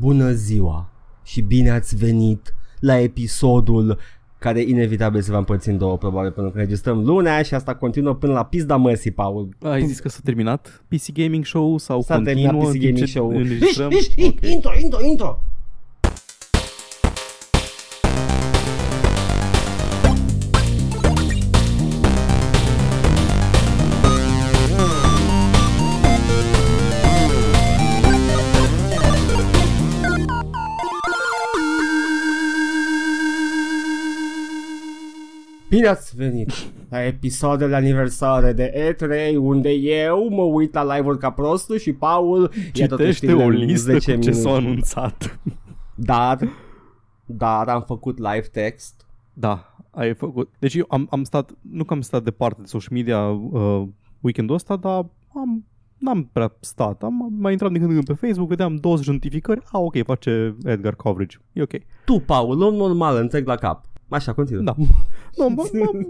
Bună ziua și bine ați venit la episodul care inevitabil se va împărți în două, probabil, pentru că registrăm lunea și asta continuă până la pizda măsii, Paul. Ai zis că s-a terminat PC Gaming Show sau s-a terminat PC Gaming Show? Okay. Intro! Bine ați venit la episoadele aniversare de E3, unde eu mă uit la live-uri ca prostul și Paul citește o listă cu ce s-a anunțat. Dar am făcut live text. Da, ai făcut. Deci eu am stat, nu că am stat departe de social media weekendul ăsta, dar n-am prea stat. Am mai intrat din când în când pe Facebook, vedeam 20 notificări. Ah, ok, face Edgar coverage. E ok. Tu, Paul, om normal, întreg la cap. Așa, continuă. Da. No,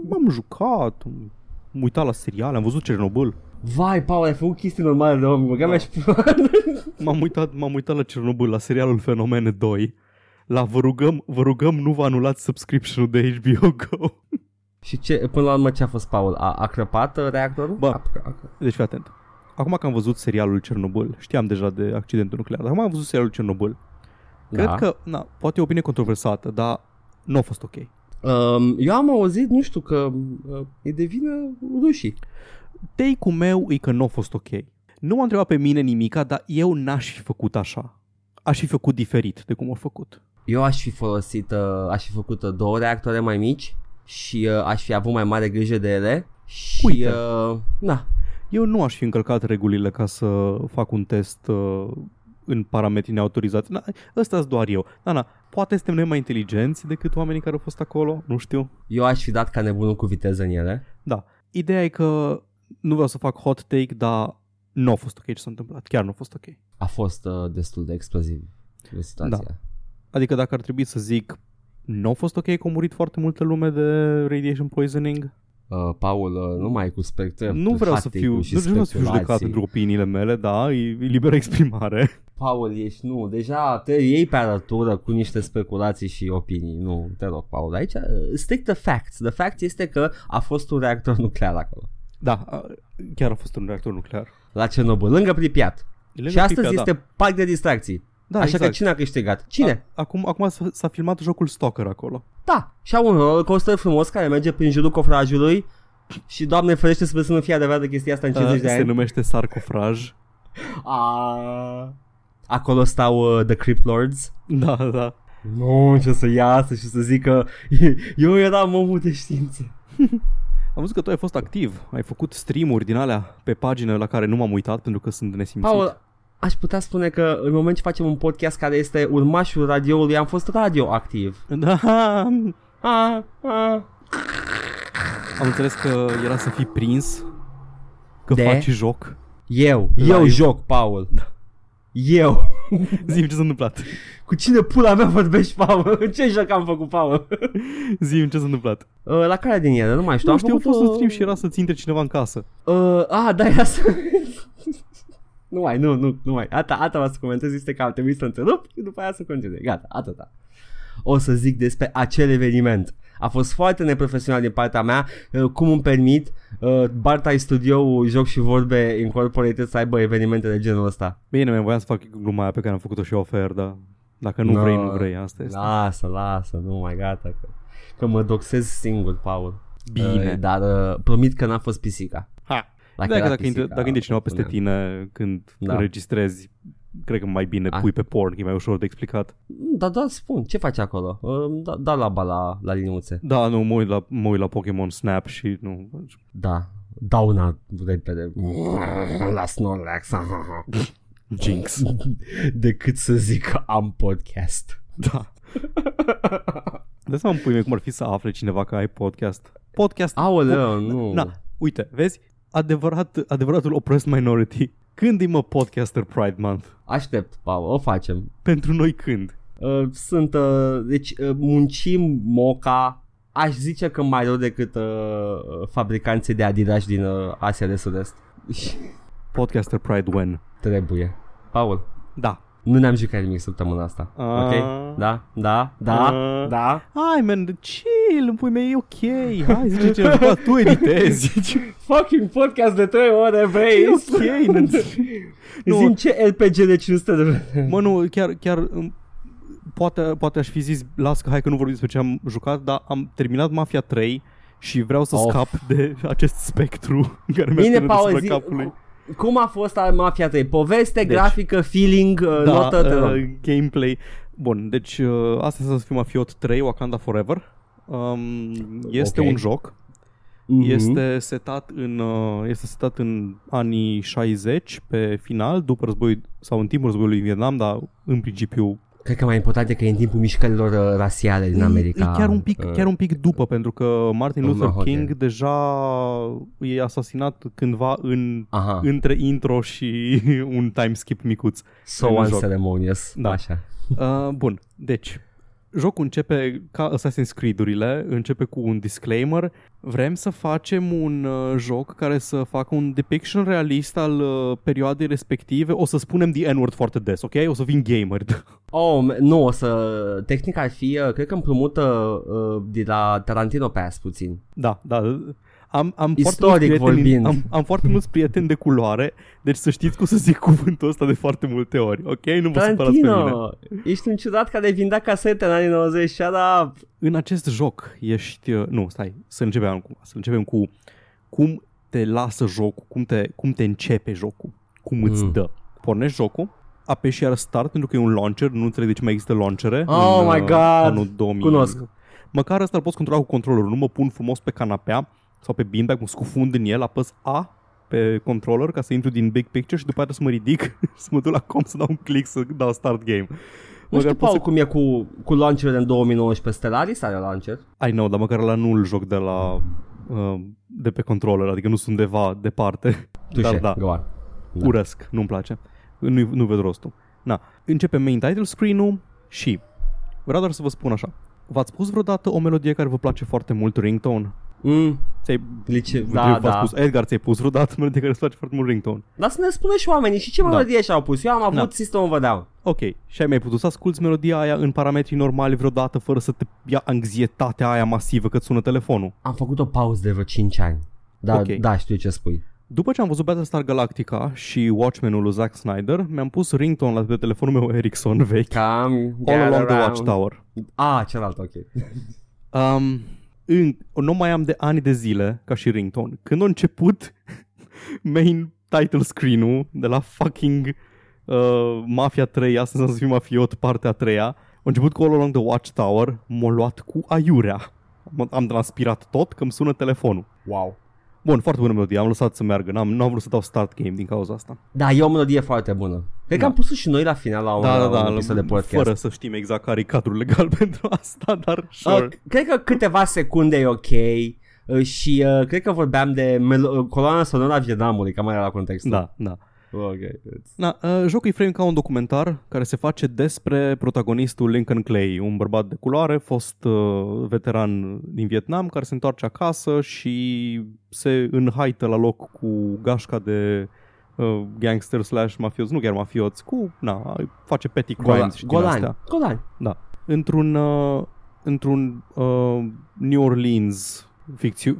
m-am jucat, m-am uitat la seriale, am văzut Chernobyl. Vai, Paul, ai făcut chestii normale de om, băgam și M-am uitat la Chernobyl, la serialul Fenomene 2. La vă rugăm nu vă anulați subscription-ul de HBO Go. Și ce, până la urmă ce a fost, Paul? A crăpat reactorul? Bă, deci fii atent. Acum că am văzut serialul Chernobyl, știam deja de accidentul nuclear, dar acum am văzut serialul Chernobyl. Cred că, poate e o opinie controversată, dar nu a fost ok. Eu am auzit, nu știu, că e de vină rușii. Take-ul meu e că nu a fost ok. Nu m-a întrebat pe mine nimica, dar eu n-aș fi făcut așa. Aș fi făcut diferit de cum au făcut. Eu aș fi făcut două reactoare mai mici și aș fi avut mai mare grijă de ele. Și, uite, eu nu aș fi încălcat regulile ca să fac un test în parametri neautorizați. Ăsta-s doar eu. Poate suntem noi mai inteligenți decât oamenii care au fost acolo, nu știu. Eu aș fi dat ca nebunul cu viteză în ele. Da. Ideea e că nu vreau să fac hot take, dar nu a fost ok ce s-a întâmplat. Chiar nu a fost ok. A fost destul de exploziv situația. Da. Adică dacă ar trebui să zic, nu a fost ok că a murit foarte multă lume de radiation poisoning? Paul, nu mai cu spectre. Nu vreau să fiu judecat pentru opiniile mele, da, e liberă exprimare. Paul, ești, nu, deja te iei pe arătură cu niște speculații și opinii. Nu, te rog, Paul, aici stick the facts. The fact este că a fost un reactor nuclear acolo. Da, chiar a fost un reactor nuclear. La Chernobyl, lângă Pripyat. Și astăzi Pripyat, este parc de distracții. Da, așa exact. Că cine a câștigat? Cine? Acum s-a filmat jocul Stalker acolo. Da, și au un rollercoaster frumos care merge prin jurul cofrajului și Doamne ferește să nu fie adevărată chestia asta în 50 de ani. Se numește Sarcofag. Acolo stau The Crypt Lords. Da, da. Nu, ce să iasă și să zică eu eram omul de știință. Am văzut că tu ai fost activ, ai făcut stream-uri din alea pe pagină la care nu m-am uitat pentru că sunt nesimțit. Paul, aș putea spune că în moment ce facem un podcast care este urmașul radioului, am fost radioactiv. Da. Am înțeles că era să fii prins, că faci joc. Eu joc, Paul. Da. Eu. Zi-mi ce s-a întâmplat. Cu cine pula mea vorbești, Paul? Ce joc am făcut, Paul? Zi-mi ce s-a întâmplat. La care din ele? Nu mai știu. Nu știu, a fost un stream și era să-ți intre cineva în casă. Da, era să... Nu mai. Ata v-a să comentez, este că am trebuit să întrerup și după aia să continui. Gata, atâta. O să zic despre acel eveniment. A fost foarte neprofesional din partea mea, cum îmi permit Bartai Studio, Joc și Vorbe Incorporated să aibă evenimente de genul ăsta. Bine, mi-am voiam să fac gluma aia pe care am făcut-o și ofer, dar dacă nu vrei, nu vrei, asta este. Lasă, nu mai gata, că mă doxez singur, Paul. Bine. Dar promit că n-a fost pisica. Ha! Dacă intri cineva peste tine când înregistrezi, cred că mai bine pui pe porn, că e mai ușor de explicat. Da, spun, ce faci acolo? Da laba la liniuțe. Da, nu, mă uit la Pokémon Snap și nu... Da, dauna repede la Snorlax. Jinx. Decât să zic că am podcast. Da. De asta îmi pui cum ar fi să afle cineva că ai podcast. Podcast. Aoleu, nu. Uite, vezi? Adevăratul oppressed minority. Când e, mă, Podcaster Pride Month? Aștept, Paul, o facem. Pentru noi când? Deci muncim moca. Aș zice că mai rău decât fabricanții de Adidas din Asia de Sud-Est. Podcaster Pride when? Trebuie, Paul. Da, Nu ne-am jucat nimic săptămâna asta. Ok? Da. Hai, man, chill, pui mei, e ok. Hai, zice ce faci tu, editezi. Fucking podcast de 3 ore, vei. Ok, man. Zim ce RPG de 500 de... Mă, nu, chiar... Poate aș fi zis, las că hai că nu vorbim despre ce am jucat, dar am terminat Mafia 3 și vreau să scap de acest spectru care mi-a stănit despre capului. Cum a fost Mafia 3? Poveste, deci, grafică, feeling, notă, gameplay. Bun, deci asta să fie Mafia 3, Wakanda Forever. Este un joc. Este setat în anii 60 pe final, după război sau în timpul războiului din Vietnam, dar în principiu cred că mai important e că e în timpul mișcărilor rasiale din America. Chiar un pic după, pentru că Martin Luther King deja e asasinat cândva între intro și un time skip micuț. So unceremonious. Da. Așa. Bun, deci jocul începe ca Assassin's Creed-urile, începe cu un disclaimer. Vrem să facem un joc care să facă un depiction realist al perioadei respective. O să spunem the N-word foarte des, ok? O să vin gamer. Nu, o să... Tehnic ar fi, cred că împrumută de la Tarantino Pass puțin. Da. Am foarte mulți prieteni de culoare, deci să știți că o să zic cuvântul ăsta de foarte multe ori, ok? Nu vă supărați pe mine. Ești un ciudat care vindea casete în anii 90, dar... În acest joc ești... Nu, stai, să începem cu cum te lasă jocul, cum te începe jocul, cum îți dă. Pornești jocul, apeși iar start pentru că e un launcher, nu înțeleg de ce mai există launchere anul 2000. Cunosc. Măcar ăsta îl poți controla cu controllerul, nu mă pun frumos pe canapea sau pe beanbag, mă scufund în el, apăs A pe controller ca să intru din big picture și după aceea să mă ridic să mă duc la comp, să dau un click, să dau start game. Nu știu, Paul, cum e cu launcher în 2019, Stellaris are launcher? I know, dar măcar la nu-l joc de pe controller, adică nu sunt undeva departe. Dar urăsc, nu-mi place, nu văd rostul. Începe main title screen-ul și vreau doar să vă spun așa. V-ați pus vreodată o melodie care vă place foarte mult, ringtone? Spus, Edgar, ți-ai pus vreodată melodie care îți place foarte mult ringtone? Dar să ne spune și oamenii și ce melodie și-au pus. Eu am avut System of a Down. Ok, și ai mai putut să asculti melodia aia în parametrii normali vreodată fără să te ia anxietatea aia masivă că-ți sună telefonul? Am făcut o pauză de vreo 5 ani. Da, știu ce spui. După ce am văzut Battlestar Galactica și Watchmen-ul lui Zack Snyder, mi-am pus ringtone la telefonul meu Ericsson vechi. Along the Watchtower. Celălalt, ok. Nu mai am de ani de zile ca și ringtone. Când a început main title screen-ul de la fucking Mafia 3, astăzi să fim mafiot partea 3-a, a început cu All Along the Watchtower, m-a luat cu aiurea. Am transpirat tot că îmi sună telefonul. Wow. Bun, foarte bună melodie, am lăsat să meargă, n-am vrut să dau start game din cauza asta. Da, e o melodie foarte bună. Cred că am pus-o și noi la final la un episod de podcast. Fără să știm exact care e cadrul legal pentru asta, dar sure. Cred că câteva secunde e ok și cred că vorbeam de coloana sonoră a Vietnamului, cam mai era la context. Da. Okay. Jocul e frame ca un documentar care se face despre protagonistul Lincoln Clay, un bărbat de culoare, fost veteran din Vietnam, care se întoarce acasă și se înhaită la loc cu gașca de gangster slash mafioți, nu chiar mafioți, face petty crimes și din astea. Da. Într-un New Orleans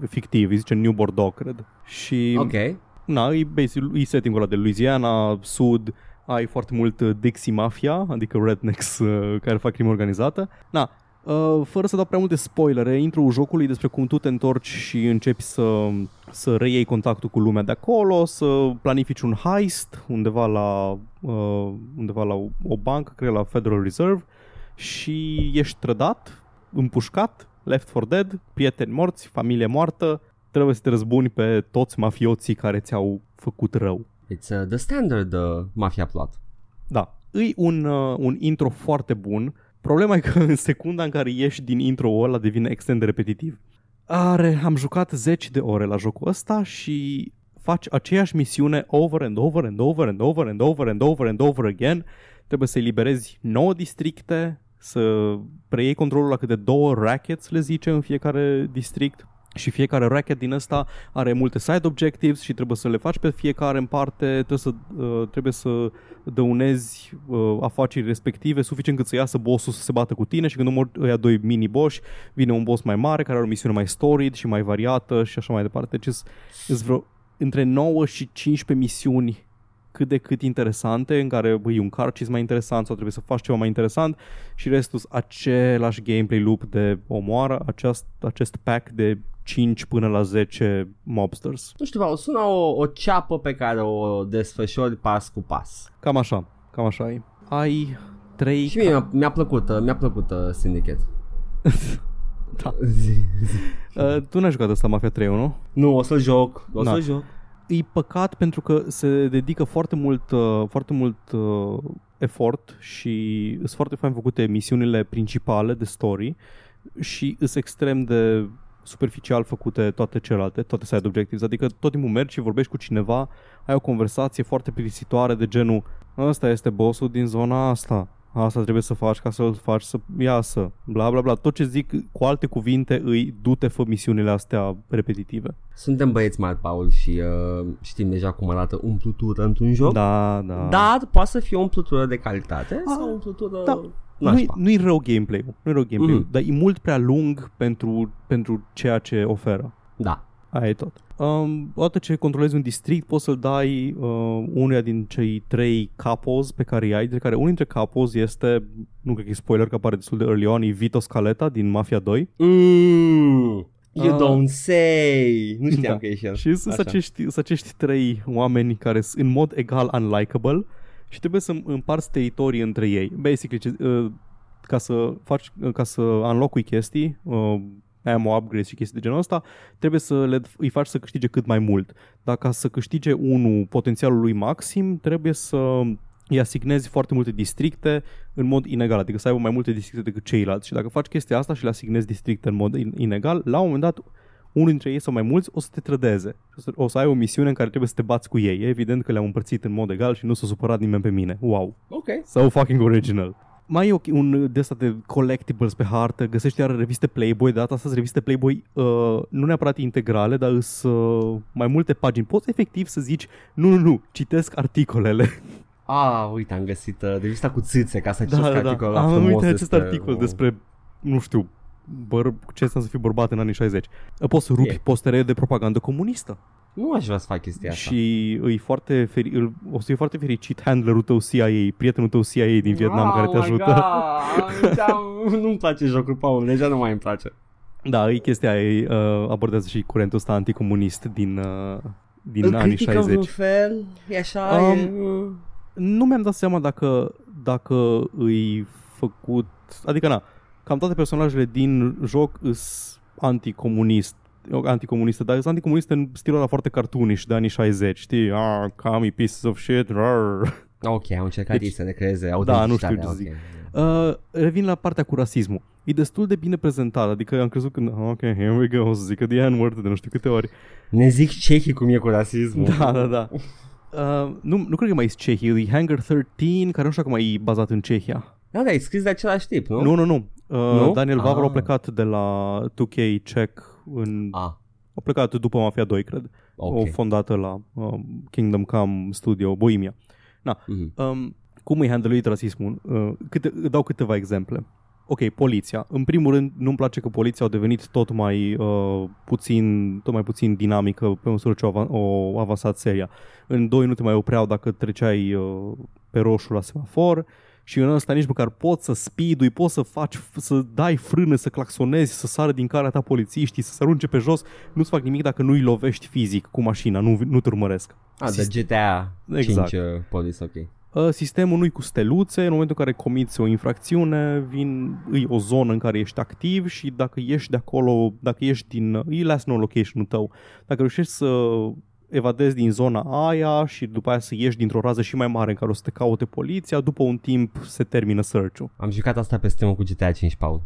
fictiv, îi zice New Bordeaux, cred. Și... Ok. E setting-ul ăla de Louisiana, Sud, ai foarte mult Dixie Mafia, adică rednecks care fac crimă organizată. Fără să dau prea multe spoilere, intro-ul jocului despre cum tu te întorci și începi să reiei contactul cu lumea de acolo, să planifici un heist undeva la o bancă, cred la Federal Reserve, și ești trădat, împușcat, left for dead, prieteni morți, familie moartă. Trebuie să te răzbuni pe toți mafioții care ți-au făcut rău. It's the standard mafia plot. Da, e un intro foarte bun. Problema e că în secunda în care ieși din intro-ul ăla devine extrem de repetitiv. Am jucat 10 de ore la jocul ăsta și faci aceeași misiune over and over again. Trebuie să eliberezi 9 districte, să preiei controlul la câte 2 rackets, le zice, în fiecare district. Și fiecare racket din ăsta are multe side objectives și trebuie să le faci pe fiecare în parte, trebuie să dăunezi afaceri respective suficient cât să iasă bossul să se bată cu tine și când omori ăia doi mini boss, vine un boss mai mare care are o misiune mai storied și mai variată și așa mai departe. Deci sunt vreo între 9 și 15 misiuni cât de cât interesante în care e un carcis mai interesant sau trebuie să faci ceva mai interesant și restul același gameplay loop de omoară, acest pack de 5 până la 10 mobsters. Nu știu, sună o ceapă pe care o desfășori pas cu pas. Cam așa e. Ai 3... Și mie mi-a plăcut Syndicate. Da. Tu n-ai jucat asta Mafia 3, nu? Nu, o să joc. E păcat pentru că se dedică foarte mult efort și sunt foarte fain făcute misiunile principale de story și sunt extrem de superficial făcute toate celelalte, toate side objectives, adică tot timpul mergi și vorbești cu cineva, ai o conversație foarte plictisitoare de genul ăsta este bossul din zona asta trebuie să faci ca să-l faci să iasă, bla bla bla, tot ce zic cu alte cuvinte îi du-te fă misiunile astea repetitive. Suntem băieți mari, Paul, și știm deja cum arată umplutură într-un joc, da. Dar poate să fie o umplutură de calitate sau o umplutură... Da. Nu-i rău gameplay-ul, dar e mult prea lung pentru ceea ce oferă. Da. Aia e tot. Odată ce controlezi un district, poți să-l dai unuia din cei 3 capos pe care i-ai, de care unul dintre capos este, nu cred că e spoiler că apare destul de early on, e Vito Scaletta din Mafia 2. You don't say! Nu știam că e el. Și sunt acești 3 oameni care sunt în mod egal unlikable. Și trebuie să împarți teritorii între ei. Basically, ca să unlock-ui chestii, ammo upgrades și chestii de genul ăsta, trebuie să îi faci să câștige cât mai mult. Dar ca să câștige unul potențialul lui maxim, trebuie să îi asignezi foarte multe districte în mod inegal, adică să aibă mai multe districte decât ceilalți. Și dacă faci chestia asta și le asignezi districte în mod inegal, la un moment dat unul dintre ei sau mai mulți o să te trădeze. O să ai o misiune în care trebuie să te bați cu ei. E evident că le-am împărțit în mod egal și nu s-a supărat nimeni pe mine. Wow. Ok. So fucking original. Mai e un de-asta de collectibles pe hartă. Găsești iar reviste Playboy. De data asta reviste Playboy nu neapărat integrale, dar sunt mai multe pagini. Poți efectiv să zici nu, citesc articolele. Ah, uite, am găsit revista cu țâțe ca să citesc articolul. Da. Am uitat acest articol despre, nu știu, ce înseamnă să fii bărbat în anii 60. Poți să rupi postere de propagandă comunistă. Nu aș vrea să fac chestia asta. Și o să fie foarte fericit handlerul tău CIA, prietenul tău CIA din Vietnam care te ajută. Nu-mi place jocul, Paul, deja nu mai îmi place. Da, e chestia, abordează și curentul ăsta anticomunist din anii 60. Îl critică un fel, e așa... Nu mi-am dat seama dacă îi făcut... Adică, cam toate personajele din joc sunt anticomuniste, dar sunt anticomuniste în stilul ăla foarte cartoonish de anii 60, știi? Commie pieces of shit, rar. Ok, au încercat deci, ei să ne creeze autenticitatea. Da, nu știu ce zic. Revin la partea cu rasismul. E destul de bine prezentat, adică am crezut că ok, here we go, o să zică the N-word de nu știu câte ori. Ne zic cehii cum e cu rasismul. Da. Nu cred că mai e cehii, e Hangar 13, care nu știu cum e bazat în Cehia. Da, e scris de același tip, nu? Nu. Daniel Vavro a plecat de la 2K Czech a plecat după Mafia 2, cred. Okay. O fondată la Kingdom Come Studio Bohemia. Cum îi handluit rasismul? Dau câteva exemple. Ok, poliția. În primul rând, nu-mi place că poliția au devenit tot mai puțin dinamică pe măsură ce au avansat seria. În 2 nu te mai opreau dacă treceai pe roșu la semafor. Și în ăsta nici măcar poți să speed-ui, poți să faci, să dai frână, să claxonezi, să sară din calea ta polițiștii, să se arunce pe jos. Nu-ți fac nimic dacă nu-i lovești fizic cu mașina, nu te urmăresc. De GTA 5 exact. Police, ok. Sistemul nu-i cu steluțe, în momentul în care comiți o infracțiune, e o zonă în care ești activ și dacă ești de acolo, îi las nou location-ul tău. Dacă reușești să... evadezi din zona aia și după aia să ieși dintr-o rază și mai mare în care o să te caute poliția, după un timp se termină search-ul. Am jucat asta pe sistemul cu GTA 5, Paul.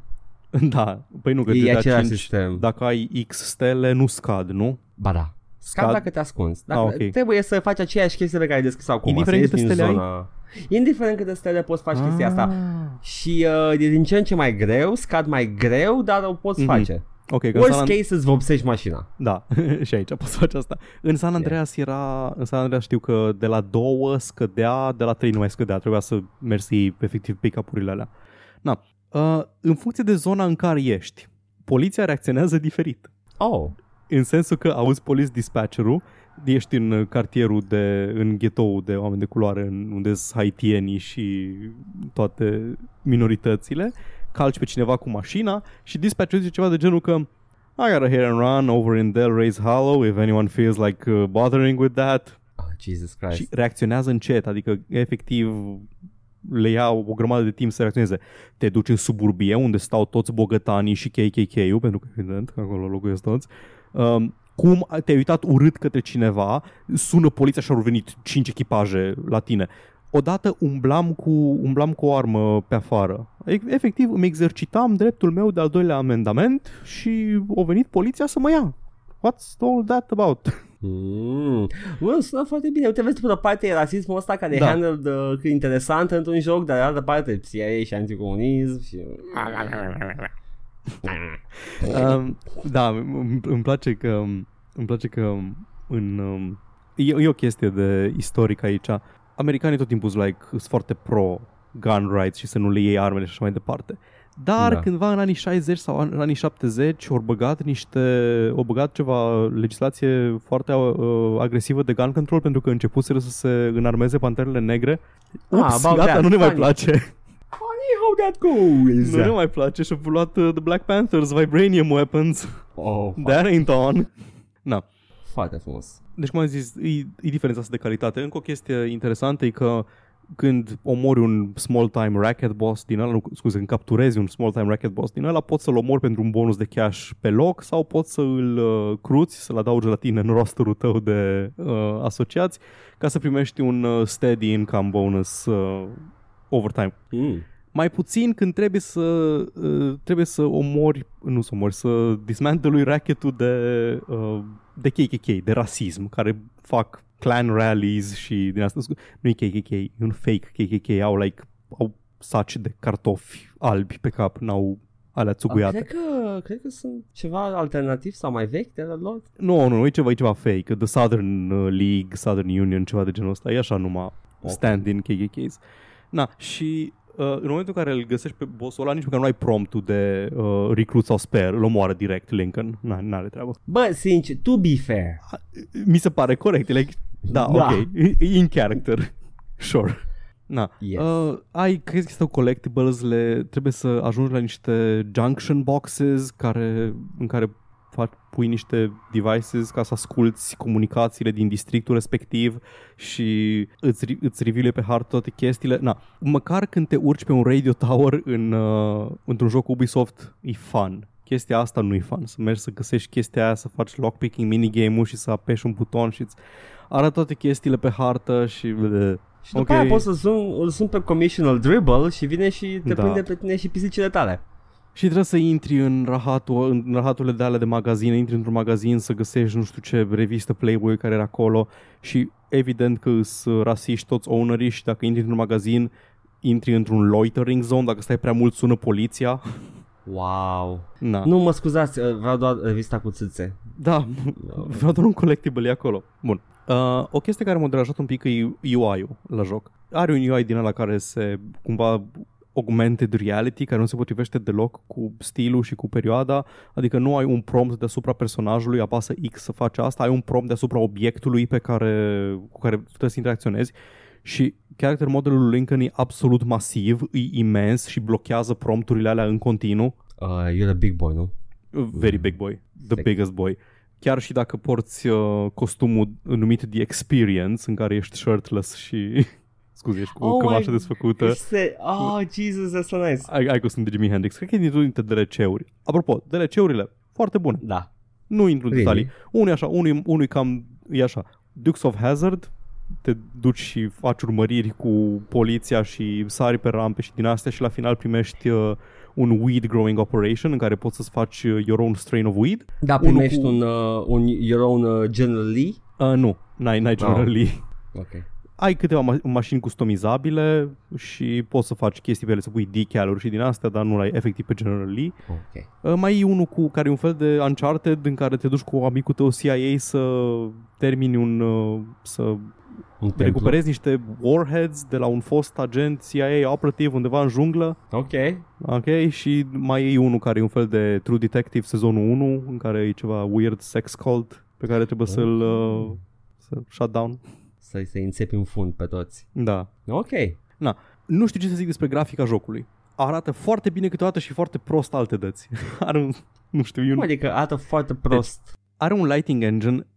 Da, păi nu, că e GTA 5, sistem. Dacă ai X stele, nu scad, nu? Ba da, scad dacă te ascunzi. Dacă okay. Trebuie să faci aceeași chestie pe care ai descris acum. Indiferent câte stele ai? Indiferent câte stele poți face chestia asta. Și e din ce în ce mai greu, scad mai greu, dar o poți face. Okay, worst case îți vopsești mașina. Da, și aici poți face asta. În San Andreas era, în San Andreas știu că de la 2 scădea, de la 3 nu mai scădea, trebuia să mergi efectiv pick-up-urile alea. Na, în funcție de zona în care ești, poliția reacționează diferit. Oh. În sensul că auzi police dispatcher-ul, ești în cartierul de, în ghetto-ul de oameni de culoare, unde sunt haitienii și toate minoritățile, calci pe cineva cu mașina și dispatcherul zice ceva de genul că I got a hit and run over in Delray's Hollow, if anyone feels like bothering with that. Oh, Jesus Christ. Și reacționează încet, adică efectiv le ia o grămadă de timp să reacționeze. Te duci în suburbie unde stau toți bogătanii și KKK-ul, pentru că evident că acolo locuiesc toți. Cum te-ai uitat urât către cineva, sună poliția și au venit 5 echipaje la tine. Odată umblam cu o armă pe afară. Efectiv îmi exercitam dreptul meu de al doilea amendament și a venit poliția să mă ia. What's all that about? Bă, sună foarte bine. Uite, vezi, pe de parte e rasismul ăsta care e handled interesant într-un joc, dar de altă parte CIA și anticomunism și... da, îmi place că e o chestie de istoric aici. Americanii tot timpul sunt foarte pro gun rights și să nu le iei armele și așa mai departe. Dar cândva în anii 60 sau în anii 70 au băgat ceva legislație foarte agresivă de gun control, pentru că începuseră să se înarmeze panterele negre. Ups, gata, nu ne mai place. How that goes. Nu mai place și-a luat The Black Panthers Vibranium Weapons. Oh, that ain't on. Na. Foarte frumos. Deci, cum am zis, e diferența asta de calitate. Încă o chestie interesantă e că când omori un small-time racket boss din ăla, când capturezi un small-time racket boss din ăla, poți să-l omori pentru un bonus de cash pe loc sau poți să-l cruți, să-l adaugi la tine în rosterul tău de asociați ca să primești un steady income bonus overtime. Mai puțin când să dismantelui racketul de KKK, de rasism, care fac clan rallies și din asta. Nu e KKK, e un fake KKK, au saci de cartofi albi pe cap, n-au alea țuguiate. Cred că sunt ceva alternativ sau mai vechi de la lor. Nu, e ceva fake, The Southern League, Southern Union, ceva de genul ăsta, e așa numai stand-in KKKs. Na, și... în momentul în care îl găsești pe bossul ăla, nici măcar nu ai promptul de recruit sau spare, îl omoară direct Lincoln, n-are treabă. Bă, sincer, to be fair. Mi se pare corect, da, ok, in character, sure. Na. Yes. Ai, crezi că stau collectibles, trebuie să ajungi la niște junction boxes în care pui niște devices ca să asculți comunicațiile din districtul respectiv și îți reveal pe hartă toate chestiile. Na, măcar când te urci pe un radio tower într-un joc Ubisoft, e fun. Chestia asta nu e fun. Să mergi să găsești chestia aia, să faci lockpicking minigame-ul și să apeși un buton și îți arată toate chestiile pe hartă și... Și după aia poți să îl suni pe Commissional Dribble și vine și te prinde pe tine și pisicile tale. Și trebuie să intri în rahaturile de alea de magazine, intri într-un magazin să găsești nu știu ce revistă Playboy care era acolo și evident că sunt rasiști toți ownerii și dacă intri într-un magazin, intri într-un loitering zone, dacă stai prea mult sună poliția. Wow. Na. Nu mă scuzați, vreau doar revista cu țâțe. Da, vreau doar un collectible acolo. Bun. O chestie care m-a deranjat un pic e UI-ul la joc. Are un UI din ăla care se cumva... augmented reality, care nu se potrivește deloc cu stilul și cu perioada, adică nu ai un prompt deasupra personajului, apasă X să faci asta, ai un prompt deasupra obiectului cu care trebuie să interacționezi și character modelul Lincoln e absolut masiv, e imens și blochează prompturile alea în continuu. You're a big boy, nu? Very big boy, the biggest boy. Chiar și dacă porți costumul numit The Experience, în care ești shirtless și... Scuze, ești cu cămașă desfăcută. Oh, Jesus, that's so nice. Ai costum de Jimi Hendrix. Cred că e din unul dintre DLC-uri. Apropo, DLC-urile, foarte bune. Da. Nu intru în detalii. Unul e așa, unul cam e așa. Dukes of Hazzard, te duci și faci urmăriri cu poliția și sari pe rampe și din astea și la final primești un weed growing operation în care poți să-ți faci your own strain of weed. Da, primești un your own generally? Nu, n-ai generally. Ok. ai câteva mașini customizabile și poți să faci chestii pe ele, să pui decal-uri și din astea, dar nu l-ai efectiv pe General Lee. Okay. Mai e unul cu, care e un fel de Uncharted în care te duci cu amicul tău CIA să termini să recuperezi niște warheads de la un fost agent CIA operativ undeva în junglă. Ok. Și mai e unul care e un fel de True Detective sezonul 1 în care e ceva weird sex cult pe care trebuie să shut down. Să-i înțepi în fund pe toți. Da. Ok. Na. Nu știu ce să zic despre grafica jocului. Arată foarte bine câteodată și foarte prost alte dăți. Are un... Nu știu. Adică arată foarte prost. Deci, are un lighting engine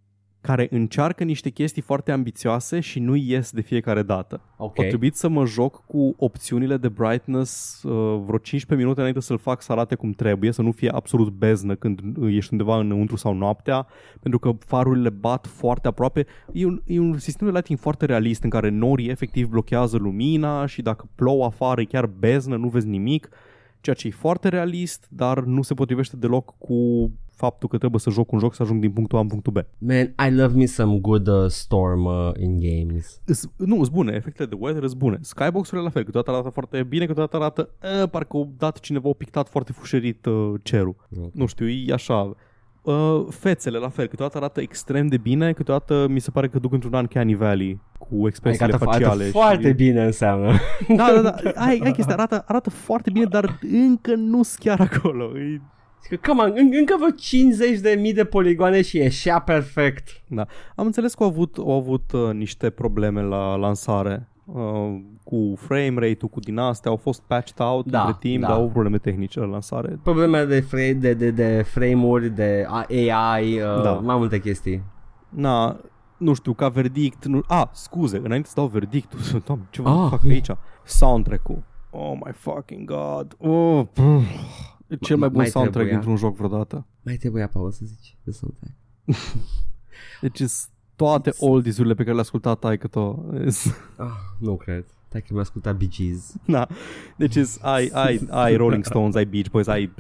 care încearcă niște chestii foarte ambițioase și nu ies de fiecare dată. Okay. O trebuit să mă joc cu opțiunile de brightness vreo 15 minute înainte să-l fac să arate cum trebuie, să nu fie absolut beznă când ești undeva înăuntru sau noaptea, pentru că farurile bat foarte aproape. E un sistem de lighting foarte realist în care norii efectiv blochează lumina și dacă plouă afară e chiar beznă, nu vezi nimic, ceea ce e foarte realist, dar nu se potrivește deloc cu faptul că trebuie să joc un joc să ajung din punctul A în punctul B. Man, I love me some good storm in games. Nu, sunt bune, efectele de weather sunt bune. Skybox-urile la fel, câteodată arată foarte bine, câteodată arată parcă au dat cineva, o pictat foarte fușerit cerul. Okay. Nu știu, e așa. Fețele la fel, câteodată arată extrem de bine, câteodată mi se pare că duc într-un uncanny valley cu expresiile faciale. Și... foarte bine înseamnă. Da. Ai chestia, arată foarte bine, dar încă nu-s chiar acolo. E... Come on, încă vreo 50.000 de poligoane și ieșea perfect. Da. Am înțeles că au avut niște probleme la lansare cu frame rate-ul, cu din astea, au fost patched out între timp, dar au probleme tehnice la lansare. Probleme de frame-uri, de AI, mai multe chestii. Da, nu știu, ca verdict... scuze, înainte să dau verdictul, ce vă fac aici? Soundtrack-ul. Oh my fucking god. Cel mai bun soundtrack dintr-un joc vreodată. Mai trebuia, Paul, să zici de soundtrack. Deci toate oldies-urile pe care le-a ascultat taică-to. Nu cred. Taică mi-a ascultat Bee Gees. Da. Deci ai Rolling Stones, ai Beach Boys, ai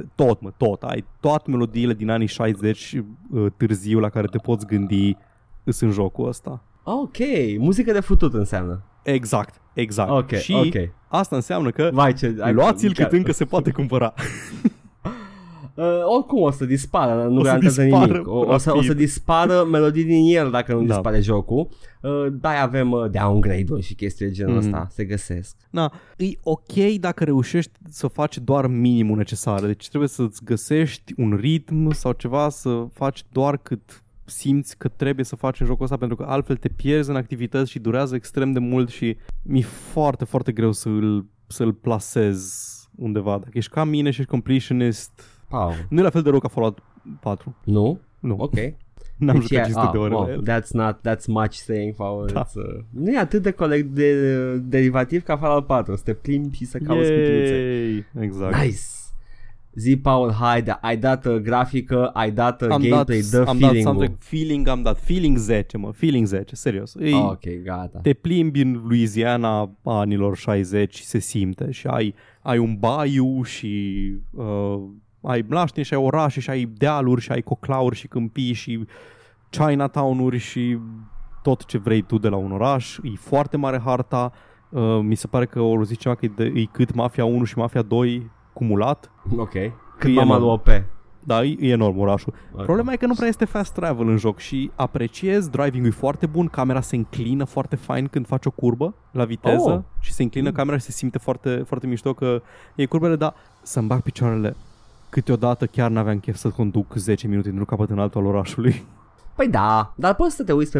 tot. Ai toate melodiile din anii 60 târziu la care te poți gândi în jocul ăsta. Ok, muzică de futut înseamnă. Exact. Okay, și asta înseamnă că luați-l cât încă se poate cumpăra. Oricum o să dispară, nu garantează nimic. O să dispară melodii din el dacă nu dispare jocul. Da, avem downgrade-uri și chestii de genul ăsta, se găsesc. Na, e ok dacă reușești să faci doar minimul necesar. Deci trebuie să-ți găsești un ritm sau ceva să faci doar cât simți că trebuie să faci în jocul ăsta, pentru că altfel te pierzi în activități și durează extrem de mult și mi-e foarte, foarte greu să-l plasez undeva. Dacă ești ca mine și ești completionist, nu e la fel de rău ca Fallout 4. Nu? Ok. N-am jucat 500 de ore. Wow, that's much saying, Paul. Da. Nu e atât de derivativ ca Fallout 4. Să te plimbi și să cauți cutiuțe. Exact. Nice. Zi, Paul, haide, ai dat grafică, ai dat gameplay, dă feeling-ul. Am dat feeling 10, feeling 10, serios. Ok, gata. Te plimbi în Louisiana anilor 60 și se simte și ai un baiu și ai blaștini și ai orașe și ai dealuri și ai coclauri și câmpii și Chinatown-uri și tot ce vrei tu de la un oraș. E foarte mare harta, mi se pare că o zicea că e cât Mafia 1 și Mafia 2 cumulat. Ok. Cât mama lui OP. Da, e enorm orașul. Okay. Problema e că nu prea este fast travel în joc și apreciez, driving-ul e foarte bun, camera se înclină foarte fain când faci o curbă la viteză și se înclină camera și se simte foarte, foarte mișto că e curbele, dar să-mi bag picioarele. Câteodată chiar n-aveam chef să conduc 10 minute din un capăt în altul al orașului. Păi da, dar poți să te uiți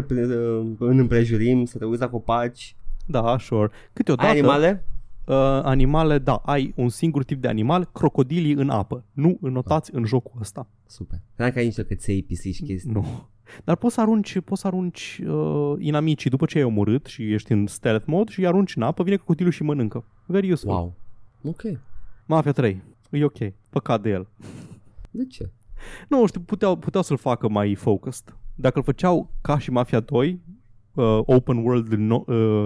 în împrejurim, să te uiți la copaci. Da, sure. Câteodată... Ai animale? Animale, da, ai un singur tip de animal, crocodilii în apă. Nu înotați în jocul ăsta. Super. Cred că ai niște căței, pisici, chestii. Nu. Dar poți să arunci inamicii după ce ai omorât și ești în stealth mode și arunci în apă, vine crocodilul și mănâncă. Very useful. Wow. Ok. Mafia 3. E ok. Păcat de el. De ce? Nu știu, puteau să-l facă mai focused. Dacă îl făceau ca și Mafia 2, open world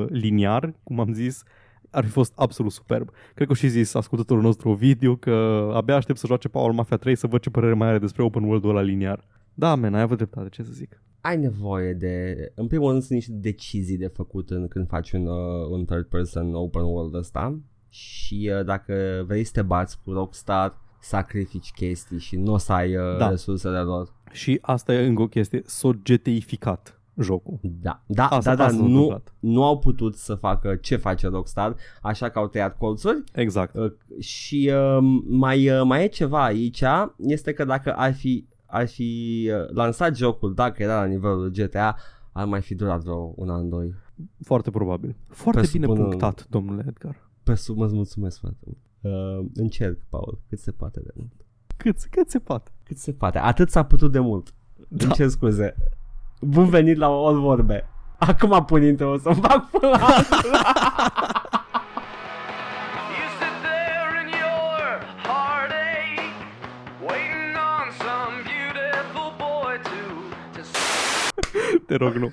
liniar, cum am zis, ar fi fost absolut superb. Cred că și zis ascultătorul nostru video că abia aștept să joace Paul Mafia 3 să văd ce părere mai are despre open world-ul ăla liniar. Da, man, ai avut dreptate, ce să zic. ai nevoie de, în primul rând, sunt niște decizii de făcut când faci un third person open world ăsta și dacă vrei să te bați cu Rockstar, sacrifici chestii și nu o să ai resursele lor. Și asta e încă o chestie, s-o GTI-ficat jocul. Da, asta nu au putut să facă ce face Rockstar, așa că au tăiat colțuri. Exact. Și mai e ceva aici, este că dacă ar fi lansat jocul, dacă era la nivelul GTA, ar mai fi durat vreo un an, doi. Foarte probabil. Foarte bine punctat, domnule Edgar. Îți mulțumesc foarte mult. Încerc, Paul, cât se poate de mult. Cât se poate? Cât se poate. Atât s-a putut de mult. Da. Îmi cer scuze. Bun venit la All Vorbe. Acum puninte o să-mi fac până la Te rog, nu.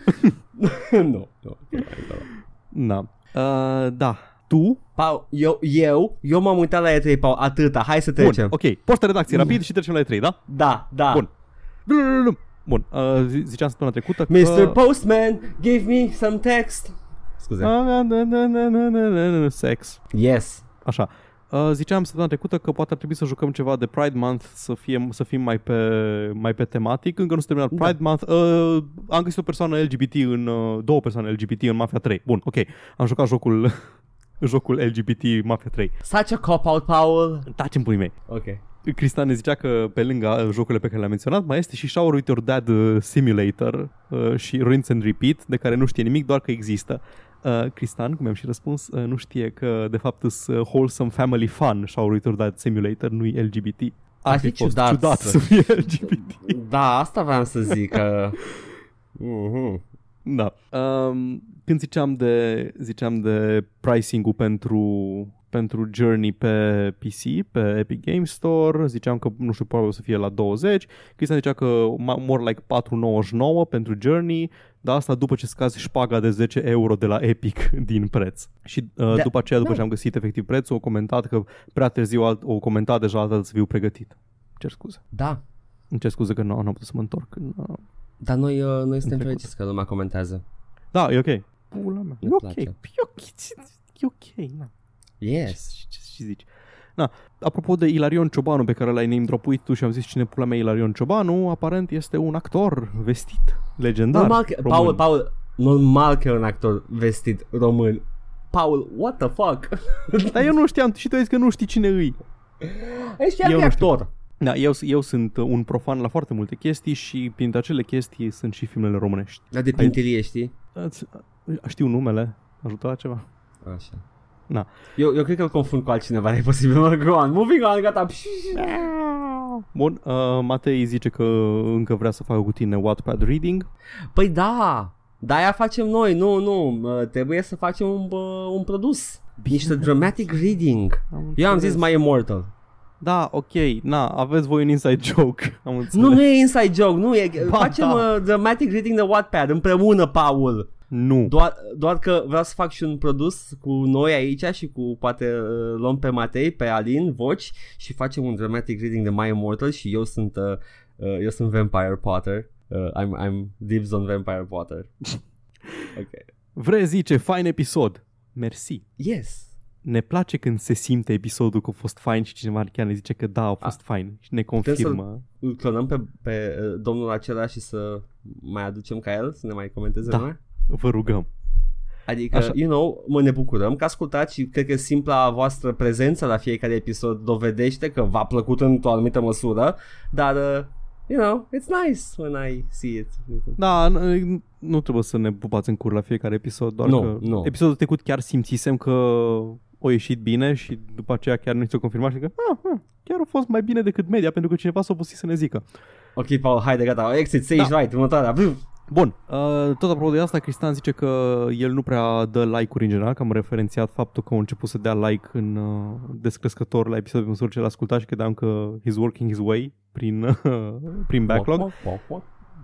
Nu. Da. Tu? Pau, eu m-am uitat la E3, Pau, atâta, hai să trecem. Bun, ok, poștă redacție rapid și trecem la E3, da? Da. Bun. Bun, ziceam săptămâna trecută că... Mr. Postman, give me some text. Scuze. Sex. Yes. Așa. Ziceam săptămâna trecută că poate ar trebui să jucăm ceva de Pride Month, să fim mai pe tematic. Încă nu s-a terminat Pride Month. Am găsit o persoană LGBT două persoane LGBT în Mafia 3. Bun, ok. Am jucat jocul LGBT Mafia 3. Such a cop-out, Paul. Taci în puii mei. Ok. Cristian ne zicea că pe lângă jocurile pe care le-am menționat mai este și Shower With Your Dad Simulator și Rinse and Repeat, de care nu știe nimic, doar că există. Cristian, cum am și răspuns, nu știe că de fapt sunt wholesome family fun. Shower With Your Dad Simulator nu e LGBT. Ar fi ciudat să fie LGBT. Da, asta vreau să zic. Da. Când ziceam de pricing-ul pentru Journey pe PC, pe Epic Games Store, ziceam că, nu știu, probabil o să fie la 20. Cristian zicea că more like 4,99 pentru Journey, dar asta după ce scazi șpaga de 10 euro de la Epic din preț. Și după aceea, după ce am găsit efectiv prețul, au comentat că prea târziu au comentat deja altfel să fiu pregătit. Cer scuze. Da. Îmi cer scuze că nu am putut să mă întorc. Dar noi suntem fericiți că lumea comentează. Da, e ok. Pula mea. E ok. Na. Yes. Ce zici? Na, apropo de Ilarion Ciobanu, pe care l-ai name-dropuit tu și am zis cine pula mea Ilarion Ciobanu, aparent este un actor vestit legendar. Paul, normal că e un actor vestit român. Paul, what the fuck? Dar eu nu știam, și tu ai zis că nu știi cine îi. Eu nu știu. Da, eu sunt un profan la foarte multe chestii și printre acele chestii sunt și filmele românești. Dar de pinterie știi? Știu numele, ajută la ceva? Așa. Na. Eu cred că îl confund cu altcineva, e posibil, mă, go on, moving on, gata. Bun, Matei zice că încă vrea să facă cu tine Wattpad reading. Păi da, de-aia facem noi, nu, trebuie să facem un produs. Niște dramatic reading. Eu am zis My Immortal. Da, ok, na, aveți voi un inside joke, am înțeles. Nu e inside joke, nu e, facem dramatic reading de Wattpad împreună, Paul. Nu. Doar că vreau să fac și un produs cu noi aici și cu, poate luăm pe Matei, pe Alin, voci și facem un dramatic reading de My Immortal și eu sunt Vampire Potter. I'm dibs on Vampire Potter. Okay. Vrei zice, fain episod. Merci. Yes. Ne place când se simte episodul că a fost fain și cineva chiar ne zice că da, a fost fain și ne confirmă. Îl clonăm pe domnul acela și să mai aducem ca el, să ne mai comenteze lumea? Vă rugăm. Adică, așa. You know, mă ne bucurăm că ascultați și cred că simpla voastră prezență la fiecare episod dovedește că v-a plăcut într-o anumită măsură, dar, you know, it's nice when I see it. Da, nu trebuie să ne pupați în cur la fiecare episod, doar că episodul trecut chiar simțisem că o ieșit bine și după aceea chiar nu s-o confirmat și că chiar a fost mai bine decât media pentru că cineva s-a obosit să ne zică. Ok, Paul, haide, gata, exit, say da. Right, următoarea. Bun, tot apropo de asta, Cristian zice că el nu prea dă like-uri în general, că am referențiat faptul că a început să dea like în descrescător la episodul pe măsură ce l-a ascultat și credeam că he's working his way prin backlog.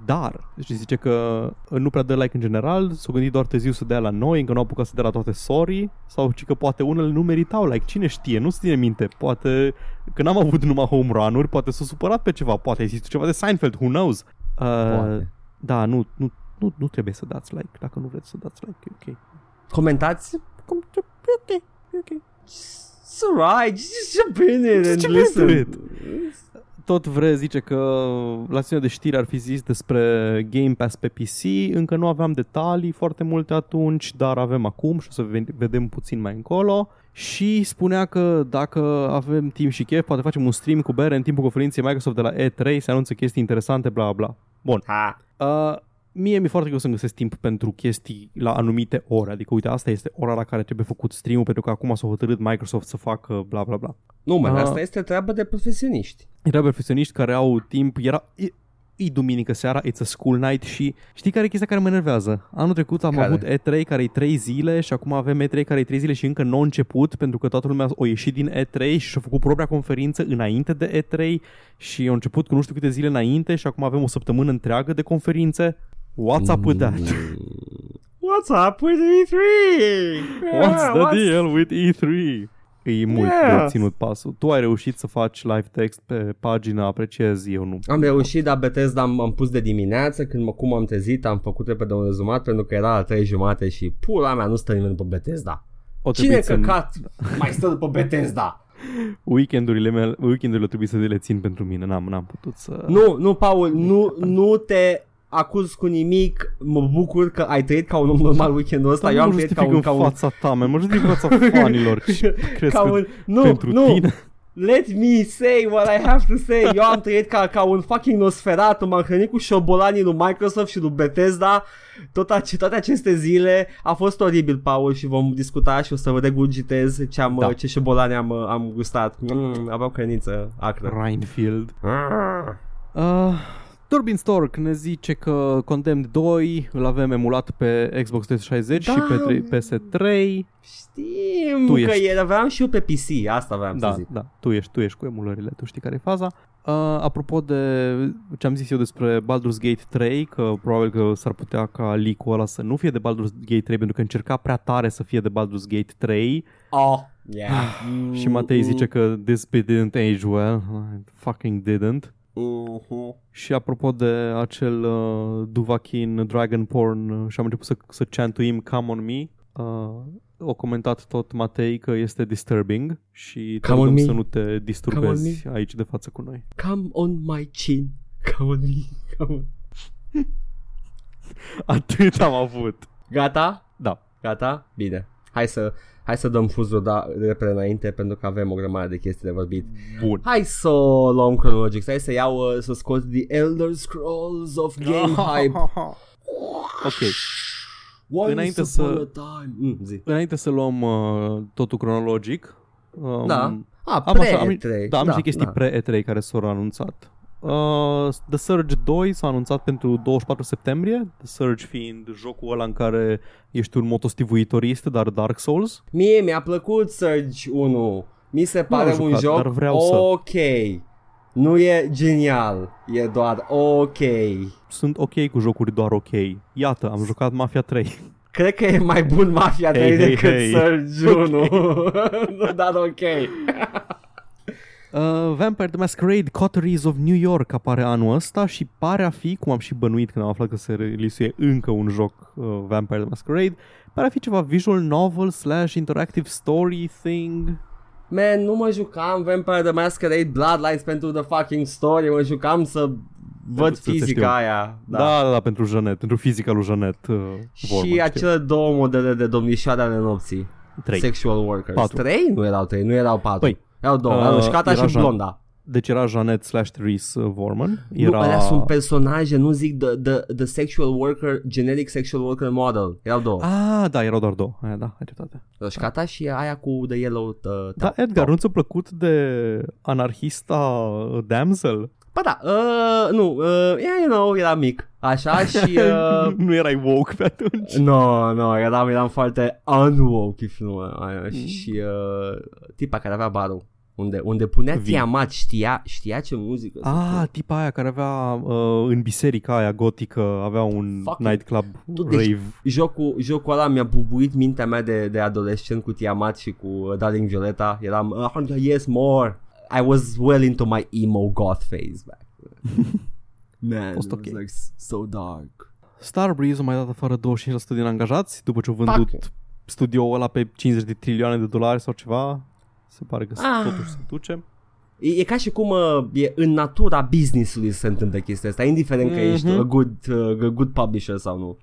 Dar, și zice că nu prea dă like în general, s-o gândit doar târziu să dea la noi, încă nu au apucat să dea la toate sorry, sau ci că poate unele nu meritau like, cine știe, nu se ține minte, poate că n-am avut numai home run-uri, poate s-a supărat pe ceva, poate ai zis ceva de Seinfeld, who knows? Da, nu trebuie să dați like. Dacă nu vreți să dați like, e ok. Comentați? E ok, e ok. It's alright, just jump in it and listen. Tot vre zice că la sesiunea de știri ar fi zis despre Game Pass pe PC. Încă nu aveam detalii foarte multe atunci, dar avem acum și o să vedem puțin mai încolo. Și spunea că dacă avem timp și chef, poate facem un stream cu bere în timpul conferinței Microsoft de la E3, se anunță chestii interesante, bla bla. Bun. Mie mi-e foarte greu să-mi găsesc timp pentru chestii la anumite ore. Adică, uite, asta este ora la care trebuie făcut stream-ul, pentru că acum s-a hotărât Microsoft să facă bla bla bla. Nu, mă, asta este treaba de profesioniști. E treaba de profesioniști care au timp. E duminică seara, it's a school night și știi care e chestia care mă enervează? Anul trecut am avut E3 care e 3 zile și acum avem E3 care e 3 zile și încă n-a început, pentru că toată lumea a ieșit din E3 și a făcut propria conferință înainte de E3 și a început cu nu știu câte zile înainte și acum avem o săptămână întreagă de conferințe. What's up with that? What's up with E3? Yeah, what's the deal with E3? E mult de ținut pasul. Tu ai reușit să faci live text pe pagina, apreciez, eu nu. Am reușit, dar Bethesda am pus de dimineață, când cum am trezit, am făcut repede un rezumat, pentru că era la 3:30 și pula mea, nu stă nimeni după Bethesda. Cine căcat mai stă după Bethesda? Weekendurile trebuie să le țin pentru mine, n-am putut să... Nu, Paul, nu te... acuz cu nimic, mă bucur că ai trăit ca un om normal weekendul ăsta. Eu am trăit ca un... fața ta, mă justific în fața fanilor. Tine? Let me say what I have to say. Eu am trăit ca un fucking Nosferatu, m-am hrănit cu șobolanii lui Microsoft și lui Bethesda. Toate aceste zile a fost oribil, Paul, și vom discuta și o să vă regurgitez ce șobolani am gustat. Aveau crăniță acră. Rhinefield. Turbin Stork ne zice că Condemned 2 îl avem emulat pe Xbox 360 și pe PS3. Știm tu că aveam și eu pe PC, asta vreau să zic. Da, tu ești cu emulările, tu știi care e faza. Apropo de ce am zis eu despre Baldur's Gate 3, că probabil că s-ar putea ca leak-ul ăla să nu fie de Baldur's Gate 3, pentru că încerca prea tare să fie de Baldur's Gate 3. Și Matei zice că this bit didn't age well. It fucking didn't. Și apropo de acel Duvahkiin Dragon Porn și am început să chantuim Come On Me, o comentat tot Matei că este disturbing și te rugăm să nu te disturbezi aici de față cu noi. Come on my chin, come on me, come on. Atât am avut. Gata? Da. Gata? Bine. Hai să dăm fuzul repede înainte, pentru că avem o grămadă de chestii de vorbit. Bun. Hai să o luăm cronologic. Hai să iau, să scot The Elder Scrolls of Game Hype. Ok. Înainte să luăm totul cronologic. Pre-E3. Da, am niște chestii pre-E3 care s-au anunțat. The Surge 2 s-a anunțat pentru 24 septembrie, The Surge fiind jocul ăla în care ești un motostivuitorist, dar Dark Souls. Mie mi-a plăcut Surge 1, mi se pare un joc ok, nu e genial, e doar ok. Sunt ok cu jocuri doar ok, iată, am jucat Mafia 3. Cred că e mai bun Mafia 3 decât Surge 1, dar ok. Vampire the Masquerade Coteries of New York apare anul ăsta și pare a fi, cum am și bănuit când am aflat că se relisuie încă un joc Vampire the Masquerade, pare a fi ceva visual novel / interactive story thing. Man, nu mă jucam Vampire the Masquerade Bloodlines pentru the fucking story, mă jucam să văd fizica aia. Da, pentru Jeanette, pentru fizica lui Jeanette. Și acele două modele de domnișoara ale nopții. 3. Sexual workers. 4. 3? Nu erau 4. Păi, erau două, Scata și blonda. Deci era Jeanette / Therese Vorman. Alea sunt personaje, nu zic the sexual worker, generic sexual worker model. Erau două. Da, erau doar două. Aia, da, acceptate. Scata și aia cu The Yellow... Da, Edgar, nu ți-a plăcut de anarhista damsel? Ba da, era mic. Așa și... nu erai woke pe atunci? No, eram foarte unwoke, if nu. Și tipa care avea barul. Unde punea Tiamat, știa ce muzică. Tipa aia care avea în biserica aia gotică, avea un nightclub rave. Deci, jocul ăla mi-a bubuit mintea mea de adolescent cu Tiamat și cu Darling Violeta. Eram, yes, more. I was well into my emo goth phase back. Man, fost ok. Like so dark. Starbreeze a mai dat afară 25% din angajați după ce au vândut studioul ăla pe $50 de trilioane sau ceva. Se pare că totuși se duce. E ca și cum e în natura business-ului să se întâmplă chestia asta, indiferent că ești a good publisher sau nu.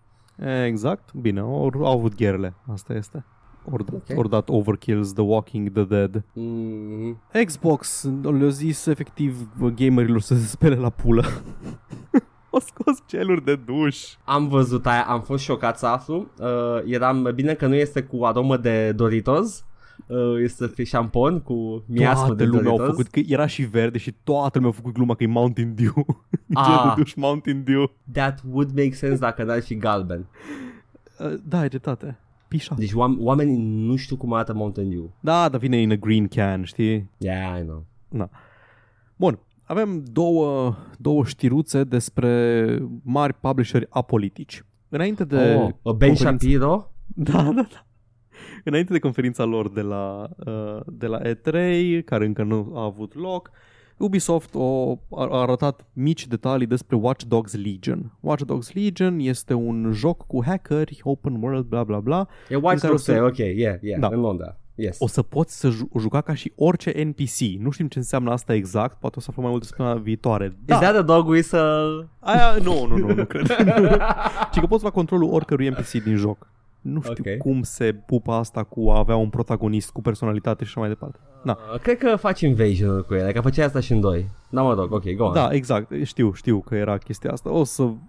Exact, bine, au avut gherele, asta este. Or dat overkills, The Walking, The Dead. Xbox le-a zis efectiv gamerilor să se spele la pulă. O scos geluri de duș. Am văzut aia, am fost șocat să aflu. Eram bine că nu este cu aromă de Doritos. Este șampon cu miasmă de Doritos. Au făcut, că era și verde și toată lumea a făcut gluma că e Mountain Dew. Gel de duș Mountain Dew. That would make sense dacă n-ar fi galben. Da, e dreptate. Pișa. Deci oamenii nu știu cum arată Mountain Dew. Da, dar vine in a green can, știi? Yeah, I know. Na. Bun, avem două știruțe despre mari publisheri apolitici. Înainte de Ben Shapiro? Da. Înainte de conferința lor de la E3, care încă nu a avut loc, Ubisoft a arătat mici detalii despre Watch Dogs Legion. Watch Dogs Legion este un joc cu hackeri, open world, bla bla bla. E Watch Dogs, ok, yeah, da. În Londra. Yes. O să poți să juca ca și orice NPC. Nu știm ce înseamnă asta exact. Poate o să aflăm mai mult despre viitoare. Da. Is that a dog whistle? Aia, nu cred. Ci că poți lua controlul oricărui NPC din joc. Nu știu cum se pupă asta cu a avea un protagonist cu personalitate și așa mai departe. Cred că faci invasion cu ele, că făceai asta și în 2. Da, mă rog, ok, go on. Da, exact, știu că era chestia asta.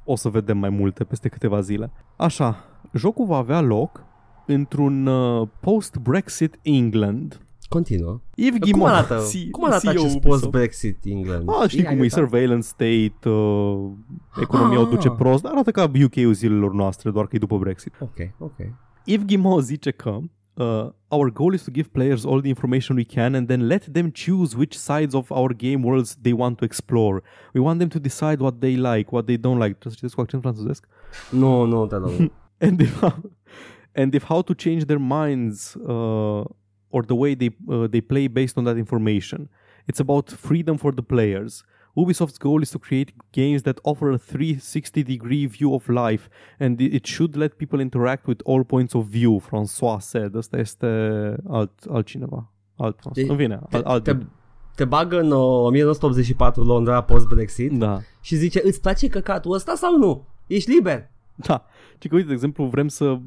O să vedem mai multe peste câteva zile. Așa, jocul va avea loc într-un post-Brexit England. Continuă. Yves Guillemot. Cum arată acest post-Brexit England? Știi cum e, surveillance state, economia o duce prost, dar arată ca UK-ul zilelor noastre, doar că e după Brexit. Ok. Yves Guillemot zice că our goal is to give players all the information we can and then let them choose which sides of our game worlds they want to explore. We want them to decide what they like, what they don't like. Trebuie să citesc cu accent franțuzesc? Nu, te dau. And if how to change their minds... or the way they play based on that information. It's about freedom for the players. Ubisoft's goal is to create games that offer a 360-degree view of life, and it should let people interact with all points of view, François said. Asta este altcineva. În fine, te bagă în 1984 Londra post-Brexit și zice, îți place căcatul ăsta sau nu? Ești liber! Da. Și că, uite, de exemplu, vrem să,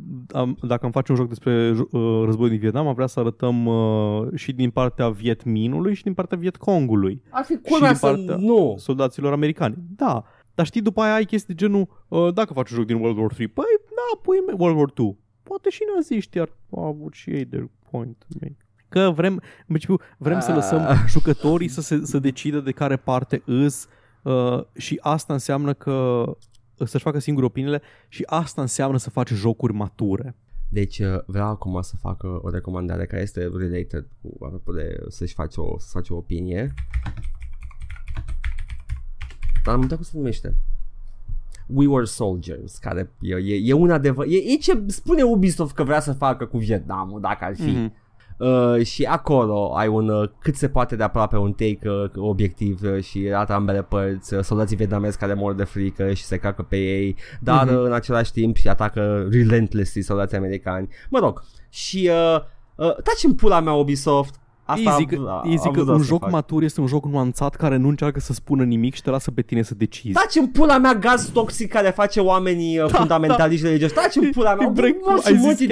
dacă am face un joc despre războiul din Vietnam, am vrea să arătăm și din partea Vietminului și din partea Vietcongului. Ar fi cură să nu. Soldaților americani. Da. Dar știi, după aia ai chestii de genul, dacă faci un joc din World War 3, păi, da, pui World War 2. Poate și naziști ar avut și ei de point. Că vrem, în principiu, vrem să lăsăm jucătorii să decidă de care parte îs și asta înseamnă că să-și facă singuri opiniile și asta înseamnă să faci jocuri mature. Deci vreau acum să fac o recomandare care este related cu apropo de să-și faci o opinie. Dar am uitat cum se numește. We Were Soldiers, care e un adevăr. E ce spune Ubisoft că vrea să facă cu Vietnamul, dacă ar fi. Și acolo ai un cât se poate de aproape un take obiectiv și arată ambele părți, soldații vietnamezi care mor de frică și se cacă pe ei, dar în același timp și atacă relentlessly soldații americani. Mă rog, și taci în pula mea Ubisoft. Asta că un joc matur este un joc nuanțat care nu încearcă să spună nimic și te lasă pe tine să decizi. Taci în pula mea gaz toxic care face oamenii fundamentaliști religioși. Taci în pula mea.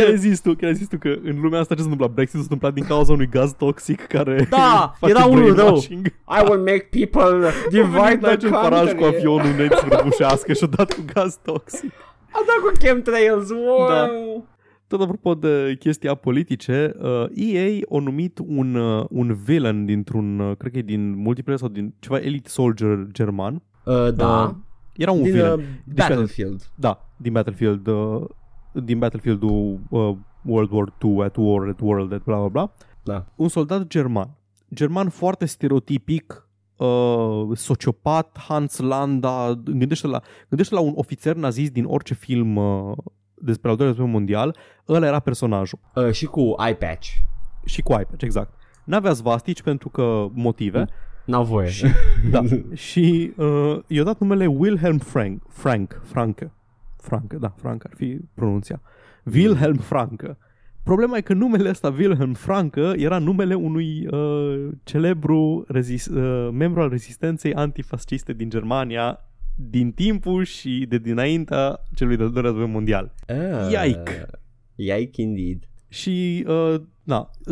Ai zis tu că în lumea asta ce se întâmplă? Brexit s-a întâmplat din cauza unui gaz toxic care face brainwashing. I will make people divide the country. În paraj cu avionul înainte să răbușească și-a dat cu gaz toxic. A dat cu chemtrails. Wow. Da. Tot apropo de chestii apolitice, EA a numit un villain dintr-un, cred că e din multiplayer sau din ceva Elite Soldier german. Era un villain. Battlefield. Da, din Battlefield. Din Battlefield-ul World War II, At War, At World, at bla bla bla. Da. Un soldat german. German foarte stereotipic, sociopat, Hans Landa. Gândește-te la un ofițer nazist din orice film despre al doilea război mondial, ăla era personajul. Și cu eye patch. Exact. N-avea svastici pentru că motive, N-au voie. Și, da. Și i-a dat numele Wilhelm Franke ar fi pronunția. Wilhelm Franke. Problema e că numele ăsta, Wilhelm Franke, era numele unui celebru membru al rezistenței antifasciste din Germania din timpul și de dinaintea celui de-al doilea război mondial. Iaik indeed. Și,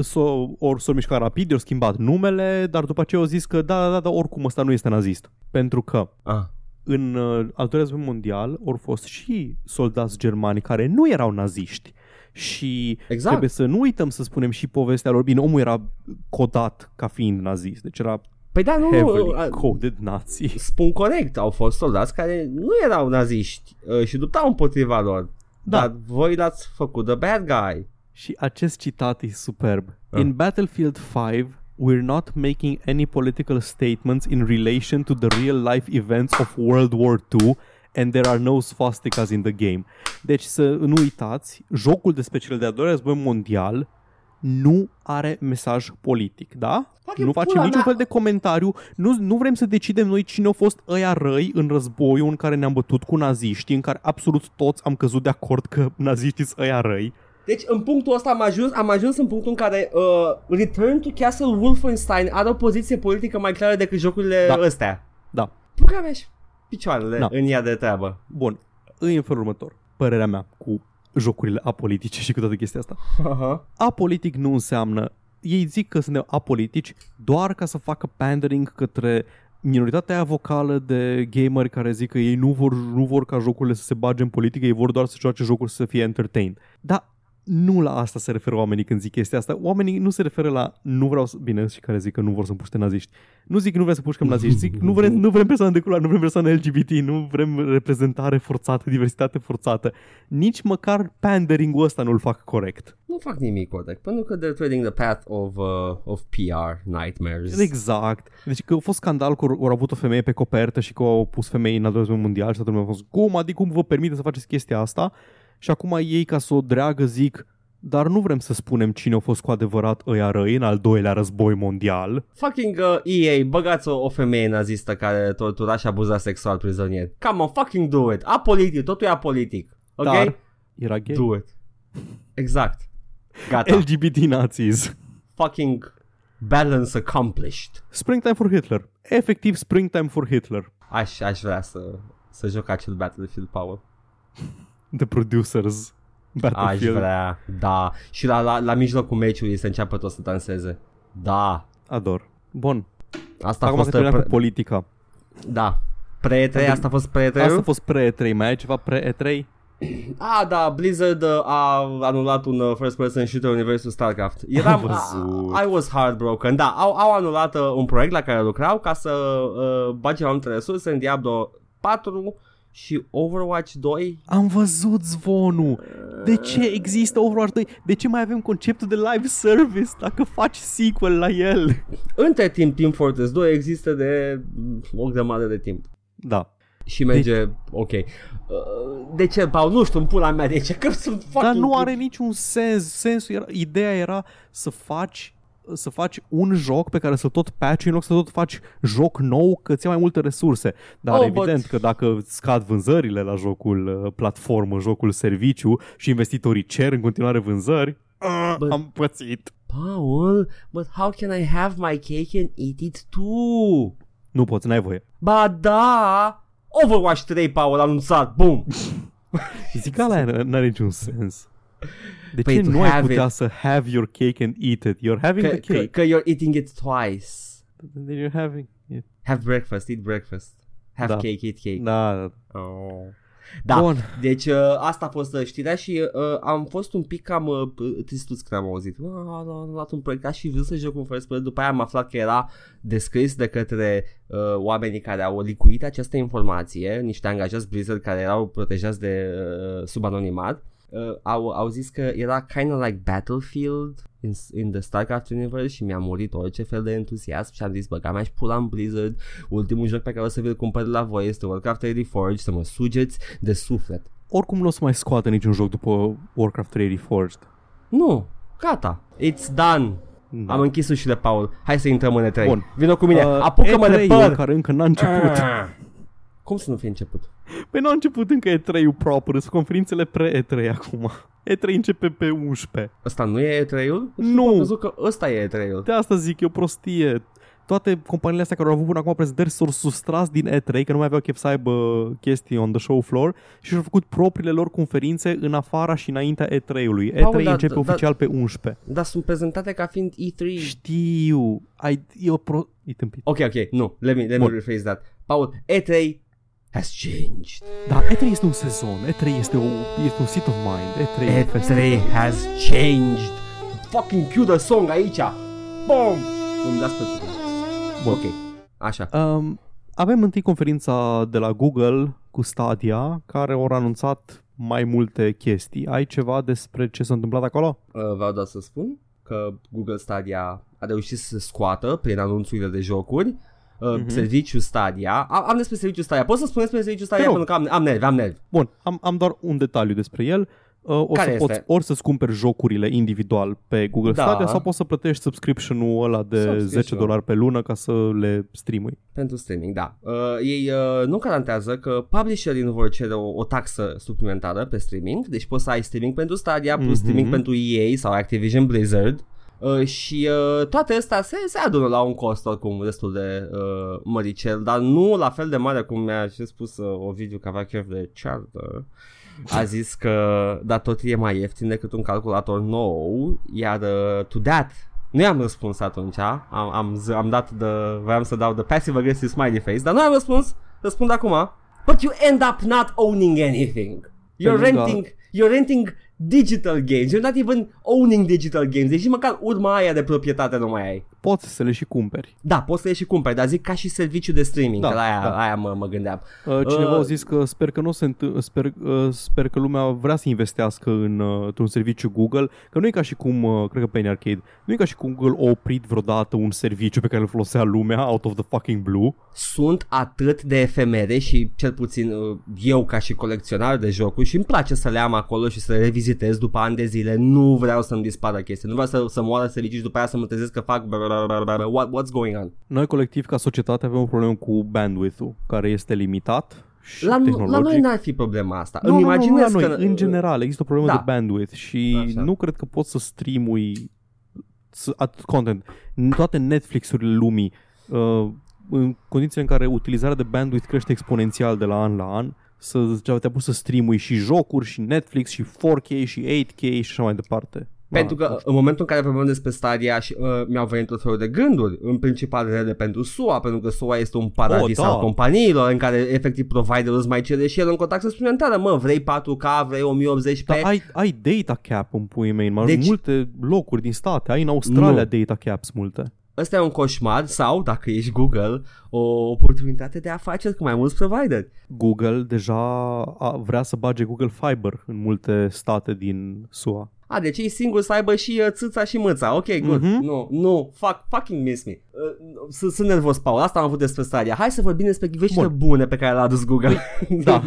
s-o mișca rapid, i-au schimbat numele, dar după aceea au zis că da, oricum ăsta nu este nazist. Pentru că în al doilea război mondial au fost și soldați germani care nu erau naziști. Și exact. Trebuie să nu uităm să spunem și povestea lor. Bine, omul era codat ca fiind nazist, deci era heavily coded nazi. Spun corect, au fost soldați care nu erau naziști și luptau împotriva lor. Da. Dar voi l-ați făcut the bad guy. Și acest citat e superb. In Battlefield 5, we're not making any political statements in relation to the real life events of World War II and there are no swastikas in the game. Deci să nu uitați, jocul despre cel de-al doilea război mondial nu are mesaj politic, da? Nu facem niciun fel de comentariu, nu vrem să decidem noi cine au fost ăia răi în războiul în care ne-am bătut cu naziștii, în care absolut toți am căzut de acord că naziștii sunt ăia răi. Deci în punctul ăsta am ajuns în punctul în care Return to Castle Wolfenstein are o poziție politică mai clară decât jocurile astea. Da. Pucă mea și picioarele în ea de treabă. Bun, în felul următor, părerea mea cu jocurile apolitice și cu toată chestia asta. Apolitic nu înseamnă, ei zic că sunt apolitici doar ca să facă pandering către minoritatea aia vocală de gameri care zic că ei nu vor ca jocurile să se bage în politică, ei vor doar să joace jocuri să fie entertained. Dar nu la asta se referă oamenii când zic chestia asta. Oamenii nu se referă la nu vreau să... Bine, și care zic că nu vor să împuște naziști. Nu zic nu vrem să pușcăm naziști, zic nu vrem persoane de culoare, nu vrem persoane LGBT, nu vrem reprezentare forțată, diversitate forțată. Nici măcar pandering-ul ăsta nu-l fac corect. Nu fac nimic corect, pentru că they're treading the path of PR nightmares. Exact. Deci că a fost scandal că au avut o femeie pe copertă și că au pus femei în al doilea război mondial și toată lumea a fost cum, adică cum vă permite să faceți chestia asta? Și acum ei, ca să o dreagă, zic, dar nu vrem să spunem cine au fost cu adevărat ăia răi în al doilea război mondial. Fucking EA, băgați o femeie nazistă care tortura și abuza sexual prizonier. Come on, fucking do it. Apolitic, totul e apolitic. Ok? Dar era gay. Do it. Exact. Gata. LGBT nazis. Fucking balance accomplished. Springtime for Hitler. Efectiv Springtime for Hitler. Aș vrea să joc acel Battlefield Power. The Producers Battlefield. Aș vrea, da. Și la mijlocul meciului se înceapă tot să danseze. Da. Ador. Bun. Asta acum a fost cu politica. Da. Pre-E3, asta a fost pre-E3? Asta a fost pre-E3, mai ai ceva pre-E3? Da, Blizzard a anulat un first person shooter în universul StarCraft. I was heartbroken. Da, au anulat un proiect la care lucrau ca să bage mai multe resurse în Diablo 4 și Overwatch 2. Am văzut zvonul. De ce există Overwatch 2? De ce mai avem conceptul de live service dacă faci sequel la el? Între timp, Team Fortress 2 există de o grămadă de timp. Da. Și merge ok. De ce, Paul? Nu știu, în pula mea, de ce? Că sunt dar nu are niciun sens. Ideea era să faci un joc pe care să-l tot patch în loc să tot faci joc nou că ți-ai mai multe resurse. Dar evident că dacă scad vânzările la jocul platformă, jocul serviciu și investitorii cer în continuare vânzări, am pățit. Paul, but how can I have my cake and eat it too? Nu poți, n-ai voie. Ba da! Overwatch 3, Paul, anunțat, boom! Zic că ala n-are niciun sens. De ce nu ai putea să have your cake and eat it? You're having the cake. Că you're eating it twice. Then you're having it. Have breakfast, eat breakfast. Have cake, eat cake. Da. Oh. Da. Bun. Deci asta a fost știrea și am fost un pic cam tristuț când am auzit. Am luat un proiect și vreau să joc un first person. După aia am aflat că era descris de către oamenii care au licuit această informație, niște angajați Blizzard care erau protejați de subanonimat. Au zis că era kind of like Battlefield in the StarCraft universe și mi-a murit orice fel de entuziasm și am zis, băga mea și pula în Blizzard, ultimul joc pe care o să vi-l cumpăr la voi este Warcraft 3 Reforged, să mă sugeți de suflet. Oricum nu o să mai scoată niciun joc după Warcraft 3 Reforged. Nu, gata, it's done. Da. Am închis și de Paul. Hai să intrăm în E3. Bun. Vino cu mine. Apucă-mă de păr, care încă n-a început. Cum să nu fie început? Păi n-a început încă E3-ul proper. Sunt conferințele pre-E3 acum. E3 începe pe 11. Ăsta nu e E3-ul? Nu. Am văzut că ăsta e E3-ul. De asta zic, e o prostie. Toate companiile astea care au avut până acum prezentări s-au sustras din E3, că nu mai aveau chef să aibă chestii on the show floor și și-au făcut propriile lor conferințe în afara și înaintea E3-ului. E3 începe oficial pe 11. Dar sunt prezentate ca fiind E3. Știu. E tâmpit. Ok. Nu. Let me rephrase that. Paul, E3 has changed. Dar E3 este un sezon. E3 este un seat of mind. E3 has changed. Fucking cue the song aici. Bom! Îmi dați pe tine. Bun. Ok, așa. Avem întâi conferința de la Google cu Stadia, care au anunțat mai multe chestii. Ai ceva despre ce s-a întâmplat acolo? V-au dat să spun că Google Stadia a reușit să se scoată prin anunțurile de jocuri. Serviciul Stadia. Am despre serviciul Stadia. Poți să spun despre serviciul Stadia? Pentru că am nervi. Bun, am doar un detaliu despre el. Ori să-ți cumperi jocurile individual pe Google Stadia sau poți să plătești subscription-ul ăla de $10 pe lună ca să le streamui. Pentru streaming, da. Ei nu garantează că publisherii nu vor cere o taxă suplimentară pe streaming, deci poți să ai streaming pentru Stadia plus streaming pentru EA sau Activision Blizzard și toate astea se adună la un cost oricum destul de măricel, dar nu la fel de mare cum mi-a spus Ovidiu Cavachier de Charter. A zis că datorii e mai ieftin decât un calculator nou. Iar to that nu i-am răspuns atunci. Voiam să dau the passive aggressive smiley face, dar nu am răspuns. Răspund acum. But you end up not owning anything. You're renting digital games. You're not even owning digital games. Deci măcar urma aia de proprietate nu mai ai. Poți să le și cumperi. Da, poți să le și cumperi, dar zic ca și serviciu de streaming, că la aia mă gândeam. Cineva a zis că sper că lumea vrea să investească într-un serviciu Google, că nu e ca și cum, cred că pe Arcade, nu e ca și cum Google a oprit vreodată un serviciu pe care îl folosea lumea out of the fucking blue. Sunt atât de efemere și cel puțin eu ca și colecționar de jocuri și îmi place să le am acolo și să le revizitez după ani de zile, nu vreau să-mi dispară chestii, nu vreau să moară serviciu și după aia să mă trezesc că fac what's going on? Noi colectiv ca societate avem o problemă cu bandwidth-ul care este limitat și tehnologic. La noi n-ar fi problema asta. Îmi imaginez că în general există o problemă de bandwidth și nu cred că poți să streamui atât content. Toate Netflix-urile lumii în condițiile în care utilizarea de bandwidth crește exponențial de la an la an, te-a pus să streamui și jocuri și Netflix și 4K și 8K și așa mai departe. Pentru că în momentul în care vorbim despre Stadia și, mi-au venit tot felul de gânduri, în principal rele pentru SUA, pentru că SUA este un paradis al companiilor în care efectiv providerul îți mai cere și el în contact suplimentară. Mă, vrei 4K, vrei 1080p. Dar ai data cap în puii mei, deci, multe locuri din state, ai în Australia data caps multe. Ăsta e un coșmar sau, dacă ești Google, o oportunitate de afaceri cu mai mulți provideri. Google deja vrea să bage Google Fiber în multe state din SUA. Deci ei singuri să aibă și țâța și mâța. Ok, good. Nu, fucking miss me. Sunt nervos, Paul. Asta am avut despre Stadia. Hai să vorbim despre veștile bune pe care le-a adus Google. Da.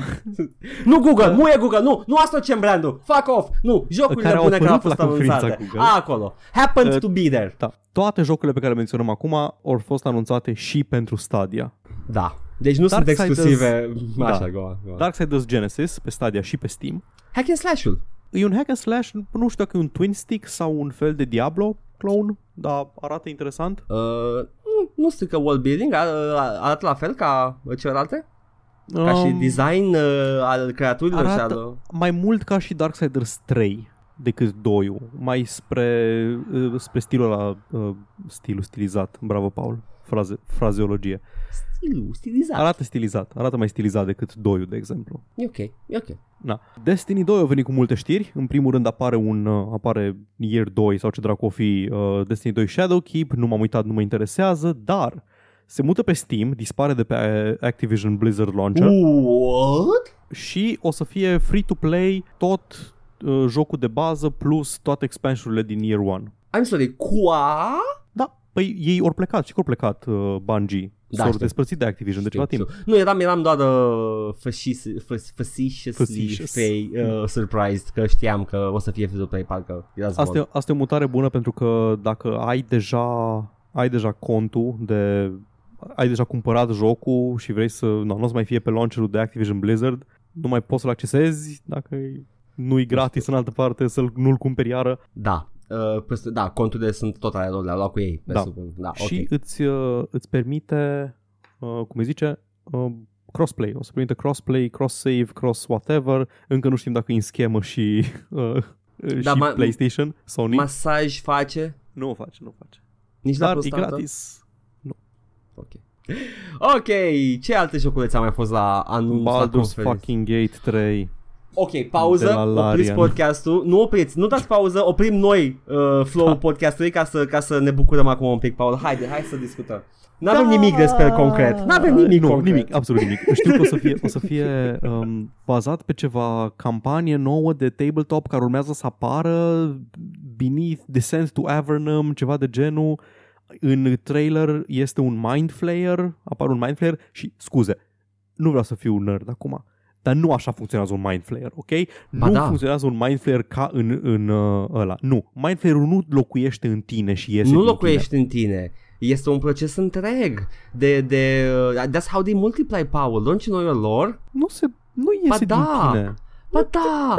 Nu Google, muie Google, nu asociem brandul. Fuck off. Nu, jocurile bune care au fost anunțate. Acolo. Happened to be there. Da. Toate jocurile pe care menționăm acum au fost anunțate și pentru Stadia. Da. Deci nu sunt exclusive. Așa, go on. Darksiders Genesis pe Stadia și pe Steam. Hack and Slash-ul. E un hack and slash, nu știu dacă e un twin stick sau un fel de Diablo clone, dar arată interesant. Nu știu că world building arată la fel ca celelalte? Ca și design al creaturilor? Arată mai mult ca și Darksiders 3 decât 2-ul, mai spre stilul ăla, stilul stilizat. Bravo, Paul. Frazeologie. Stilizat. Arată mai stilizat decât 2-ul, de exemplu. E ok. Na. Destiny 2 a venit cu multe știri. În primul rând apare Year 2 sau ce dracu o fi, Destiny 2 Shadowkeep. Nu m-am uitat, nu mă interesează, dar se mută pe Steam, dispare de pe Activision Blizzard Launcher. What? Și o să fie free to play tot jocul de bază plus toate expansion-urile din Year 1. I'm sorry, qua? Da. Păi ei ori plecat, și că ori plecat Bungie, da, s-au despărțit de Activision de ceva timp. Nu, eram doar facetiously surprised că știam că o să fie free-to-play, parcă. Asta e o mutare bună pentru că dacă ai deja contul de... ai deja cumpărat jocul și vrei să... nu o să mai fie pe launcher-ul de Activision Blizzard, nu mai poți să-l accesezi dacă nu-i gratis în altă parte, să nu-l cumperi iară. Da. Da, conturile sunt tot ale lor, le-au luat cu ei, presupun. Da. Și okay. Îți permite, cum îi zice, crossplay. O să permite crossplay, cross-save, cross-whatever. Încă nu știm dacă e în schemă și, PlayStation, Sony. Masaj face? Nu face. Nici la prostată? Dar e gratis. Nu. Ok, ce alte joculețe a mai fost la anul? Baldur's fucking Gate 3. Ok, pauză, opriți podcastul. Nu opriți, nu dați pauză, oprim noi flow-ul podcastului ca să ne bucurăm acum un pic, Paul. Haide, hai să discutăm. N-avem nimic despre concret. N-avem nimic concret. Absolut nimic. Știu că o să fie bazat pe ceva campanie nouă de tabletop care urmează să apară, Beneath, Descent to Avernum, ceva de genul. În trailer este un Mind Flayer, apare un Mind Flayer și, scuze, nu vreau să fiu nerd acum, dar nu așa funcționează un Mind Flayer, ok? Funcționează un Mind Flayer ca în ăla. Nu, Mind Flayer-ul nu locuiește în tine și iese. Nu locuiește în tine. Este un proces întreg. That's how they multiply power. Don't you know your lore? Nu iese din tine. Ba da,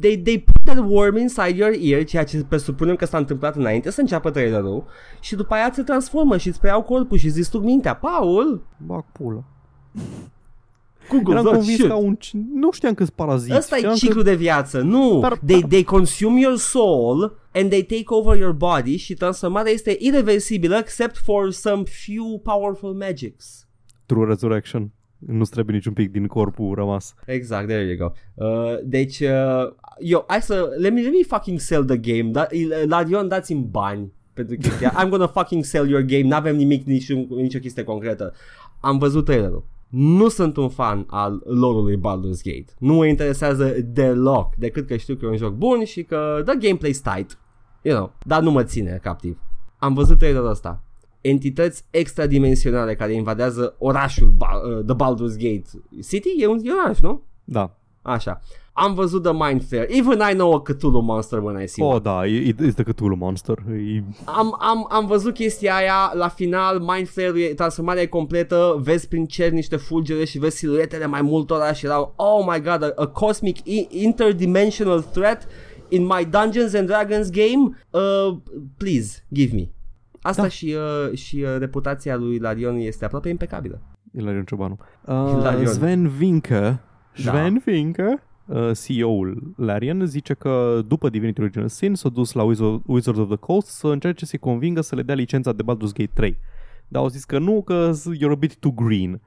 they put that worm inside your ear, ceea ce presupunem că s-a întâmplat înainte să înceapă trailerul, și după aia se transformă și îți preiau corpul și îți distrug mintea. Paul? Bag pula. Google, eram convins că nu știam câți paraziți. Ăsta e ciclul de viață, nu. They consume your soul and they take over your body și transformarea este irreversibilă except for some few powerful magics. True resurrection. Nu-ți trebuie niciun pic din corpul rămas. Exact, there you go. Deci, eu, hai să... Let me fucking sell the game. Larion, dați-mi bani pentru chestia. I'm gonna fucking sell your game. N-avem nimic, nicio chestie concretă. Am văzut trailerul. Nu sunt un fan al lore-ului Baldur's Gate. Nu mă interesează deloc, decât că știu că e un joc bun și că the gameplay-s tight. You know, dar nu mă ține captiv. Am văzut trailerul ăsta. Entități extradimensionale care invadează orașul The Baldur's Gate City? E un oraș, nu? Da. Așa. Am văzut The Mind Flayer. Even I know a Cthulhu monster when I see it. Oh, da, it's the Cthulhu monster. Am văzut chestia aia, la final Mind Flayer, transformarea e completă, vezi prin cer niște fulgere și vezi siluetele mai multora și erau, oh my god, a cosmic interdimensional threat in my Dungeons and Dragons game? Please, give me. Asta da. Și reputația lui Ilarion este aproape impecabilă. Ilarion Ciobanu. Sven Vincke, CEO-ul Larian, zice că după Divinity Original Sin s-a dus la Wizards of the Coast să încerce să-i convingă să le dea licența de Baldur's Gate 3. Dar au zis că nu, că you're a bit too green.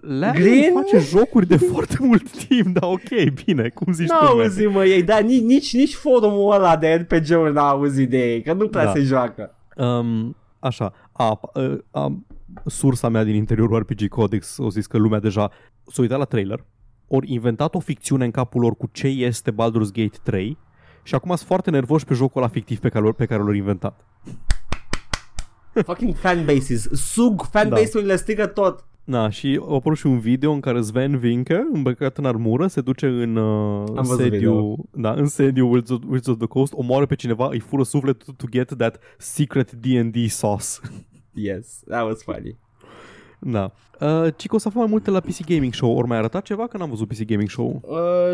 Larian face jocuri de foarte mult timp, dar ok, bine, cum zici tu? N-auzi mă ei, dar nici forumul ăla de RPG-uri n-auzi de ei, că nu prea se joacă. Așa, sursa mea din interiorul RPG Codex o zis că lumea deja s-a uitat la trailer, ori inventat o ficțiune în capul lor cu ce este Baldur's Gate 3 și acum sunt foarte nervoși pe jocul ăla fictiv pe care l-au inventat. Fucking fanbases, sug fanbase-urile, le strigă tot. Na, și a apărut și un video în care Sven Vincke, îmbăcat în armură, se duce în sediu Wizards of the Coast, omoară pe cineva, îi fură sufletul to get that secret D&D sauce. Yes, that was funny. Da. Ci că o să fac mai multe la PC Gaming Show. Ori mai arătat ceva? Că n-am văzut PC Gaming Show.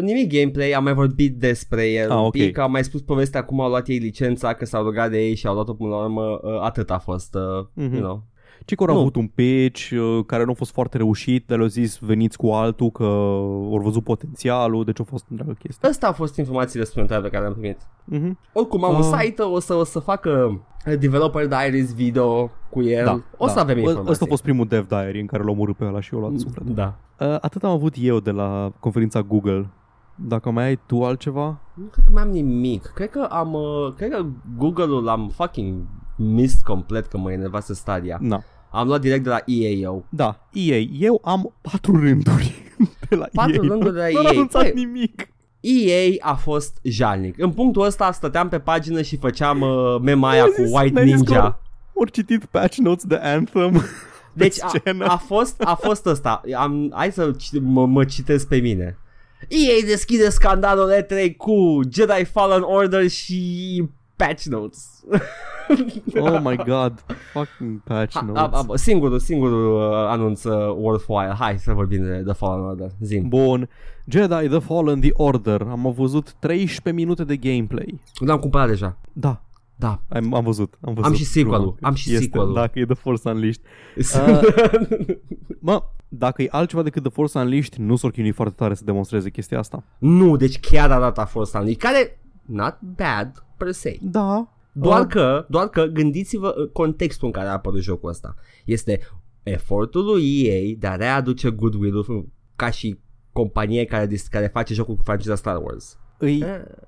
Nimic gameplay, am mai vorbit despre el. Okay. Pic, am mai spus povestea cum au luat ei licența, că s-au rugat de ei și au luat-o până la urmă. Atât a fost, you know. Cicor au avut un pitch care nu a fost foarte reușit, dar le-au zis veniți cu altul că au văzut potențialul, deci a fost întreagă chestie. Asta a fost informațiile suplimentare pe care le-am primit. Mm-hmm. Oricum am un site, o să facă developer diaries video cu el, o să avem informații. Asta a fost primul dev diary în care l-am omorât pe ăla și eu l-am suflet. Da. Atât am avut eu de la conferința Google. Dacă mai ai tu altceva? Nu cred că mai am nimic. Cred că Google-ul l-am fucking missed complet că mă enervează Stadia. Da. Am luat direct de la EA eu. Da, EA. Eu am 4 rânduri de la EA. 4 rânduri de la EA. Nu am anunțat nimic. EA a fost jalnic. În punctul ăsta stăteam pe pagină și făceam mema aia cu White Ninja. ori citit patch notes de Anthem. Deci a fost ăsta. Hai să mă citesc pe mine. EA deschide scandalul E3 cu Jedi Fallen Order și patch notes. Oh my god, fucking patch notes. Singurul anunț worthwhile. Hai să vorbim de The Fallen Order. Zim. Bun. Jedi The Fallen The Order. Am văzut 13 minute de gameplay. L-am cumpărat deja. Da. Da, am văzut. Am și sequel-ul. Dacă e The Force Unleashed. Dacă e altceva decât The Force Unleashed, nu s-or chinui foarte tare să demonstreze chestia asta. Nu, deci chiar arată Force Unleashed, care not bad per se. Da. Doar că gândiți-vă contextul în care a apărut jocul ăsta. Este efortul lui EA de a readuce goodwill-ul ca și companie care face jocul cu franciza Star Wars.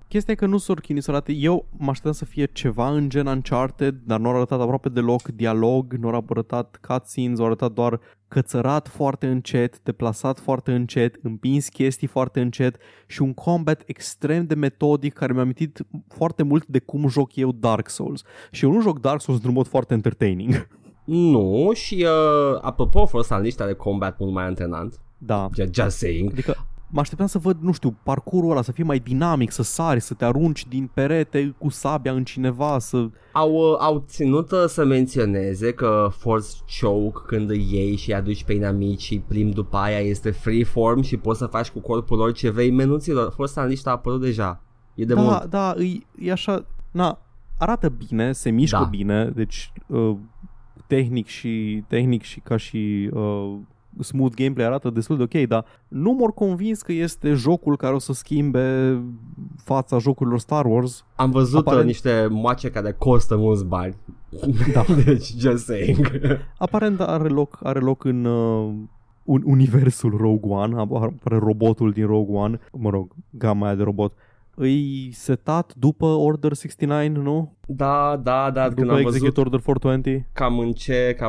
Chestia e că nu s-or chini să arate. Eu mă așteptam să fie ceva în gen Uncharted, dar nu au arătat aproape deloc dialog, nu au arătat cutscenes, au arătat doar cățărat foarte încet, deplasat foarte încet, împins chestii foarte încet și un combat extrem de metodic care mi-a amintit foarte mult de cum joc eu Dark Souls. Și eu nu joc Dark Souls într-un mod foarte entertaining. Nu, și apropo, Force Unleashed are combat mult mai antrenant. Da. Just saying. Adică mă așteptam să văd, nu știu, parcurul ăla să fie mai dinamic, să sari, să te arunci din perete cu sabia în cineva, să... Au ținut să menționeze că Force Choke, când îi iei și îi aduci pe inamici și îi plimbi după aia, este freeform și poți să faci cu corpul lor ce vrei. Menuților, Force Unleashed a apărut deja. E de mult. Da, e așa... Na, arată bine, se mișcă bine, deci tehnic și ca și... smooth gameplay arată destul de ok, dar nu m-or convins că este jocul care o să schimbe fața jocurilor Star Wars. Am văzut niște moace care costă mulți bani. Da. Deci, just saying. Aparent are loc în universul Rogue One, apare robotul din Rogue One, mă rog, gama aia de robot. Îi setat după Order 69, nu? Da, după când am văzut Execute Order 420. Cam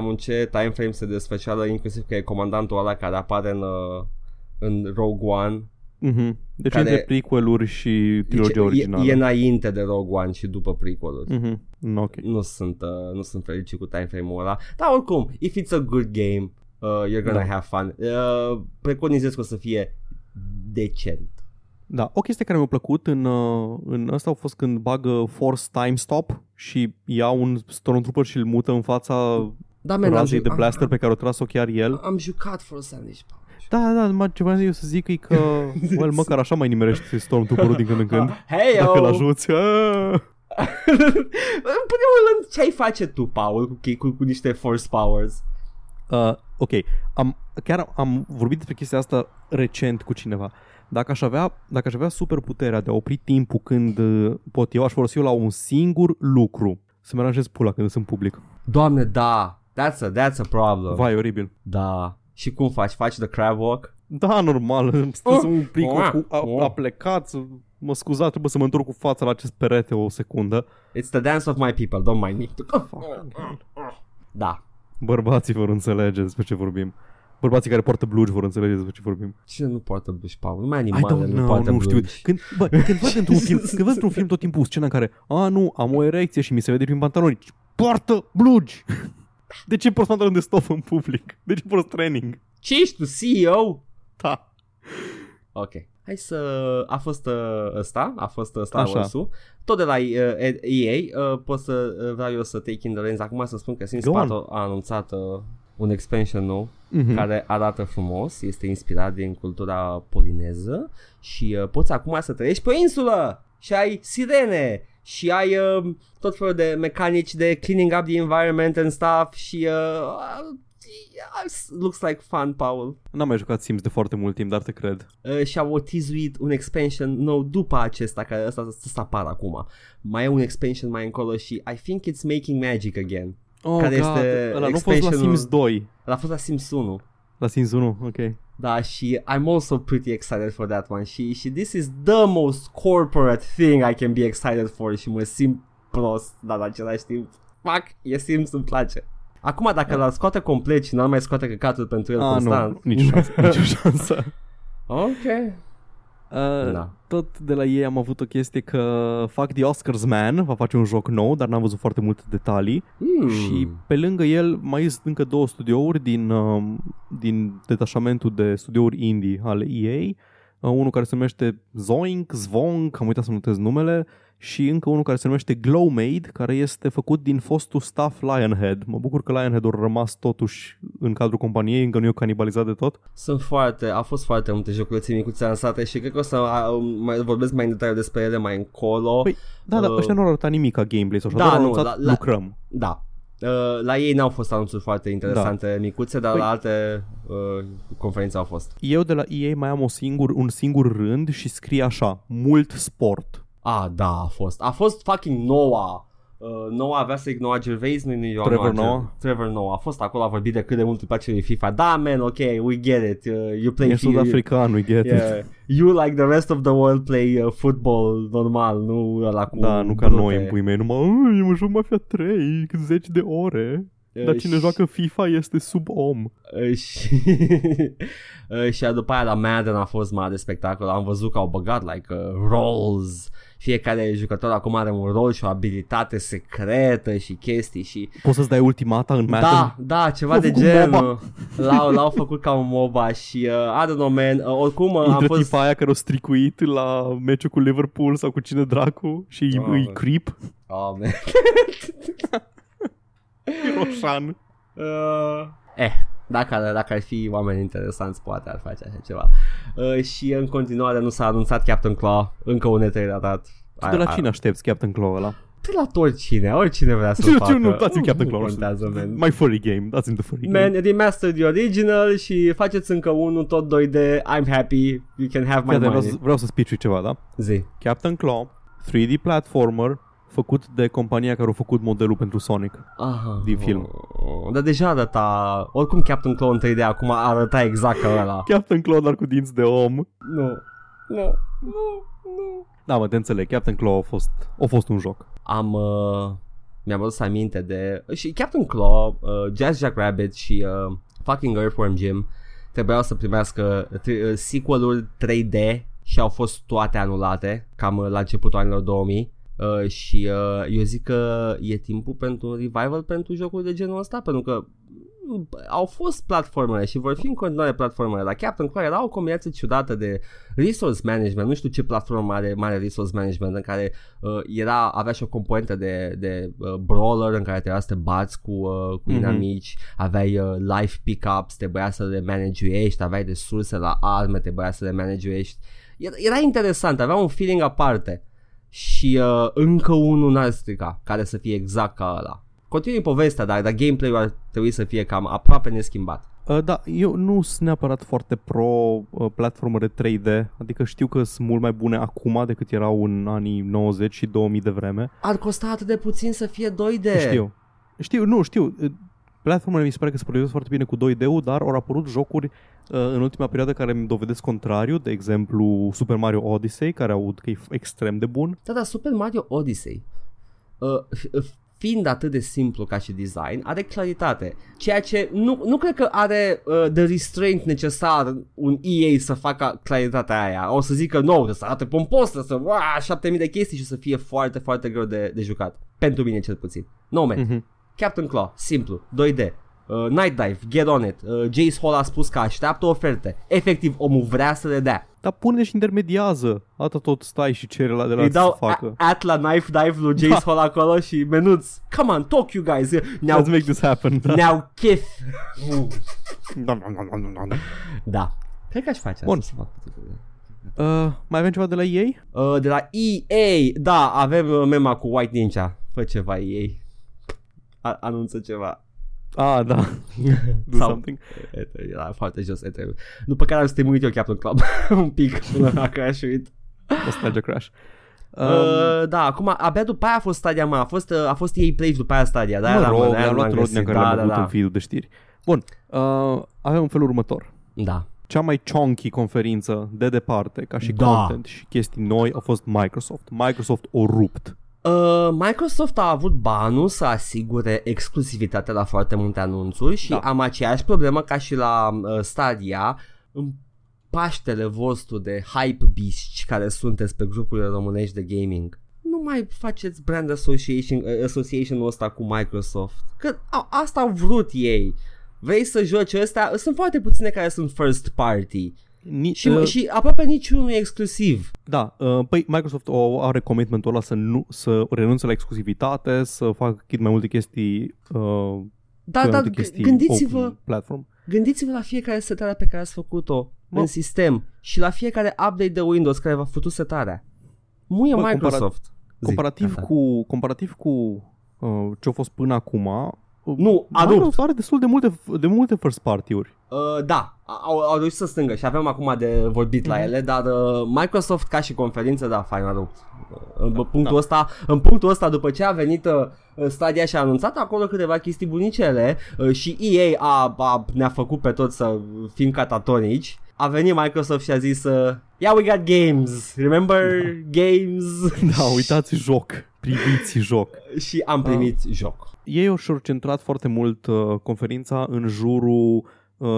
în ce timeframe se desfășoară, inclusiv că e comandantul ăla care apare în Rogue One. Mm-hmm. Deci între prequel-uri și trilogia originală. E înainte de Rogue One și după prequel-uri. Mm-hmm. Okay. Nu sunt fericit cu timeframe-ul ăla. Dar oricum, if it's a good game, you're gonna have fun. Preconizez că o să fie decent. Da, o chestie care mi-a plăcut în ăsta a fost când bagă Force Time Stop și ia un Stormtrooper și îl mută în fața razei de blaster pe care o tras-o chiar el. Am jucat Force Unleashed. Da, ce vreau eu să zic e că well, măcar așa mai nimerești Stormtrooper-ul din când în când. Dacă îl ajuți. În primul rând, ce ai face tu, Paul, cu niște Force Powers? Ok, chiar am vorbit despre chestia asta recent cu cineva. Dacă aș avea super puterea de a opri timpul când pot, eu aș folosi la un singur lucru. Să-mi aranjez pula când sunt public. Doamne, da! That's a problem. Vai, oribil. Da. Și cum faci? Faci the crab walk? Da, normal. Stăzi un pic aplecat. Mă scuzați, trebuie să mă întorc cu fața la acest perete o secundă. It's the dance of my people, don't mind me. Da. Bărbații vor înțelege despre ce vorbim. Bărbații care poartă blugi vor înțelege despre ce vorbim. Cine nu poartă blugi, Paul? Numai animale nu poartă blugi. Nu știu. Când văd într-un film tot timpul scena în care am o erecție și mi se vede prin pantaloni. Poartă blugi! De ce porți pantaloni de stof în public? De ce porți training? Ce ești tu, CEO? Da. Ok. Hai să... A fost Star Wars-ul. Tot de la EA. Pot să vreau eu să take in the reins acum să spun că Sims 4 a anunțat... un expansion nou, mm-hmm, care arată frumos, este inspirat din cultura polineză și poți acum să trăiești pe o insulă și ai sirene și ai tot felul de mecanici de cleaning up the environment and stuff și looks like fun, Paul. N-am mai jucat Sims de foarte mult timp, dar te cred. Și-au teasuit un expansion nou după acesta, care ăsta să apară acum. Mai e un expansion mai încolo și I think it's making magic again. Oh, care God. Este ăla nu a fost la Sims 2. Ăla a fost la Sims 1. La Sims 1, ok. Da, și I'm also pretty excited for that one. Și this is the most corporate thing I can be excited for. Și mă simt prost, dar la același timp, fuck, e Sims, îmi place. Acum, dacă l-ar scoate complet și n-ar mai scoate căcatul pentru el constant. Nu, nicio șansă. Ok. Tot de la ei am avut o chestie că fac The Oscars Man, va face un joc nou, dar n-am văzut foarte multe detalii. Și pe lângă el mai sunt încă două studiouri din detașamentul de studiouri indie ale EA, unul care se numește Zoink, Zvonk, am uitat să notez numele, și încă unul care se numește Glowmade, care este făcut din fostul staff Lionhead. Mă bucur că Lionhead a rămas totuși în cadrul companiei, încă nu e canibalizat de tot. A fost foarte multe jocuri ținicuțe lansate și cred că o să vorbesc mai în detaliu despre ele mai încolo. Păi, da, ăștia nu au arătat nimic ca gameplay sau așa, dar au anunțat lucrăm. Da. La ei n-au fost anunțuri foarte interesante micuțe, dar la alte conferințe au fost. Eu de la EA mai am un singur rând și scrie așa: mult sport. Da, a fost fucking Noah. Noah avea să ignora Gervais, Trevor Noah a fost acolo, a vorbit de cât de mult îi place lui FIFA. Da, man, ok, we get it. You play FIFA. Ești sud-african, we get it. You, like the rest of the world, play football normal, nu ăla cu... Da, nu ca noi, în pui mei, numai, eu mă joc Mafia 3, 10 de ore. Dar cine joacă FIFA este sub om. Și după aia la Madden a fost mare spectacol. Am văzut că au băgat like roles. Fiecare jucător acum are un rol și o abilitate secretă și chestii și... Poți să-ți dai ultimata în Madden? Da, ceva de genul. L-au făcut ca un MOBA și I don't know, man. Oricum am fost... tipa aia care o stricuit la meciul cu Liverpool sau cu cine dracu și îi creep. Oh, man. Roșan. Dacă ar fi oameni interesanți, poate ar face așa ceva. Și în continuare nu s-a anunțat Captain Claw. Încă un E3 ratat. Tu de la cine aștepți Captain Claw ăla? De la tot cine, oricine vrea să-l facă. Nu, dați-mi Captain Claw, contează, man. My furry game, dați-mi the furry game. Man, remaster the original și faceți încă unul, tot 2D. I'm happy, you can have my money. Vreau să pitch ceva, da? Zi. Captain Claw, 3D platformer, făcut de compania care a făcut modelul pentru Sonic din film. Dar deja arăta... Oricum Captain Claw în 3D acum arăta exact ca ăla. Captain Claw, dar cu dinți de om. Nu. Da, mă, te înțeleg. Captain Claw a fost un joc. Mi-am adus aminte de... Și Captain Claw, Jazz Jackrabbit și fucking Earthworm Jim trebuiau să primească sequel-uri 3D și au fost toate anulate cam la începutul anilor 2000. Și eu zic că e timpul pentru un revival pentru jocuri de genul ăsta, pentru că au fost platformele și vor fi în continuare platformele, dar Captain Claw era o combinație ciudată de resource management, nu știu ce platformă are mare resource management, în care avea și o componentă de brawler în care trebuia să te bați cu inamici, aveai life pickups, trebuia să le manageuiești, aveai resurse la arme, trebuia să le manageuiești, era interesant, avea un feeling aparte. Și încă unul n-ar strica care să fie exact ca ăla. Continui povestea, dar gameplay-ul ar trebui să fie cam aproape neschimbat. Da, eu nu sunt neapărat foarte pro platformere 3D. Adică știu că sunt mult mai bune acum decât erau în anii 90 și 2000 de vreme. Ar costa atât de puțin să fie 2D. Știu. Platformele mi se pare că se potrivesc foarte bine cu 2D-ul, dar au apărut jocuri în ultima perioadă care îmi dovedesc contrariu, de exemplu Super Mario Odyssey, care aud că e extrem de bun. Da, Super Mario Odyssey, fiind atât de simplu ca și design, are claritate, ceea ce nu cred că are the restraint necesar un EA să facă claritatea aia. O să zică, nu, să arate pompos, să 7000 de chestii și să fie foarte, foarte greu de jucat. Pentru mine cel puțin. No, man. Captain Claw, simplu, 2D, Night Dive, get on it. Jace Hall a spus că așteaptă oferte. Efectiv, omul vrea să le dea. Dar pune și intermediază. Ata tot stai și ceri la de la să facă. At la Knife Dive lui Jace Hall acolo și menuți. Come on, talk you guys. Let's make this happen. Now kiff. Da. Cred că aș face asta. Bun. Mai avem ceva de la EA? De la EA. Da, avem mema cu White Ninja. Fă ceva EA. Anunță ceva. Da. Do something. Era foarte jos. După care am stimulit eu Captain Claw un pic până la crash-uit. O să merge crash. Da, acum abia după aia a fost Stadia, mă. A fost EA Play după aia Stadia. Da, am luat rodnea care l-am avut în feed-ul de știri. Bun. Avem un felul următor. Da. Cea mai chonky conferință de departe, ca și content și chestii noi, a fost Microsoft. Microsoft o rupt. Microsoft a avut banul să asigure exclusivitatea la foarte multe anunțuri și am aceeași problemă ca și la Stadia. Îmi paștele vostru de hype beast care sunteți pe grupurile românești de gaming. Nu mai faceți brand association-ul ăsta cu Microsoft. Că asta au vrut ei. Vrei să joci ăsta? Sunt foarte puține care sunt first party. Și aproape niciunul e exclusiv. Da, păi Microsoft are commitmentul ăla să renunțe la exclusivitate, să facă cât mai multe chestii gândiți-vă, platform. Gândiți-vă la fiecare setare pe care ați făcut-o în sistem și la fiecare update de Windows care v-a făcut setarea. Muie Microsoft. Comparativ cu ce-a fost până acum, nu, Microsoft are destul de multe first party-uri. Da, au reușit să stângă și avem acum de vorbit la ele, dar Microsoft ca și conferință, da, fain, arupt. În punctul ăsta, după ce a venit Stadia și a anunțat acolo câteva chestii bunicele și EA ne-a făcut pe toți să fim catatonici, a venit Microsoft și a zis yeah, we got games, remember games? Da, uitați joc, priviți joc. Și am primit joc. Ei și-au centrat foarte mult conferința în jurul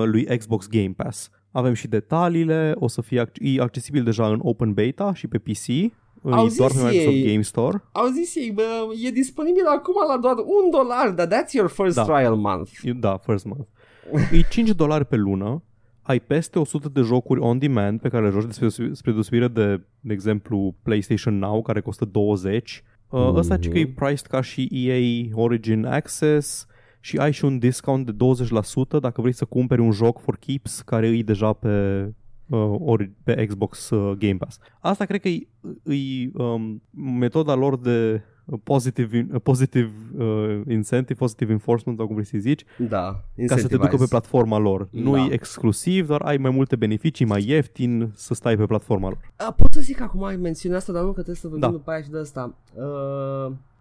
lui Xbox Game Pass. Avem și detaliile, o să fie accesibil deja în Open Beta și pe PC, doar pe Microsoft Game Store. Au zis ei, e disponibil acum la doar $1, dar that's your first trial month. Da, first month. E $5 pe lună. Ai peste 100 de jocuri on demand pe care le joci, spre deosebire de exemplu, PlayStation Now, care costă 20. Ăsta zice că e priced ca și EA Origin Access și ai și un discount de 20% dacă vrei să cumperi un joc for keeps care e deja pe Xbox Game Pass. Asta cred că e metoda lor de positive incentive, positive enforcement, sau cum vrei să zici, ca să te ducă pe platforma lor. Nu e exclusiv, doar ai mai multe beneficii, mai ieftin să stai pe platforma lor. Pot să zic acum ai menționat asta, dar nu că trebuie să vorbim după aia și de asta.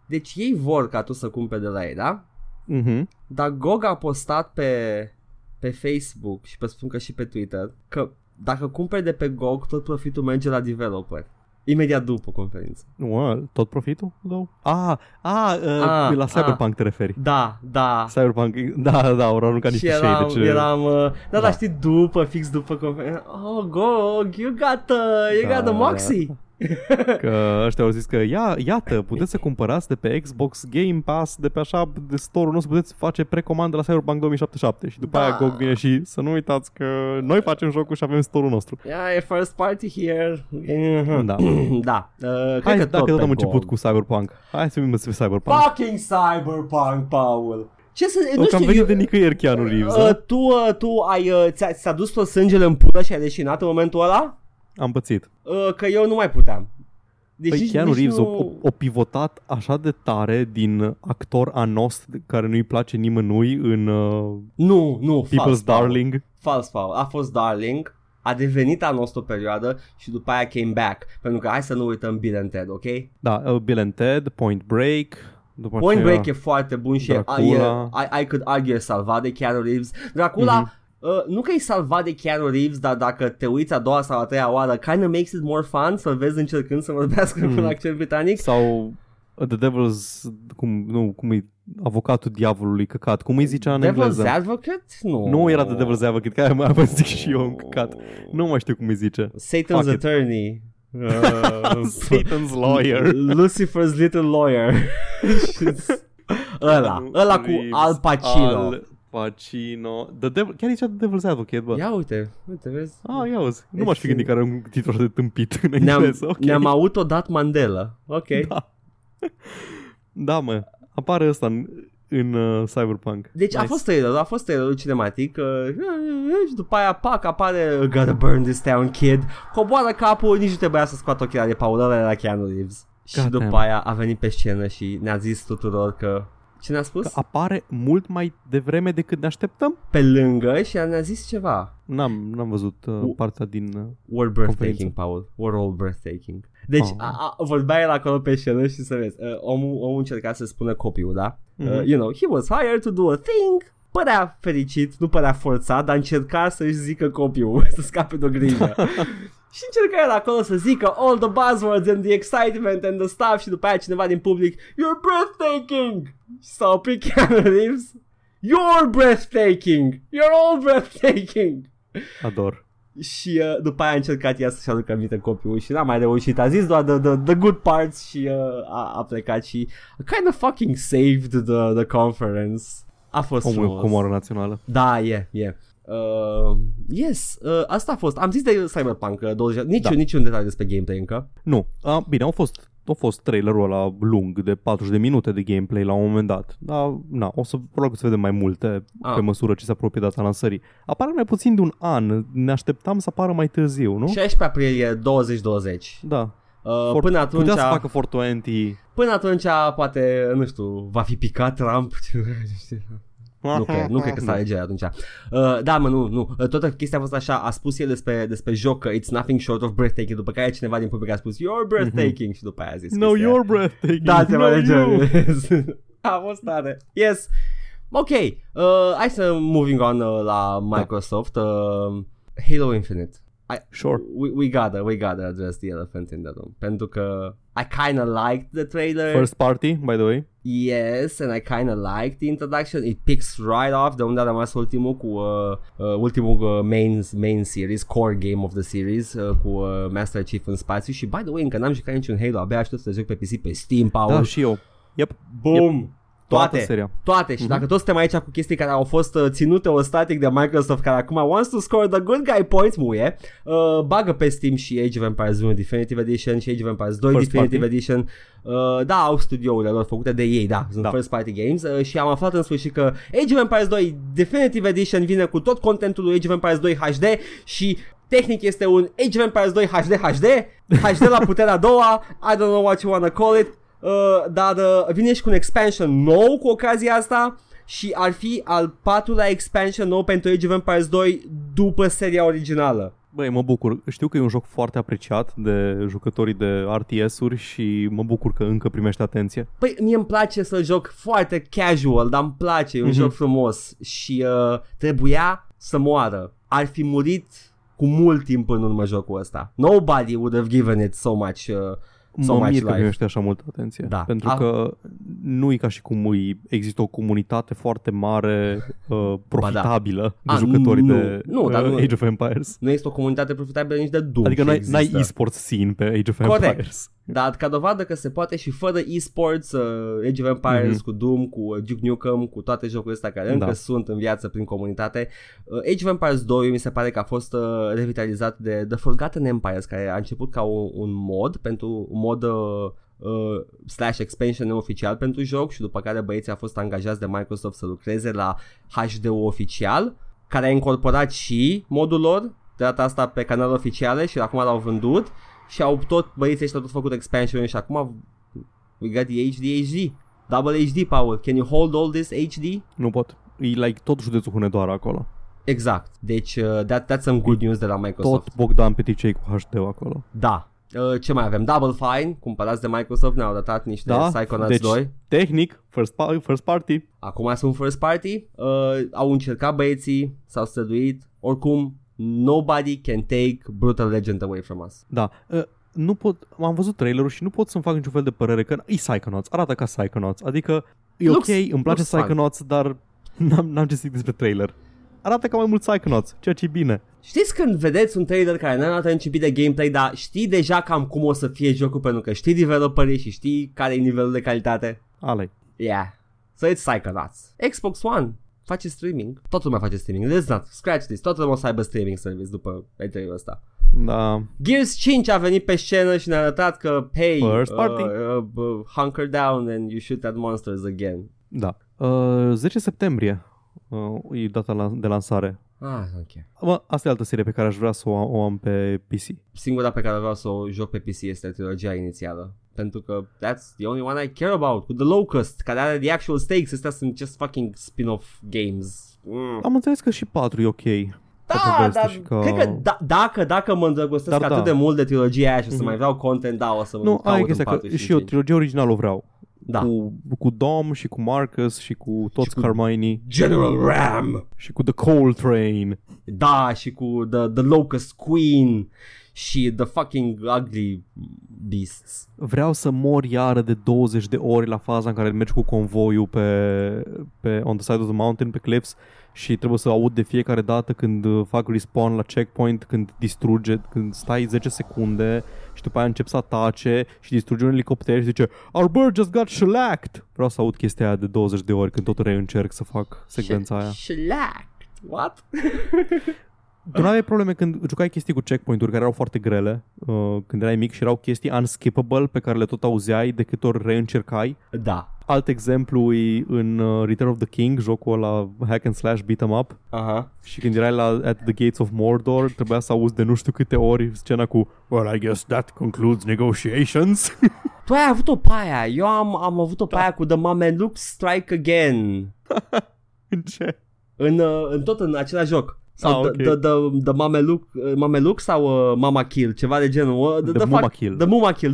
Deci ei vor ca tu să cumperi de la ei, da? Mm-hmm. Dar GOG a postat pe Facebook și spun că și pe Twitter că dacă cumperi de pe GOG, tot profitul merge la developer. Imediat după conferință. Wow, tot profitul? La Cyberpunk te referi. Da. Cyberpunk, da, au aruncat niște shade. Și eram... Da, știi, fix după conferință. Oh, GOG, you got the moxie. Că ăștia au zis că iată, puteți să cumpărați de pe Xbox Game Pass, de pe așa, de store-ul nostru, puteți face precomandă la Cyberpunk 2077 și după aia GOG vine și să nu uitați că noi facem jocul și avem store-ul nostru. Yeah, e first party here. Hai, că dacă tot am început cu Cyberpunk, hai să vorbim despre Cyberpunk. Fucking Cyberpunk, Paul! Ce să... Nu știu, am venit de nicăieri Keanu Reeves. Tu ai... ți-a dus tot sângele în pulă și ai leșinat în momentul ăla? Am pățit. Că eu nu mai puteam. Păi Keanu Reeves o pivotat așa de tare din actor anost care nu-i place nimănui în nu, People's Darling. Fals, Paul. A fost Darling, a devenit anost o perioadă și după aia came back. Pentru că hai să nu uităm Bill and Ted, ok? Da, Bill and Ted, Point Break... Point Break e foarte bun și I could argue salvat de Keanu Reeves. Dracula... Mm-hmm. Nu că e salvat de Keanu Reeves, dar dacă te uiți a doua sau a treia oară, kind of makes it more fun să-l vezi încercând să vorbească cu un accent britanic. Sau The Devil's, cum e avocatul diavolului căcat, cum îi zicea în engleză? Devil's Advocate? Nu era The Devil's Advocate, care mai vă zic și eu în căcat. Nu mai știu cum îi zice. Satan's Attorney. Satan's Lawyer. Lucifer's Little Lawyer. Ăla cu Al Pacino. The Devil, chiar zicea The Devil's Advocate, bă. Ia uite, vezi? Ia uzi. Nu m-aș fi gândit că are un titlu de tâmpit în engleză. Okay. Ne-am autodat Mandela. Ok. Da, mă. Apare ăsta în Cyberpunk. Deci nice. A fost trailerul cinematic și după aia, pac, apare Gotta burn this town, kid. Coboară capul, nici nu trebuia să scoată ochii Paul, era Keanu Reeves. God, și după aia a venit pe scenă și ne-a zis tuturor că... Ce ne-a spus? Că apare mult mai devreme decât ne așteptăm? Pe lângă și ne-a zis ceva. N-am văzut partea din We're breathtaking, Paul. We're all breathtaking. Deci vorbea el acolo pe scenă și să vezi. Omul încerca să spună copyul, da? You know, he was hired to do a thing. Părea fericit, nu părea forțat, dar încerca să-și zică copyul, să scape de o grijă. Și încerca el acolo să zică all the buzzwords and the excitement and the stuff și după aia cineva din public, you're breathtaking! Sau pe Keanu Reeves, you're breathtaking! You're all breathtaking! Ador. Și după aia a încercat ea să-și aducă aminte copiul și n-a mai reușit. A zis doar the good parts și a plecat și kind of fucking saved the conference. A fost frumos. Comoră națională. Da, e. Asta a fost. Am zis de Cyberpunk 20. Niciun detaliu despre gameplay încă. Nu. Bine, a fost trailerul ăla lung de 40 de minute de gameplay la un moment dat. Dar na, o să probabil să vedem mai multe pe măsură ce se apropie data lansării. Apare mai puțin de un an. Ne așteptam să apară mai târziu, nu? 16 aprilie 2020. Da. Până atunci putea să facă 420. Până atunci poate, nu știu, va fi picat Trump. Nu cred că s-a alegea atunci. Toată chestia a fost așa. A spus el despre joc că it's nothing short of breathtaking. După care cineva din public a spus you're breathtaking. Și după aia a zis no, chestia. You're breathtaking. Da, se va alegea. A fost tare. Yes. Ok, hai să moving on la Microsoft. Halo Infinite. Sure. We gotta address the elephant in the room. Pentru că I kinda liked the trailer. First party, by the way. Yes, and I kinda liked the introduction. It picks right off de unde a rămas ultimul cu ultimul main series, core game of the series, cu Master Chief în spațiu. Și by the way, încă n-am jucat niciun Halo. Abia aștept să joc pe PC, pe Steam, Paul. Da, și eu. Yep. Boom. Yep. Toate. Și dacă toți suntem aici cu chestii care au fost ținute o static de Microsoft, care acum wants to score the good guy points, bagă pe Steam și Age of Empires 1 Definitive Edition și Age of Empires 2 first Definitive party. Edition. Au studiourile lor făcute de ei, sunt first party games. Și am aflat în sfârșit că Age of Empires 2 Definitive Edition vine cu tot contentul lui Age of Empires 2 HD și tehnic este un Age of Empires 2 HD la puterea a doua. I don't know what you wanna call it. Dar vine și cu un expansion nou cu ocazia asta și ar fi al patrulea expansion nou pentru Age of Empires 2 după seria originală. Băi, mă bucur. Știu că e un joc foarte apreciat de jucătorii de RTS-uri și mă bucur că încă primește atenție. Păi, mie îmi place să joc foarte casual, dar îmi place, e un joc frumos și trebuia să moară. Ar fi murit cu mult timp în urmă jocul ăsta. Nobody would have given it so much mă mir că primește așa multă atenție, pentru că nu e ca și cum există o comunitate foarte mare profitabilă de jucători de Age of Empires. Nu este o comunitate profitabilă nici de Doom. Adică n-ai e-sports scene pe Age of Empires. Corect. Dar ca dovadă că se poate și fără e-sports, Age of Empires cu Doom, cu Duke Nukem, cu toate jocurile astea care încă sunt în viață prin comunitate. Age of Empires 2 mi se pare că a fost revitalizat de The Forgotten Empires, care a început ca un mod pentru slash expansion neoficial pentru joc și după care băieții au fost angajați de Microsoft să lucreze la HD-ul oficial, care a incorporat și modul lor de data asta pe canalele oficiale și acum l-au vândut. Și au tot, băieții ăștia au tot făcut expansion și acum we got the HD. Double HD, Paul. Can you hold all this HD? Nu pot. E like tot județul Hunedoara acolo. Exact. Deci that's some good news de la Microsoft. Tot Bogdan Peticei cu HD-ul acolo. Da. Ce mai avem? Double Fine, cumpărați de Microsoft, ne-au datat niște Psychonauts 2. Tehnic, first party. Acum sunt first party. Au încercat băieții, s-au străduit. Oricum, nobody can take Brutal Legend away from us. Da, nu pot, am văzut trailerul și nu pot să-mi fac niciun fel de părere că e Psychonauts, arată ca Psychonauts. Adică e ok, îmi place Psychonauts, dar n-am ce să zic despre trailer. Arată ca mai mult Psychonauts, ceea ce e bine. Știți când vedeți un trailer care n-a arată început de gameplay, dar știi deja cam cum o să fie jocul, pentru că știi developerii și știi care e nivelul de calitate. Alei. Yeah, so it's Psychonauts. Xbox One face streaming. Toată lumea face streaming. Let's not scratch this. Toată lumea o să aibă streaming service după E3-ul ăsta. Da. Gears 5 a venit pe scenă și ne-a arătat că hey, hunker down and you shoot at monsters again. Da. 10 septembrie e data de lansare. Ah, ok. Asta e altă serie pe care aș vrea să o am pe PC. Singura pe care vreau să o joc pe PC este trilogia inițială. Pentru că that's the only one I care about. Cu The Locust, care are the actual stakes. Astea sunt just fucking spin-off games. Am înțeles că și 4 e ok. Da, dar că... cred că dacă mă îndrăgostesc atât de mult de trilogia aia și să mai vreau content, o să mă caut în 4 și 5. Și eu trilogia originală o vreau. Da. Cu Dom și cu Marcus și cu toți și cu Carmine, General Ram și cu The Coltrane. Da, și cu The Locust Queen și The fucking Ugly Beasts. Vreau să mor iară de 20 de ori la faza în care mergi cu convoiul pe on the side of the mountain, pe cliffs și trebuie să aud de fiecare dată când fac respawn la checkpoint, când distruge, când stai 10 secunde și după aia încep să atace și distruge un elicopter și zice Our bird just got shellacked. Vreau să aud chestia aia de 20 de ori când tot reîncerc să fac secvența aia. Shellacked? What? Tu n-aveai probleme când jucai chestii cu checkpoint-uri care erau foarte grele când erai mic și erau chestii unskippable pe care le tot auzeai de câte ori reîncercai? Da. Alt exemplu e în Return of the King, jocul ăla hack and slash beat 'em up. Aha. Și când erai la At the Gates of Mordor trebuia să auzi de nu știu câte ori scena cu Well, I guess that concludes negotiations. Tu ai avut-o pe aia. Eu am avut-o pe aia cu The Mameluks Strike Again. În ce? Tot în același joc. Sau the Mameluk sau Mama Kill, ceva de genul. The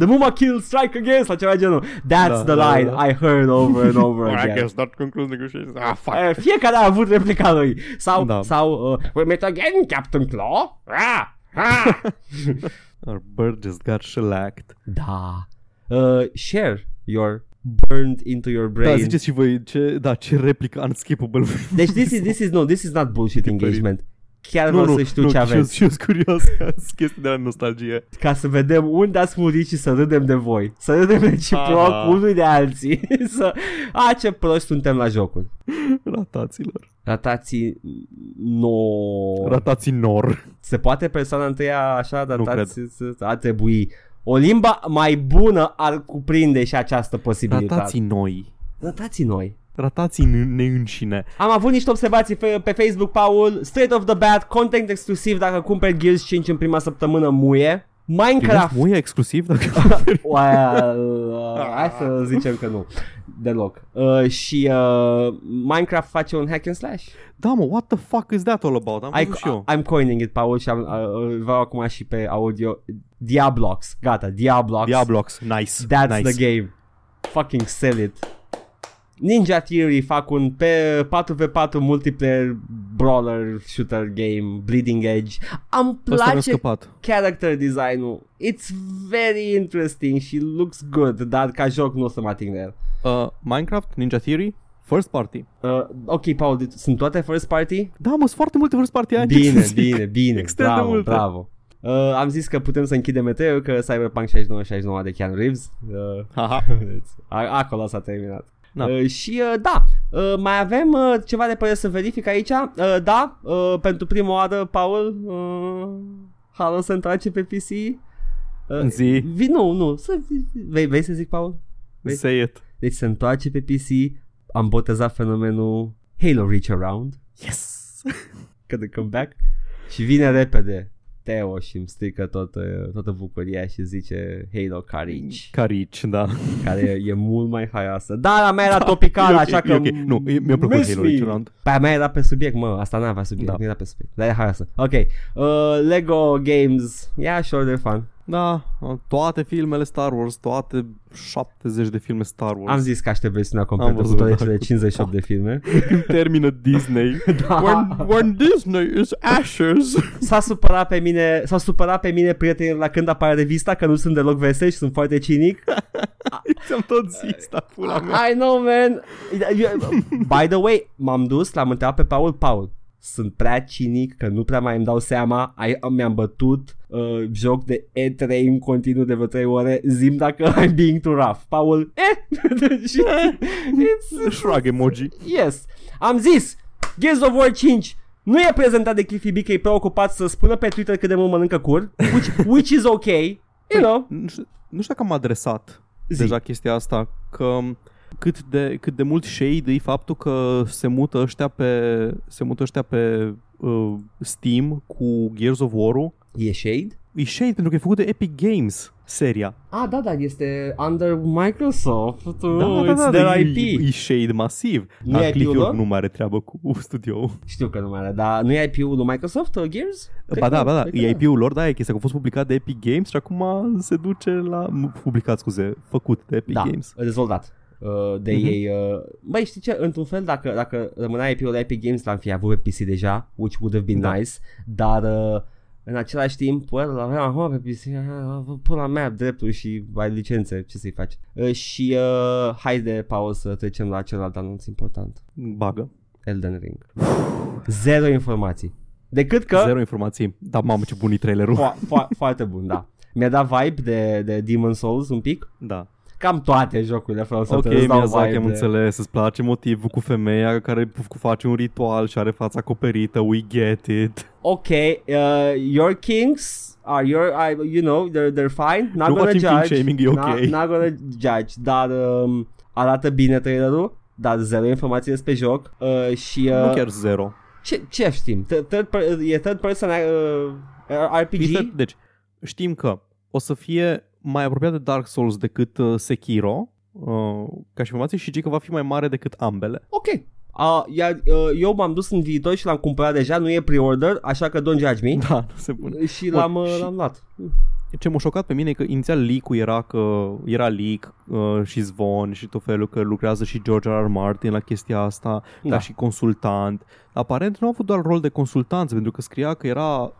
Mama Kill Strike Again sau ceva de genul. That's the line I heard over and over again. I guess that concludes negotiations. Ah, fuck. Fiecare a avut replica lui. Sau we met again, Captain Claw. Ah, ah. Our bird just got shellacked. Da. Share your burned into your brain. Da, ziceți și voi ce replică unskippable. Deci this is not bullshit engagement. Chiar vreau să știu ce aveți. Și eu sunt curios ca chestii de la nostalgie. Ca să vedem unde ați murit și să râdem de voi. Să râdem reciproc unul de alții. Ce proști suntem la jocul. Ratații nor. Se poate persoana întâia așa, dar ar trebui. O limba mai bună ar cuprinde și această posibilitate. Ratații noi. Ratații neînșine. Am avut niște observații pe Facebook, Paul. Straight off the bat, content exclusiv dacă cumperi Gears 5 în prima săptămână, muie. Minecraft. Primești muie exclusiv dacă cumperi? Hai să zicem că nu. Deloc. Și Minecraft face un hack and slash. Da, mă, what the fuck is that all about? I'm coining it, Paul, și vreau acum și pe audio. Diablox. Gata, Diablox. Nice. That's the game. Fucking sell it. Ninja Theory fac un pe 4v4 multiplayer brawler shooter game, Bleeding Edge. Îmi place character design-ul. It's very interesting și looks good, dar ca joc nu o să mă ating de el. Minecraft, Ninja Theory, first party. Ok, Paul, sunt toate first party? Da, mă, sunt foarte multe first party. Bine, bravo. Am zis că putem să închidem ET-ul, că Cyberpunk 69 de Keanu Reeves. Acolo s-a terminat. Și mai avem ceva de părere să verific aici. Pentru prima oară, Paul, Halo se întoarce pe PC în zi. Vei să zic, Paul? Say it. Deci se întoarce pe PC. Am botezat fenomenul Halo Reach Around. Yes. Când comeback. Și vine repede Teo și îmi strică toată bucuria și zice Halo Carriage, da. Care e mult mai haioasă. Dar la mea era topicală, așa că... Okay. Nu, mi-a plăcut Halo Reach Around. Pe mea era pe subiect, mă, asta n-avea subiect, nu era pe subiect. Dar e haioasă. Ok, Lego Games, sure, they're fun. Da, toate filmele Star Wars, toate 70 de filme Star Wars. Am zis că aștept versiunea completă cu toate cele 58 de filme. Când termină Disney. When Disney is ashes. S-a supărat pe mine prietenii la când apare revista, că nu sunt deloc vesel și sunt foarte cinic. Ți-am tot zis, dar pula mea. I know, man. By the way, m-am dus, l-am întrebat pe Paul. Sunt prea cinic că nu prea mai îmi dau seama. Mi-am bătut joc de E3 în continuu de vreo 3 ore. Zim dacă I'm being too rough, Paul. Shrug emoji. Yes. Am zis Gears of War 5 nu e prezentat de Cliffy B, că e preocupat să spună pe Twitter cât de mult mănâncă cur, which is ok, you know. Nu știu dacă am adresat deja chestia asta, că cât de mult shade e faptul că se mută ăștia pe Steam cu Gears of War-ul. E shade? E shade pentru că e făcut de Epic Games seria. Da, este under Microsoft. Da, IP. E shade masiv. Dar Clifford nu mai are treabă cu studioul. Știu că nu mai are, dar nu e IP-ul lui Microsoft Gears? Ba da, e IP-ul lor, da, e chestia că a fost publicat de Epic Games și acum se duce la făcut de Epic Games. Da, dezvoltat. De ei. Băi, știi ce? Într-un fel, dacă rămâna IP-ul la Epic Games, l-am fi avut pe PC deja, which would have been nice. Dar în același timp l-aveam acum pe PC, pula mea, dreptul și ai licențe, ce să-i faci. Și haide, Paul, să trecem la celălalt anunț important. Bagă Elden Ring. Zero informații. Decât că... Zero informații. Dar mamă ce bun e trailerul. Foarte bun, da. Mi-a dat vibe de Demon Souls un pic. Da. Cam toate jocurile From Software îți dau vibe. Ok, am înțeles. Îți place motivul cu femeia care face un ritual și are fața acoperită. We get it. Ok, your kings are your, you know, they're fine. Not gonna judge. Shaming, okay. Not gonna judge. Dar arată bine trailerul. Dar zero informații despre joc și... Nu chiar zero. Ce știm? E third person RPG? Deci știm că o să fie mai apropiat de Dark Souls decât Sekiro ca și informație și că va fi mai mare decât ambele. Ok. Iar eu m-am dus în viitor și l-am cumpărat deja, nu e pre-order, așa că don't judge me. Da, nu se pune. Și l-am luat. Ce m-a șocat pe mine e că inițial leak-ul era că era leak și zvon și tot felul că lucrează și George R. R. Martin la chestia asta, da. Dar și consultant. Aparent nu a avut doar rol de consultanță, pentru că scria că era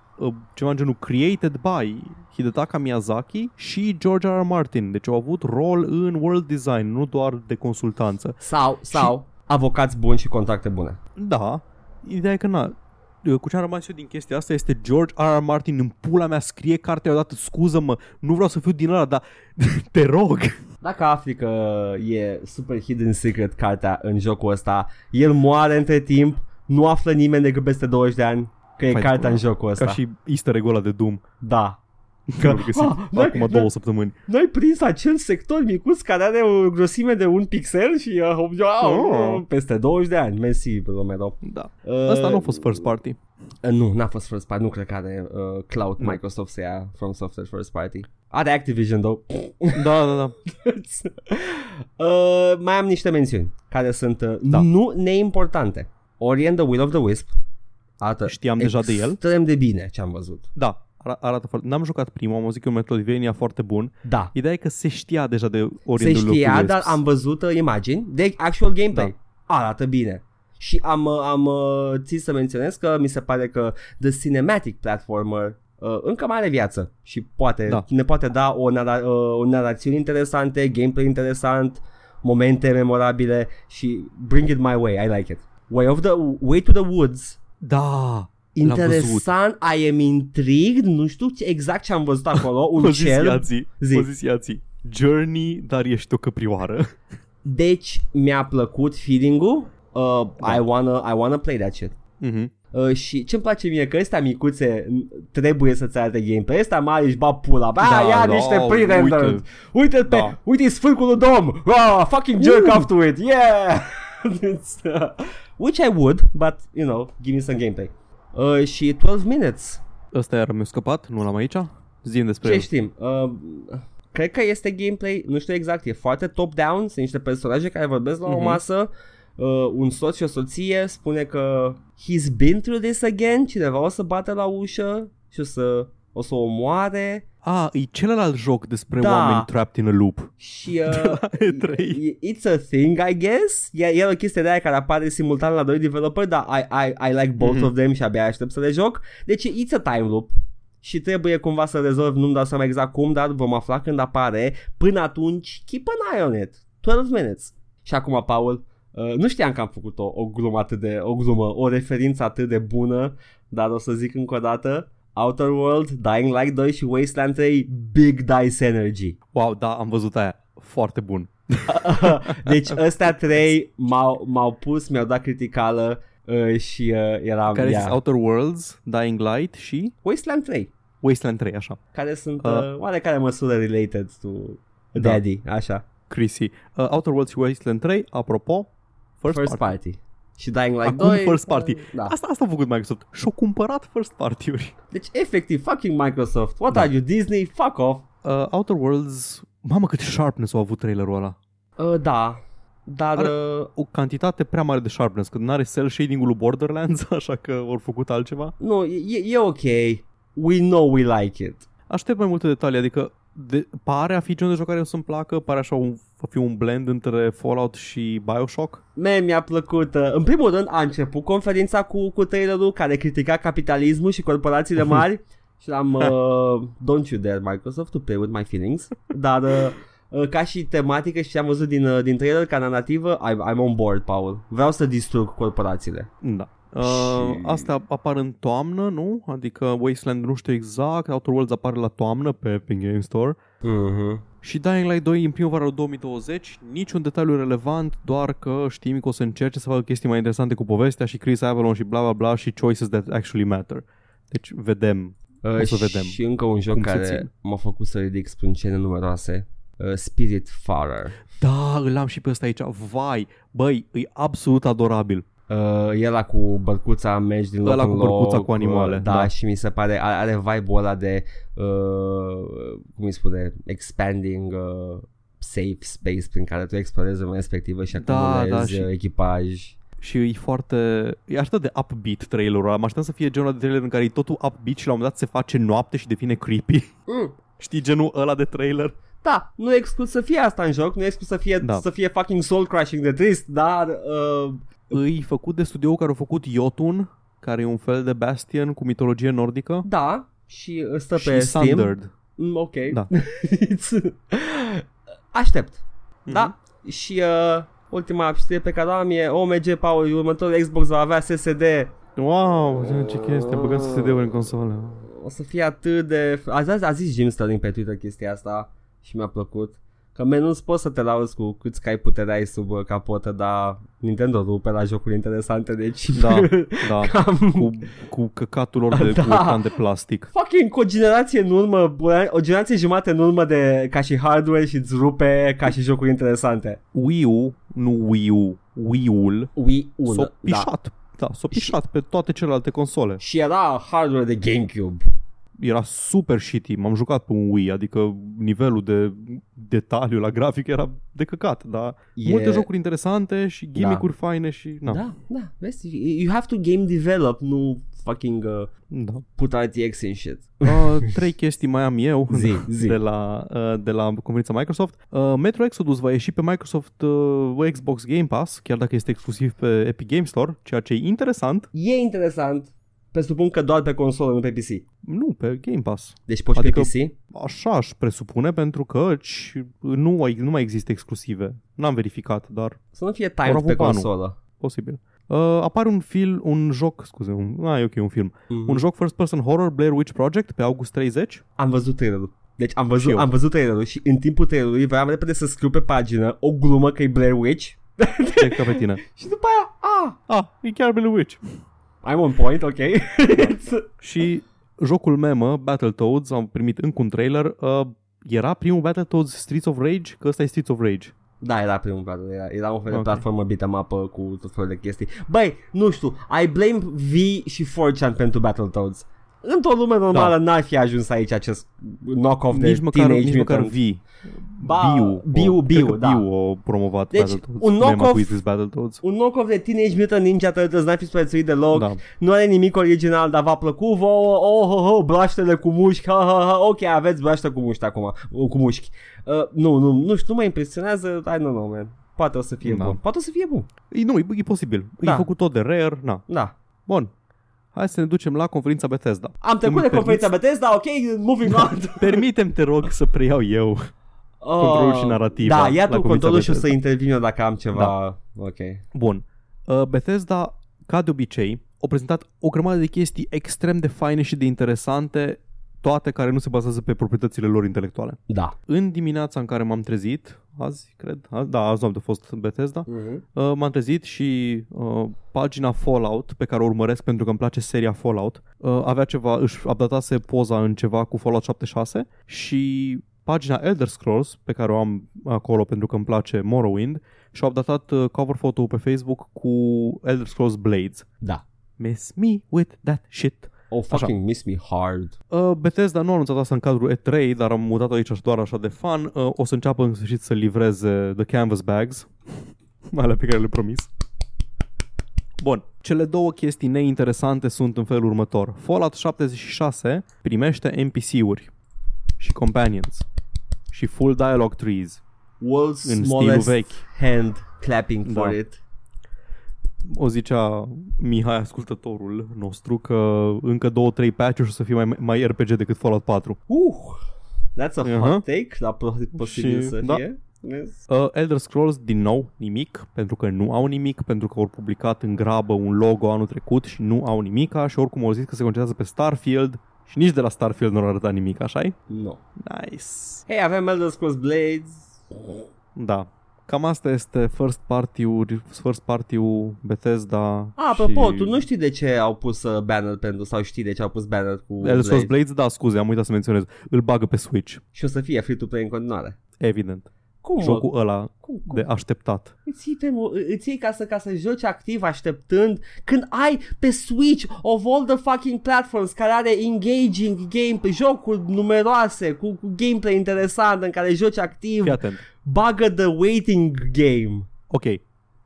ceva în genul created by Hidetaka Miyazaki și George R. R. Martin. Deci au avut rol în world design, nu doar de consultanță. Sau avocați buni și contacte bune. Da, ideea e că na. Cu ce am rămas eu din chestia asta este George R. R. Martin în pula mea scrie cartea odată, scuză-mă, nu vreau să fiu din ăla, dar te rog. Dacă afli că e super hidden secret cartea în jocul ăsta, el moare între timp, nu află nimeni decât peste 20 de ani că e cartea în jocul ăsta. Ca și easter egg-ul ăla de Doom. Da. Că acum două săptămâni. Noi prins acel sector micuț care are o grosime de un pixel și peste 20 de ani. Mersi, Romero. Da. Asta nu a fost first party. Nu, n-a fost first party. Nu cred că are cloud Microsoft să ia From Software first party. Are Activision, though. Da. Mai am niște mențiuni care sunt nu neimportante. Ori and the Will of the Wisp. Știam deja de el. Extrem de bine ce am văzut. Da. Arată foarte... N-am jucat primul, am zis că e un Metroidvania foarte bun. Da. Ideea e că se știa deja de Orientul Locului. Se știa, dar am văzut imagini de actual gameplay. Da. Arată bine. Și am țin să menționez că mi se pare că The Cinematic Platformer încă mai are viață și poate, ne poate da o narațiune interesantă, gameplay interesant, momente memorabile și bring it my way, I like it. Way to the Woods. Da. Interesant, I am intrigued. Nu știu exact ce am văzut acolo. Un cer. Pozițiații. Journey, dar ești o căprioară. Deci mi-a plăcut feeling-ul. I wanna play that shit. Și ce-mi place mie că ăstea micuțe trebuie să-ți arate gameplay. Ăstea mari își bat pula. Ia niște pre-rendered. Uite-i sfârcul lui Dom. Fucking jerk off to it. Yeah. Which I would, but you know, give me some gameplay. Și 12 minutes. Ăsta iar mi-a scăpat, nu l-am aici. Zi-mi despre el. Ce știm? Cred că este gameplay, nu știu exact, e foarte top-down. Sunt niște personaje care vorbesc la o masă. Un soț și o soție spune că he's been through this again. Cineva o să bată la ușă și o să o omoare. E celălalt joc despre oameni trapped in a loop. Și it's a thing, I guess. E o chestie de aia care apare simultan la doi developeri, dar I like both of them și abia aștept să le joc. Deci it's a time loop și trebuie cumva să rezolv, nu-mi dau seama exact cum, dar vom afla când apare. Până atunci, keep an eye on it. 12 minutes. Și acum, Paul, nu știam că am făcut o referință atât de bună, dar o să zic încă o dată. Outer World, Dying Light 2 și Wasteland 3, big dice energy. Wow, da, am văzut aia. Foarte bun. Deci ăstea trei m-au pus, mi-au dat criticală și eram... Care sunt Outer Worlds, Dying Light și... Wasteland 3, așa. Care sunt oarecare măsură related to Daddy, așa. Chrissy. Outer Worlds și Wasteland 3, apropo, first party. Și Dying Light acum 2, first party. Da. Asta a făcut Microsoft. Și-a cumpărat first party-uri. Deci, efectiv, fucking Microsoft. What are you, Disney? Fuck off. Outer Worlds... Mamă, cât sharpness a avut trailerul ăla. Da. Dar... Are o cantitate prea mare de sharpness, că n-are cel shading-ul lui Borderlands, așa că au făcut altceva. Nu, e ok. We know we like it. Aștept mai multe detalii, adică pare a fi genul de joc care o să-mi placă, pare așa a fi un blend între Fallout și BioShock. Mi-a plăcut. În primul rând a început conferința cu trailerul care critica capitalismul și corporațiile mari și l-am don't you dare Microsoft to play with my feelings. Dar ca și tematică și am văzut din trailer, ca narrativă, I'm on board, Paul. Vreau să distrug corporațiile. Da. Și... asta apar în toamnă, nu? Adică Wasteland nu știu exact, Outer Worlds apare la toamnă pe Game Store. Și Dying Light 2 în primăvara 2020. Niciun detaliu relevant, doar că știm că o să încerce să facă chestii mai interesante cu povestea și Chris Avalon și bla bla bla și choices that actually matter. Deci vedem, o să vedem. Și încă un joc care m-a făcut să ridic sprâncene numeroase, Spiritfarer. Da, îl am și pe ăsta aici. Vai, băi, e absolut adorabil. E ăla cu bărcuța, mergi din loc în loc, cu bărcuța cu animale, da, și mi se pare are vibe-ul ăla de cum îi spune, expanding safe space prin care tu explorezi lumea respectivă și acumulezi echipaj. Și e foarte... e atât de upbeat trailerul. Am așteptat să fie genul de trailer în care e totul upbeat și la un moment dat se face noapte și devine creepy. Știi, genul ăla de trailer. Da, nu exclus să fie asta în joc, nu exclus să fie, să fie fucking soul-crushing de trist, dar... îi făcut de studioul care a făcut Jotun, care e un fel de Bastion cu mitologie nordică. Da, și stă pe Steam. Și Sundered. Ok. Da. Aștept. Da. Și ultima știre pe care am e OMG, Paul, următorul Xbox va avea SSD. Wow, ce chestie, băgăm SSD-uri în console. O să fie atât de... A zis Jim Sterling pe Twitter chestia asta și mi-a plăcut. Că nu-ți poți să te lauzi cu cât Sky puterea ai sub capotă, dar Nintendo rupe la jocuri interesante, deci... Da, cam... cu căcatul lor de ecran de plastic. Fucking cu o generație în urmă, o generație jumate în urmă de ca și hardware și îți rupe ca și jocuri interesante. Wii U-ul s-a pișat, s-a pișat pe toate celelalte console. Și era hardware de GameCube. Era super shitty, m-am jucat pe un Wii, adică nivelul de detaliu la grafic era de căcat, dar multe jocuri interesante și gimmick-uri faine și... Da, vezi, you have to game develop, nu fucking put RTX in shit. Trei chestii mai am eu de la conferința Microsoft. Metro Exodus va ieși pe Microsoft Xbox Game Pass, chiar dacă este exclusiv pe Epic Games Store, ceea ce e interesant. E interesant. Presupun că doar pe consolă, nu pe PC. Nu, pe Game Pass. Deci poți adică pe PC? Așa aș presupune, pentru că nu mai există exclusive. N-am verificat, dar... să nu fie timed pe consolă. Posibil. Apare un film. Un joc first person horror, Blair Witch Project, pe august 30. Am văzut trailerul. Deci am văzut trailerul și în timpul trailerului vreau repede să scriu pe pagină o glumă că e Blair Witch. De ca pe tine. Și după aia, e chiar Blair Witch. I'm on point, ok. Și jocul memă, Battletoads, am primit încă un trailer. Era primul Battletoads Streets of Rage? Că ăsta e Streets of Rage. Da, era primul Battletoads. Era o fel de platformă beat'em up cu tot felul de chestii. Băi, nu știu, I blame V și 4chan pentru Battletoads. Într-o lume normală n-ar fi ajuns aici acest knock-off de Teenage Mutant. Biu a promovat Battletoads. Un knock-off de Teenage Mutant Ninja Turtles n-ar fi supraviețuit deloc. Nu are nimic original, dar v-a plăcut vouă. Braștele cu mușchi. Ok, aveți braște cu mușchi acum. Cu mușchi. Nu știu, nu mă impresionează. I don't know, man. Poate o să fie bun. Poate o să fie bun. Nu, e posibil. E făcut tot de Rare. Da. Bun. Hai să ne ducem la conferința Bethesda. Am trecut de conferința Bethesda, ok, moving on. Permite-mi, te rog, să preiau eu controlul și narrativa. Da, ia tu controlul și o să intervin eu dacă am ceva. Ok. Bun. Bethesda, ca de obicei, a prezentat o grămadă de chestii extrem de faine și de interesante, toate care nu se bazează pe proprietățile lor intelectuale. Da. În dimineața în care m-am trezit, azi noapte a fost Bethesda, m-am trezit și pagina Fallout, pe care o urmăresc pentru că îmi place seria Fallout, avea ceva, își updatase poza în ceva cu Fallout 76 și pagina Elder Scrolls, pe care o am acolo pentru că îmi place Morrowind, și-au updatat cover photo-ul pe Facebook cu Elder Scrolls Blades. Da. Miss me with that shit. Oh, fucking așa. Miss me hard. Bethesda nu a anunțat asta în cadrul E3, dar am mutat aici doar așa de fan. O să înceapă în sfârșit să livreze The Canvas Bags, alea pe care le promis. Bun, cele două chestii neinteresante sunt în felul următor. Fallout 76 primește NPC-uri și companions și full dialogue trees. World's în stilul vechi. Hand clapping for it. O zicea Mihai, ascultătorul nostru, că încă 2-3 patch-uri o să fie mai RPG decât Fallout 4. That's a hot take, dar posibil și, să fie. Yes. Elder Scrolls, din nou, nimic, pentru că nu au nimic, pentru că au publicat în grabă un logo anul trecut și nu au nimica și oricum au zis că se concentrează pe Starfield și nici de la Starfield nu au arătat nimic, așa-i? Nu. No. Nice. Hei, avem Elder Scrolls Blades. Da. Cam asta este first party-ul Bethesda. Apropo, și... tu nu știi de ce au pus banner pentru, sau știi de ce au pus banner cu Elder Blades? Scrolls Blades, da, scuze, am uitat să menționez. Îl bagă pe Switch. Și o să fie free-to-play în continuare. Evident. Cum, jocul ăla cum? De așteptat. Îți iei ca să joci activ așteptând, când ai pe Switch of all the fucking platforms care are engaging game, jocuri numeroase cu gameplay interesant în care joci activ. Fii atent. Bagă the waiting game. Ok,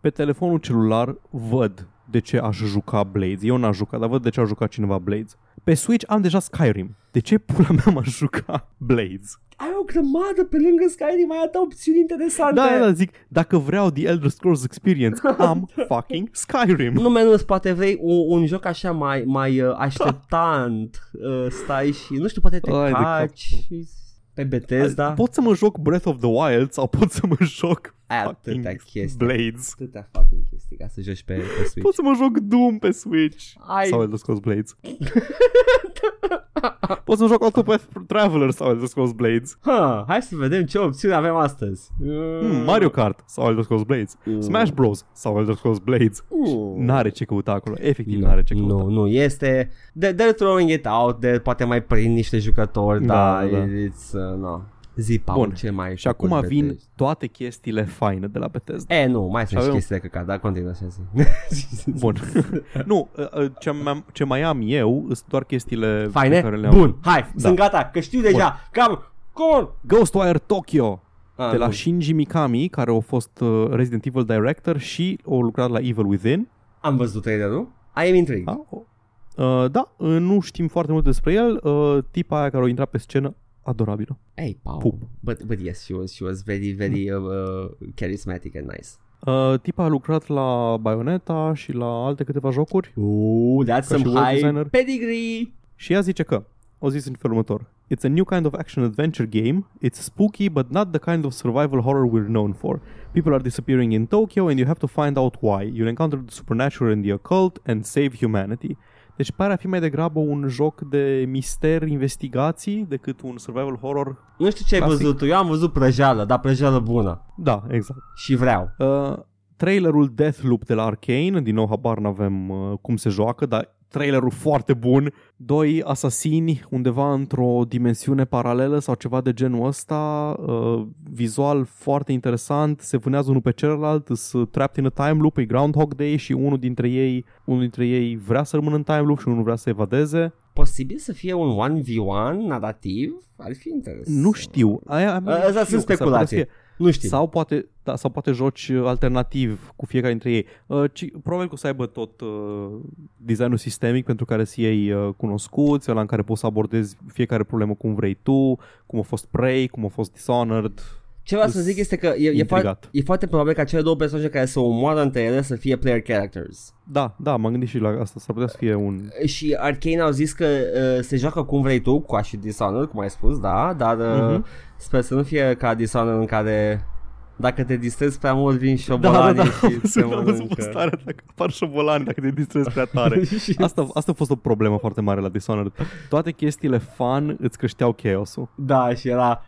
pe telefonul celular văd de ce aș juca Blades. Eu n-aș juca, dar văd de ce a jucat cineva Blades. Pe Switch am deja Skyrim. De ce pula mea m-aș juca Blades? Ai o grămadă pe lângă Skyrim, mai atâta opțiuni interesante. Da, zic, dacă vreau The Elder Scrolls Experience, am fucking Skyrim. Nu, menus, poate vrei un joc așa mai așteptant, stai și, nu știu, poate te caci pe Bethesda. Pot să mă joc Breath of the Wild sau pot să mă joc Blades. Atâtea fucking chestii ca să joci pe Switch. Pot să mă joc Doom pe Switch sau Elder Scrolls Blades. Pot să joc Octopath Traveler sau Elder Scrolls Blades. Hai să vedem ce opțiuni avem astăzi. Mario Kart sau Elder Scrolls Blades. Smash Bros sau Elder Scrolls Blades. N-are ce căuta acolo. Efectiv n-are ce căuta. Nu este. They're throwing it out there. Poate mai prind niște jucători, dar it's no. Bun, și acum vin Bethesda. Toate chestiile faine de la Bethesda. Nu, mai sunt și chestiile căcat, dar continuă așa zi. Bun. Nu, ce mai am eu sunt doar chestiile faine? Pe care le-am. Bun, hai, sunt gata, că știu deja. Ghostwire Tokyo de la Shinji Mikami, care a fost Resident Evil Director și a lucrat la Evil Within. Am văzut trailerul, I am intrigued. Nu știm foarte mult despre el. Tipa aia care a intrat pe scenă, adorabilă. Hey, Paul, but yes, she was very, very charismatic and nice. Tipa a lucrat la Bayonetta și la alte câteva jocuri. That's some high pedigree. Și ea zice că, o zis în felul următor: It's a new kind of action-adventure game. It's spooky, but not the kind of survival horror we're known for. People are disappearing in Tokyo and you have to find out why. You'll encounter the supernatural and the occult and save humanity. Deci pare a fi mai degrabă un joc de mister, investigații, decât un survival horror. Nu știu ce ai văzut tu, eu am văzut prăjeală, dar prăjeală bună. Da, exact. Și vreau. Trailerul Deathloop de la Arcane, din nou habar n-avem cum se joacă, dar trailerul foarte bun. 2 asasini undeva într-o dimensiune paralelă sau ceva de genul ăsta, vizual foarte interesant, se vânează unul pe celălalt, sunt trapped in a time loop, e Groundhog Day și unul dintre ei vrea să rămână în time loop și unul vrea să evadeze. Posibil să fie un 1v1 narativ? Ar fi interesant. Nu știu. Asta sunt speculații. Nu știu. Sau poate joci alternativ cu fiecare dintre ei. Probabil că o să aibă tot designul sistemic pentru care să iei cunoscuți, ăla în care poți să abordezi fiecare problemă cum vrei tu, cum a fost Prey, cum a fost Dishonored. Ce vreau să zic este că e foarte probabil ca cele două persoane care se omoară între ele să fie player characters. Da, m-am gândit și la asta, s-ar putea să fie un... Și Arcane au zis că se joacă cum vrei tu, cu așa Dishonored, cum ai spus, da, dar sper să nu fie ca Dishonored în care... Dacă te distrezi prea mult, vin șobolanii și se mănâncă. Postarea, dacă apar șobolani, dacă te distrezi prea tare. Asta a fost o problemă foarte mare la Dishonored. Toate chestiile fun îți creșteau chaos-ul. Da, și era...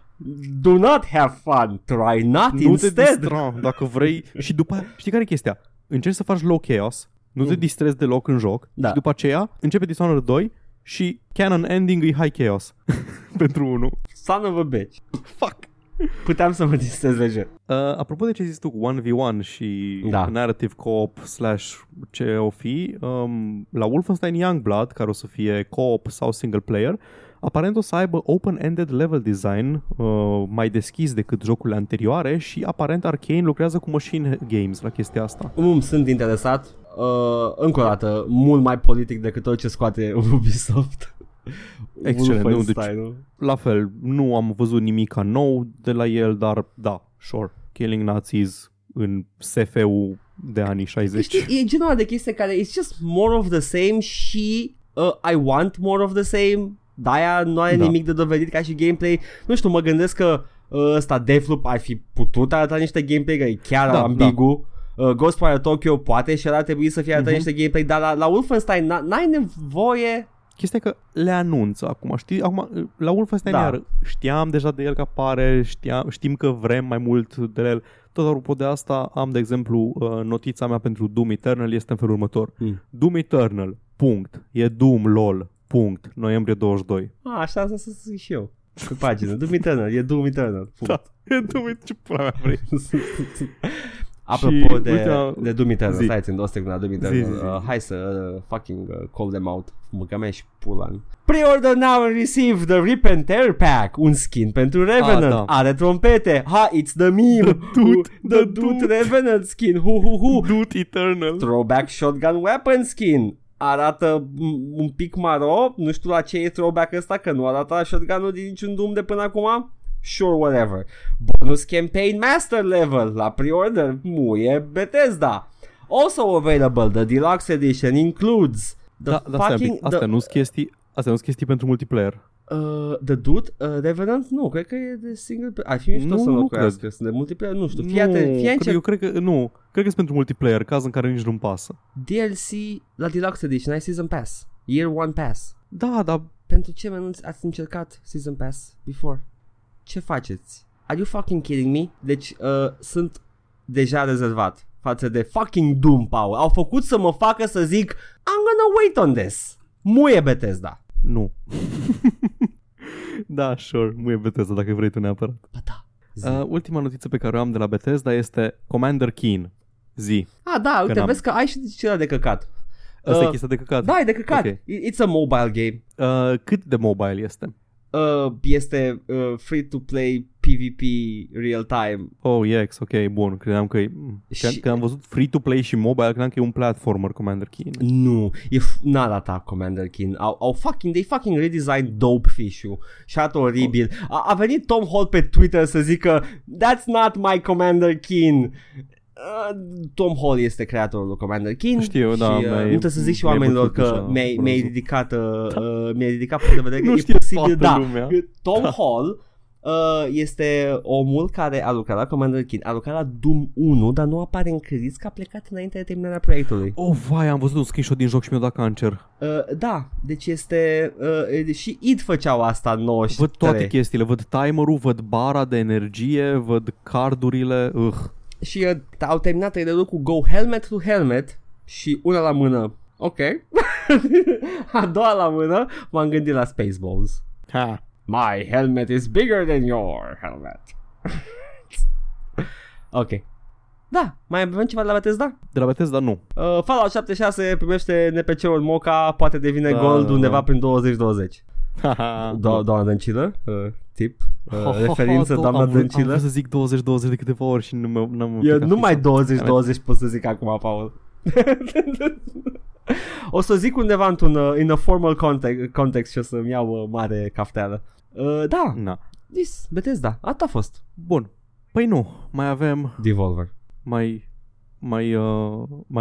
Do not have fun, try not nu instead. Nu te distra, dacă vrei. Și după aia, știi care e chestia? Încerci să faci low chaos, nu te distrezi deloc în joc. Da. Și după aceea începe Dishonored 2 și canon ending e high chaos. Pentru unul. Son of a bitch. Fuck. Puteam să mă distrez deja. Apropo de ce zici tu cu 1v1 și narrative co-op slash ce o fi, la Wolfenstein Youngblood, care o să fie co-op sau single player, aparent o să aibă open-ended level design, mai deschis decât jocurile anterioare și aparent Arcane lucrează cu machine games la chestia asta. Sunt interesat, încă o dată, mult mai politic decât tot ce scoate Ubisoft. Excelent, nu, deci, la fel, nu am văzut nimic nou de la el, dar da, sure, killing Nazis în SF-ul de anii 60. Știi, e genul de chestie care it's just more of the same și I want more of the same. de-aia nu are nimic de dovedit ca și gameplay. Nu știu, mă gândesc că ăsta Deathloop ar fi putut arăta niște gameplay, că e chiar ambigu. Ghostwire Tokyo poate și ar trebui să fie arătat niște gameplay, dar la Wolfenstein n-ai nevoie. Chestia că le anunță acum, știi? Acum, la Wolfenstein iar știam deja de el că apare, știm că vrem mai mult de el. Tot apropo de asta, am de exemplu notița mea pentru Doom Eternal este în felul următor. Doom Eternal, punct, e Doom, lol, punct, noiembrie 22. A, așa să zic și eu pe pagină, Doom Eternal, e Doom Eternal, punct. Da, e Doom Eternal, ce pula mea vrei? Apropo de Doom Eternal, stai țin, o secundă, Doom Eternal, hai să fucking call them out, măca mea și pula. Pre-order now and receive the Rip and Tear Pack, un skin pentru Revenant, are trompete, ha, it's the meme, the Dude Revenant skin, Dude Eternal, throwback shotgun weapon skin, arată un pic maro, nu știu la ce e throwback ăsta, că nu arată shotgun-ul din niciun Doom de până acum. Sure, whatever. Bonus campaign master level la pre-order, muie Bethesda. Also available, the deluxe edition includes the Astea nu sunt chestii pentru multiplayer. The Dude Revenant? Nu, cred că e de single player. Ar fi mișto să lucrească, sunt de multiplayer, nu știu. Eu cred că nu, cred că sunt pentru multiplayer, caz în care nici nu-mi pasă. DLC la deluxe edition, ai season pass, year one pass. Da, dar pentru ce menunți ați încercat season pass before? Ce faceți? Are you fucking kidding me? Deci sunt deja rezervat față de fucking Doom Power. Au făcut să mă facă să zic I'm gonna wait on this. Muie Bethesda. Nu. Da, sure, muie Bethesda dacă vrei tu neapărat. Ba da. Ultima notiță pe care o am de la Bethesda este Commander Keen. Zi. Ah, da, uite, vezi că ai și ceva de căcat. Asta e chestia de căcat. Da, e de căcat. Okay. It's a mobile game. Cât de mobile este? Este free-to-play PvP real-time. Oh, yes, ok, bun. Credeam că când am văzut free-to-play și mobile, credeam că e un platformer Commander Keen. Nu, n-a datat Commander Keen. They fucking redesigned dope fish-ul. Shot oribil. A venit Tom Holt pe Twitter să zică that's not my Commander Keen. Tom Hall este creatorul Commander Keen. Știu, și nu trebuie să zic și oamenilor că mi-a ridicat punct de vedere că e posibil, Tom Hall este omul care a lucrat la Commander Keen, a lucrat la Doom 1, dar nu apare în crediți că a plecat înainte de terminarea proiectului. Oh, vai, am văzut un screenshot din joc și mi-a dat cancer. Da, deci este și id făceau asta 93. Văd toate chestiile, văd timerul, văd bara de energie, văd cardurile. Și au terminat trailerul cu Go Helmet to Helmet și una la mână. Ok. A doua la mână m-am gândit la Spaceballs. My helmet is bigger than your helmet. Ok. Da, mai avem ceva de la Bethesda? De la Bethesda nu. Fallout 76 primește NPC-ul Moca, poate devine gold undeva prin 2020. Doamna Dăncilă, tip, referință doamna Dăncilă. Am vrut să zic 20-20 de câteva ori și nu eu numai 20-20 pot să zic acum, Paul. O să zic undeva într-un in a formal context și o să-mi iau mare cafteală. Da, this, Bethesda, atât a fost. Bun, păi nu, mai avem Devolver. My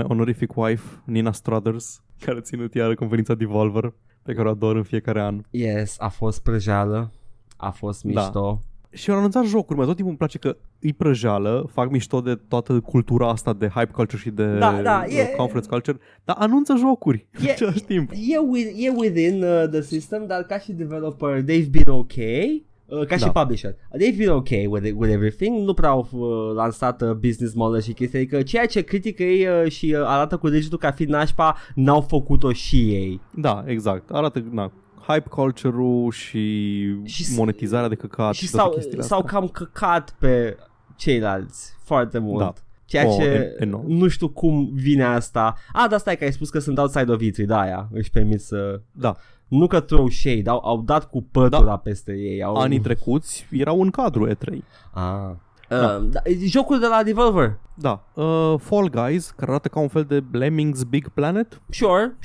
honorific wife, Nina Struthers, care a ținut iară conferința Devolver, pe care o ador în fiecare an. Yes, a fost prăjeală, a fost mișto. Da. Și au anunțat jocuri, mă, tot timpul îmi place că îi prăjeală, fac mișto de toată cultura asta de hype culture și de conference culture, dar anunță jocuri în același timp. E within the system, dar ca și developer, they've been okay, ca și publisher, they've been okay with everything, nu prea au lansat business model și chestii, adică ceea ce critică ei și arată cu degetul ca fi nașpa, n-au făcut-o și ei. Da, exact, arată, hype culture-ul și monetizarea de căcat și toate chestiile astea. S-au cam căcat pe ceilalți foarte mult. Da. Ceea ce nu știu cum vine asta. Dar stai că ai spus că sunt outside of E3, da, aia își permit să... Da. Nu că throw shade, au dat cu pătura peste ei. Anii trecuți erau în cadrul E3. Jocul de la Devolver. Da, Fall Guys, care arată ca un fel de Lemmings Big Planet. Sure,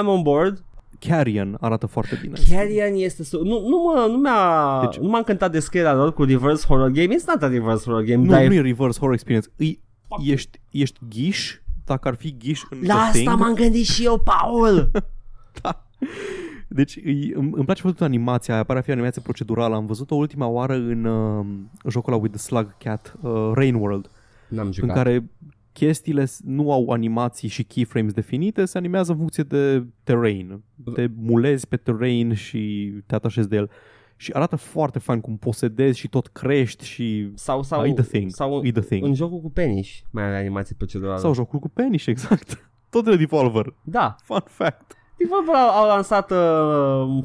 I'm on board. Carrion arată foarte bine. Carrion este... Nu m-a încântat descrierea lor cu reverse horror game. It's not a reverse horror game. Nu e reverse horror experience. Ești ghiș, dacă ar fi ghiș în... La asta m-am gândit și eu, Paul! Da. Deci îmi place foarte mult animația aia, pare a fi animație procedurală. Am văzut-o ultima oară în jocul ăla With the Slug Cat, Rain World. N-am jucat. În care chestiile nu au animații și keyframes definite, se animează în funcție de terrain. Te mulezi pe terrain și te atașezi de el. Și arată foarte fain cum posedezi și tot crești și... Sau the thing. În jocul cu Peniș mai are animații procedurale. Sau jocul cu Peniș, exact. Tot de Devolver. Da. Fun fact. Devolver au lansat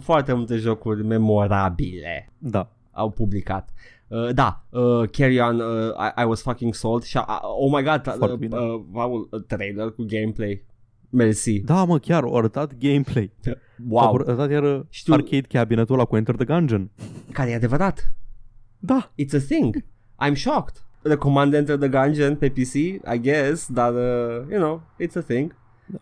foarte multe jocuri memorabile. Da. Au publicat. Carry On, I Was Fucking Sold și oh my god, trailer cu gameplay. Mersi. Da, mă, chiar au arătat gameplay. Wow. Au arătat iar arcade cabinetul ăla cu Enter the Gungeon. Care e adevărat. Da. It's a thing. I'm shocked. Recomand Enter the Gungeon pe PC, I guess, dar, you know, it's a thing.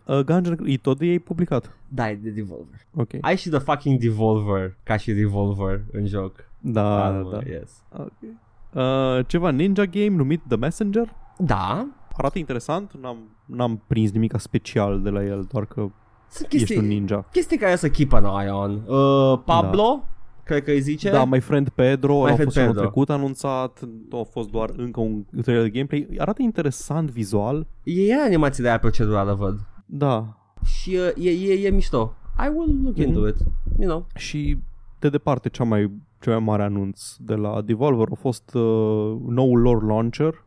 Gungeon e tot de ei publicat. Da, e de Devolver. Okay. Ai și the fucking Devolver ca și Revolver în joc. Da, da. Yes. Okay. Ceva ninja game numit The Messenger. Da. Arată interesant, n-am prins nimic special de la el, doar că sunt chestii, ești un ninja. Chestii care să keep an eye on. Pablo, da. Cred că îi zice. Da, My Friend Pedro, a fost anul trecut anunțat, a fost doar încă un trailer de gameplay. Arată interesant vizual. E animație de aia procedurală, văd. Da. Și e mișto. I will look into it, you know. Și de departe cea mai mare anunț de la Devolver a fost noul lor launcher,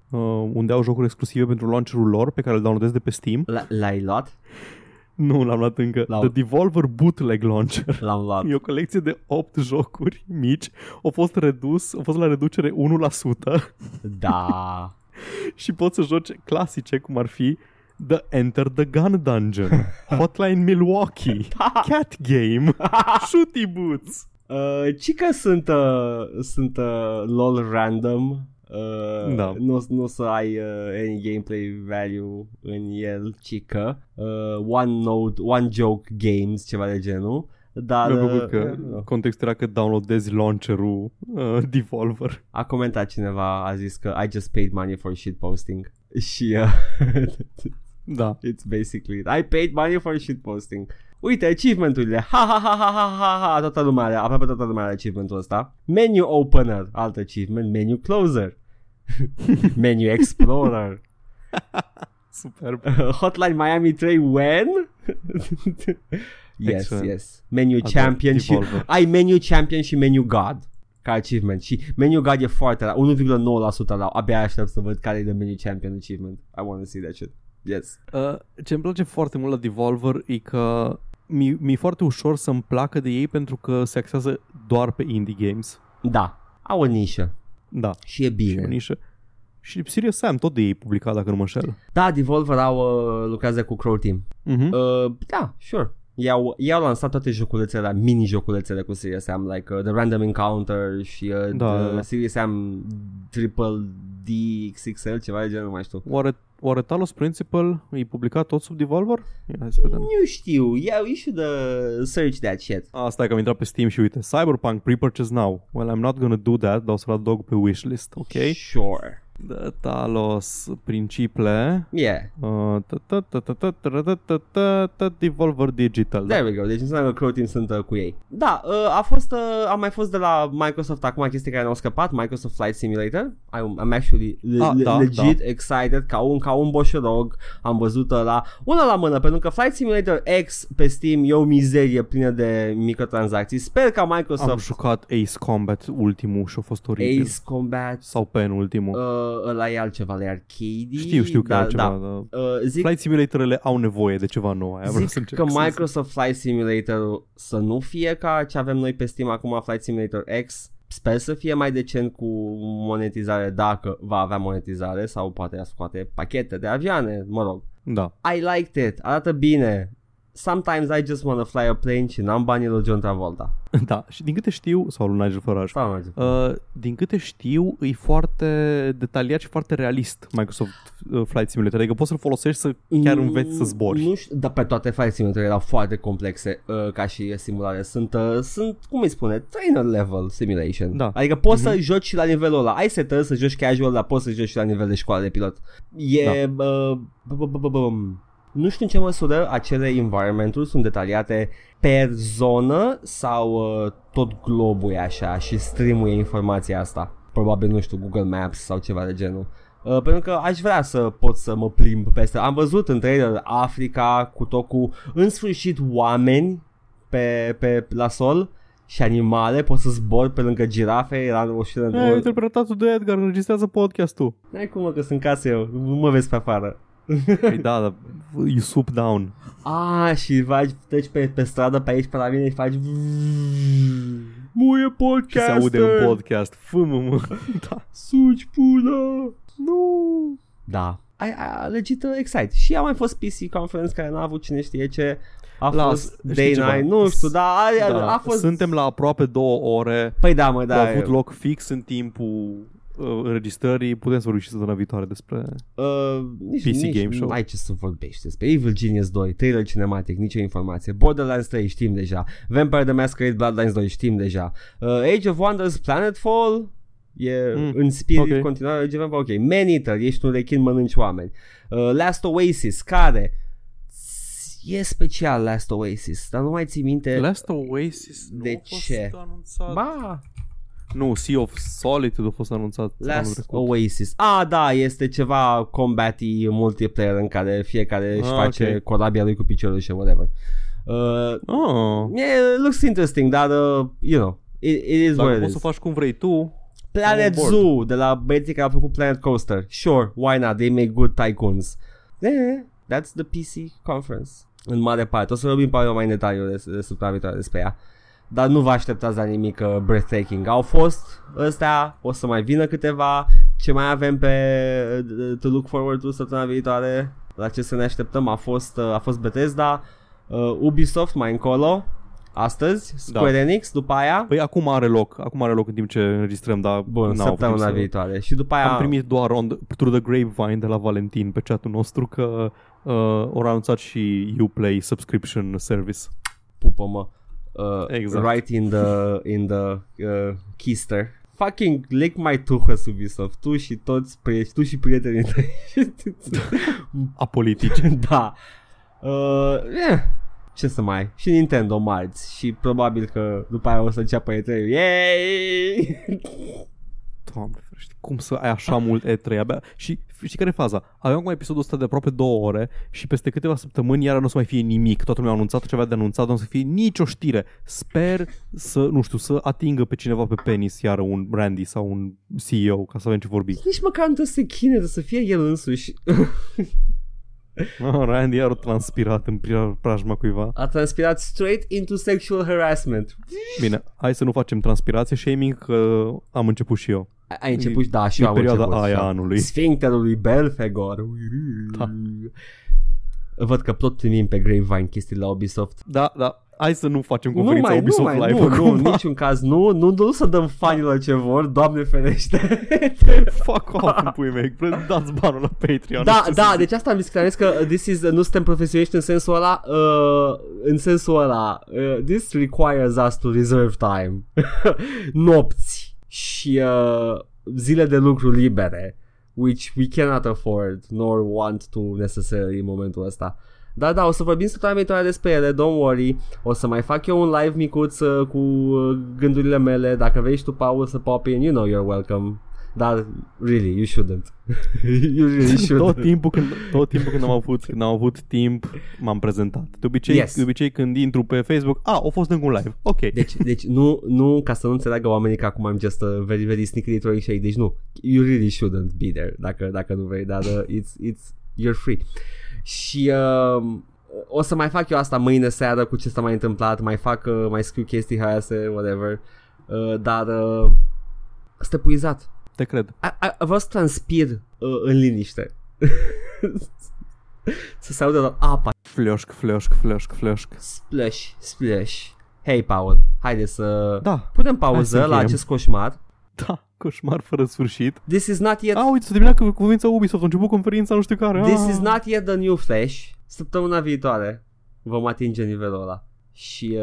unde au jocuri exclusive pentru launcherul lor pe care îl downloadez de pe Steam. L-ai luat? Nu, l-am luat încă. The Devolver Bootleg Launcher. L-am luat. E o colecție de 8 jocuri mici. Au fost la reducere 1%. Da. Și poți să joci clasice cum ar fi The Enter the Gun Dungeon, Hotline Milwaukee, da. Cat Game, Shooty Boots. Cică sunt LOL random. Da. Nu o să ai any gameplay value în el, cică. One note, one joke games, ceva de genul. Dar contextul era că downloadezi launcherul Devolver. A comentat cineva, a zis că I just paid money for shitposting. Și da, it's basically it. I paid money for shitposting. Uite, achievement-urile, ha, toată lumea are, aproape toată lumea are achievement-ul ăsta. Menu Opener, alt achievement, Menu Closer, Menu Explorer. Superb. Hotline Miami 3, when? Yes, excellent. Yes. Menu Champion și... Ai Menu Champion și Menu God ca achievement. Și Menu God e foarte rar, 1,9% la. Abia aștept să văd care e de Menu Champion achievement. I want to see that shit. Yes. Ce îmi place foarte mult la Devolver e că mi-e foarte ușor să-mi placă de ei pentru că se axează doar pe indie games. Da, au o nișă. Da. Și e bine. Și o nișă. Și Serious Sam tot de ei publicat, dacă nu mă înșel. Da, Devolver lucrează cu Crow Team. Uh-huh. Da, sure. I-au lansat toate joculețele, mini-joculețele cu Serious Sam, like The Random Encounter și The Serious Sam Triple D XXL, ceva de genul, nu mai știu. Oare Talos Principle e publicat tot sub Devolver? Nu știu, you should search that shit. Stai că am intrat pe Steam și uite, Cyberpunk pre-purchase now. Well, I'm not gonna do that, dar o să la dog pe wishlist, ok? Sure. The Talos Principle. Yeah. Devolver Digital. There we go. Deci înseamnă că Crow Team sunt cu ei. Da, a mai fost de la Microsoft acum chestii care ne-au scăpat. Microsoft Flight Simulator. I'm actually legit excited ca un boșorog. Am văzut ăla. Una la mână, pentru că Flight Simulator X pe Steam e o mizerie plină de microtransacții. Sper ca Microsoft... Am jucat Ace Combat ultimul și a fost oribil. Ace Combat. Sau penultimul. Ăla e altceva, le arcade. Știu că e altceva, da. Flight Simulator-ele au nevoie de ceva nou. Zic că Microsoft Flight Simulator să nu fie ca ce avem noi pe Steam acum, Flight Simulator X. Sper să fie mai decent cu monetizare, dacă va avea monetizare, sau poate scoate pachete de avioane, mă rog. Da. I liked it, arată bine. Sometimes I just wanna fly a plane și n-am banii lui John Travolta. Da, și din câte știu, sau lui Nigel Farage, din câte știu, e foarte detaliat și foarte realist Microsoft Flight Simulator. Adică poți să-l folosești să chiar înveți să zbori. Nu știu, dar pe toate Flight Simulator erau foarte complexe ca și simulare. Sunt, cum îi spune, trainer level simulation. Da. Adică poți să joci și la nivelul ăla. Ai setări să joci casual, dar poți să joci și la nivel de școală de pilot. E... Nu știu în ce măsură acele environment-uri sunt detaliate per zonă sau tot globul e așa și streamuie informația asta. Probabil, nu știu, Google Maps sau ceva de genul. Pentru că aș vrea să pot să mă plimb peste. Am văzut în trailer Africa cu tot cu, în sfârșit, oameni pe la sol și animale, pot să zbor pe lângă girafe, era o știină de... Interpretatul de Edgar, înregistrează podcastul. N-ai cum, mă, că sunt casă eu, nu mă vezi pe afară. Păi da, dar you swoop down. Ah, și treci pe stradă pe aici, pe la mine și faci... Muie podcast. Se aude un podcast, fă-mă. Da. Suci pula. Nu. Da. A legit excited. Și a mai fost PC Conference care n-a avut cine știe ce. A fost Day 9, nu știu, dar a fost... Suntem la aproape 2 ore. Păi da, mă, da. A avut loc fix în timpul înregistrării. Putem să vorbim și săptămâna viitoare despre PC Game Show. Ai ce să vorbești despre Evil Genius 2, trailer cinematic, nicio informație. Borderlands 3 știm deja. Vampire the Masquerade Bloodlines 2 știm deja. Age of Wonders Planetfall e în spirit, okay. Continuare de Vampire, ok. Man-Eater, ești un rechin, mănânci oameni. Last Oasis, care... E special Last Oasis, dar nu mai ții minte. Last Oasis nu de ce? Anunțat. Ba. Nu, Sea of Solitude a fost anunțat Last Oasis. Ah, da, este ceva combat-y multiplayer în care fiecare își face corabia lui cu piciorul și whatever. Looks interesting, dar you know, it is what it is. Poți să faci cum vrei tu. Planet Zoo de la băieții care au făcut Planet Coaster. Sure, why not? They make good tycoons. That's the PC Conference. În mare parte. O să vorbim pare mai în detaliu de supravitoare despre ea. Dar nu vă așteptați la nimic breathtaking. Au fost ăstea, o să mai vină câteva. Ce mai avem pe to look forward to săptămâna viitoare? La ce să ne așteptăm? A fost Bethesda, Ubisoft mai încolo. Astăzi, Square Enix, după aia... Păi acum are loc în timp ce înregistrăm, dar... Bun, săptămâna viitoare. Și după aia... Am primit doar through the grapevine de la Valentin pe chat-ul nostru că au anunțat și Uplay subscription service. Pupă-mă. Exact. Right in the keister. Fucking lick my tuchus, Ubisoft. Tu și prietenii tăi. Apolitici. Da. Ce să mai... Și Nintendo marți. Și probabil că după aia o să înceapă E3. Yay! Doamne, cum să ai așa mult E3? Abia... Și știi care e faza? Avem acum episodul ăsta de aproape 2 ore și peste câteva săptămâni iară nu o să mai fie nimic. Toată lumea a anunțat ce avea de anunțat, nu o să fie nicio știre. Sper să, nu știu, să atingă pe cineva pe penis iară, un Randy sau un CEO, ca să avem ce vorbi. Nici măcar nu trebuie să se chine, să fie el însuși. No, Randy iar a transpirat în preajma cuiva. A transpirat straight into sexual harassment. Bine, hai să nu facem transpirație shaming, că am început și eu. Ai început, da, și eu am perioada început aia anului. Sfincterul lui Belfegor, da. Văd că tot primim pe Grapevine chestii la Ubisoft. Da, hai să nu facem conferința Ubisoft Live. Nu, niciun caz, nu să dăm fanilor ce vor, Doamne ferește. Fuck off, în puii mei, dați banul la Patreon. Da, deci asta am zis că nu suntem profesioniști în sensul ăla, this requires us to reserve time. Nopți și zile de lucru libere, which we cannot afford nor want to necessarily în momentul ăsta. Dar da, o să vorbim săptămâna viitoare despre ele, don't worry. O să mai fac eu un live micuț cu gândurile mele. Dacă vrei tu, Paul, să pop in, you know you're welcome. Dar really, you shouldn't. You really shouldn't. Tot timpul când am avut timp, m-am prezentat. De obicei când intru pe Facebook, a fost încă un live. Ok. Deci nu, ca să nu înțeleagă oamenii că acum am just very very sneaky throwing shade. Deci nu. You really shouldn't be there. Dacă nu vrei, dar it's you're free. Și o să mai fac eu asta mâine seară cu ce s-a mai întâmplat. Mai scriu chestii haiase, whatever. Dar este puizat. Te cred. Vreau să transpir în liniște. Să se audă doar apa. Flășc. Splash. Hei, Paul, haide să... Da. Punem pauză la acest coșmar. Da. Coșmar fără sfârșit. This is not yet... uite, s-a terminat cuvința Ubisoft, a început conferința, nu știu care. This is not yet the new Flash. Săptămâna viitoare vom atinge nivelul ăla. Și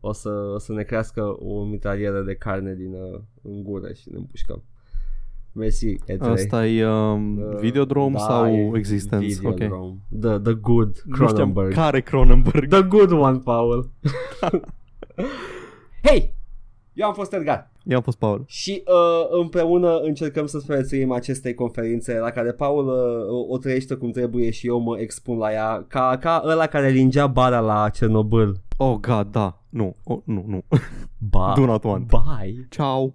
o să ne crească o mitralieră de carne din în gură și ne împușcăm. Mersi, E3. Asta e Videodrome sau Existence? Videodrome. Okay. The good Cronenberg. Nu știam care Cronenberg. The good one, Paul. Hei! Eu am fost Edgar. Eu am fost Paul. Și împreună încercăm să sprețuim aceste conferințe la care Paul o trăiește cum trebuie și eu mă expun la ea. Ca ăla care lingea bara la Chernobyl. Oh, God, da. Nu, nu, nu. Bye. Do not want. Bye. Ciao.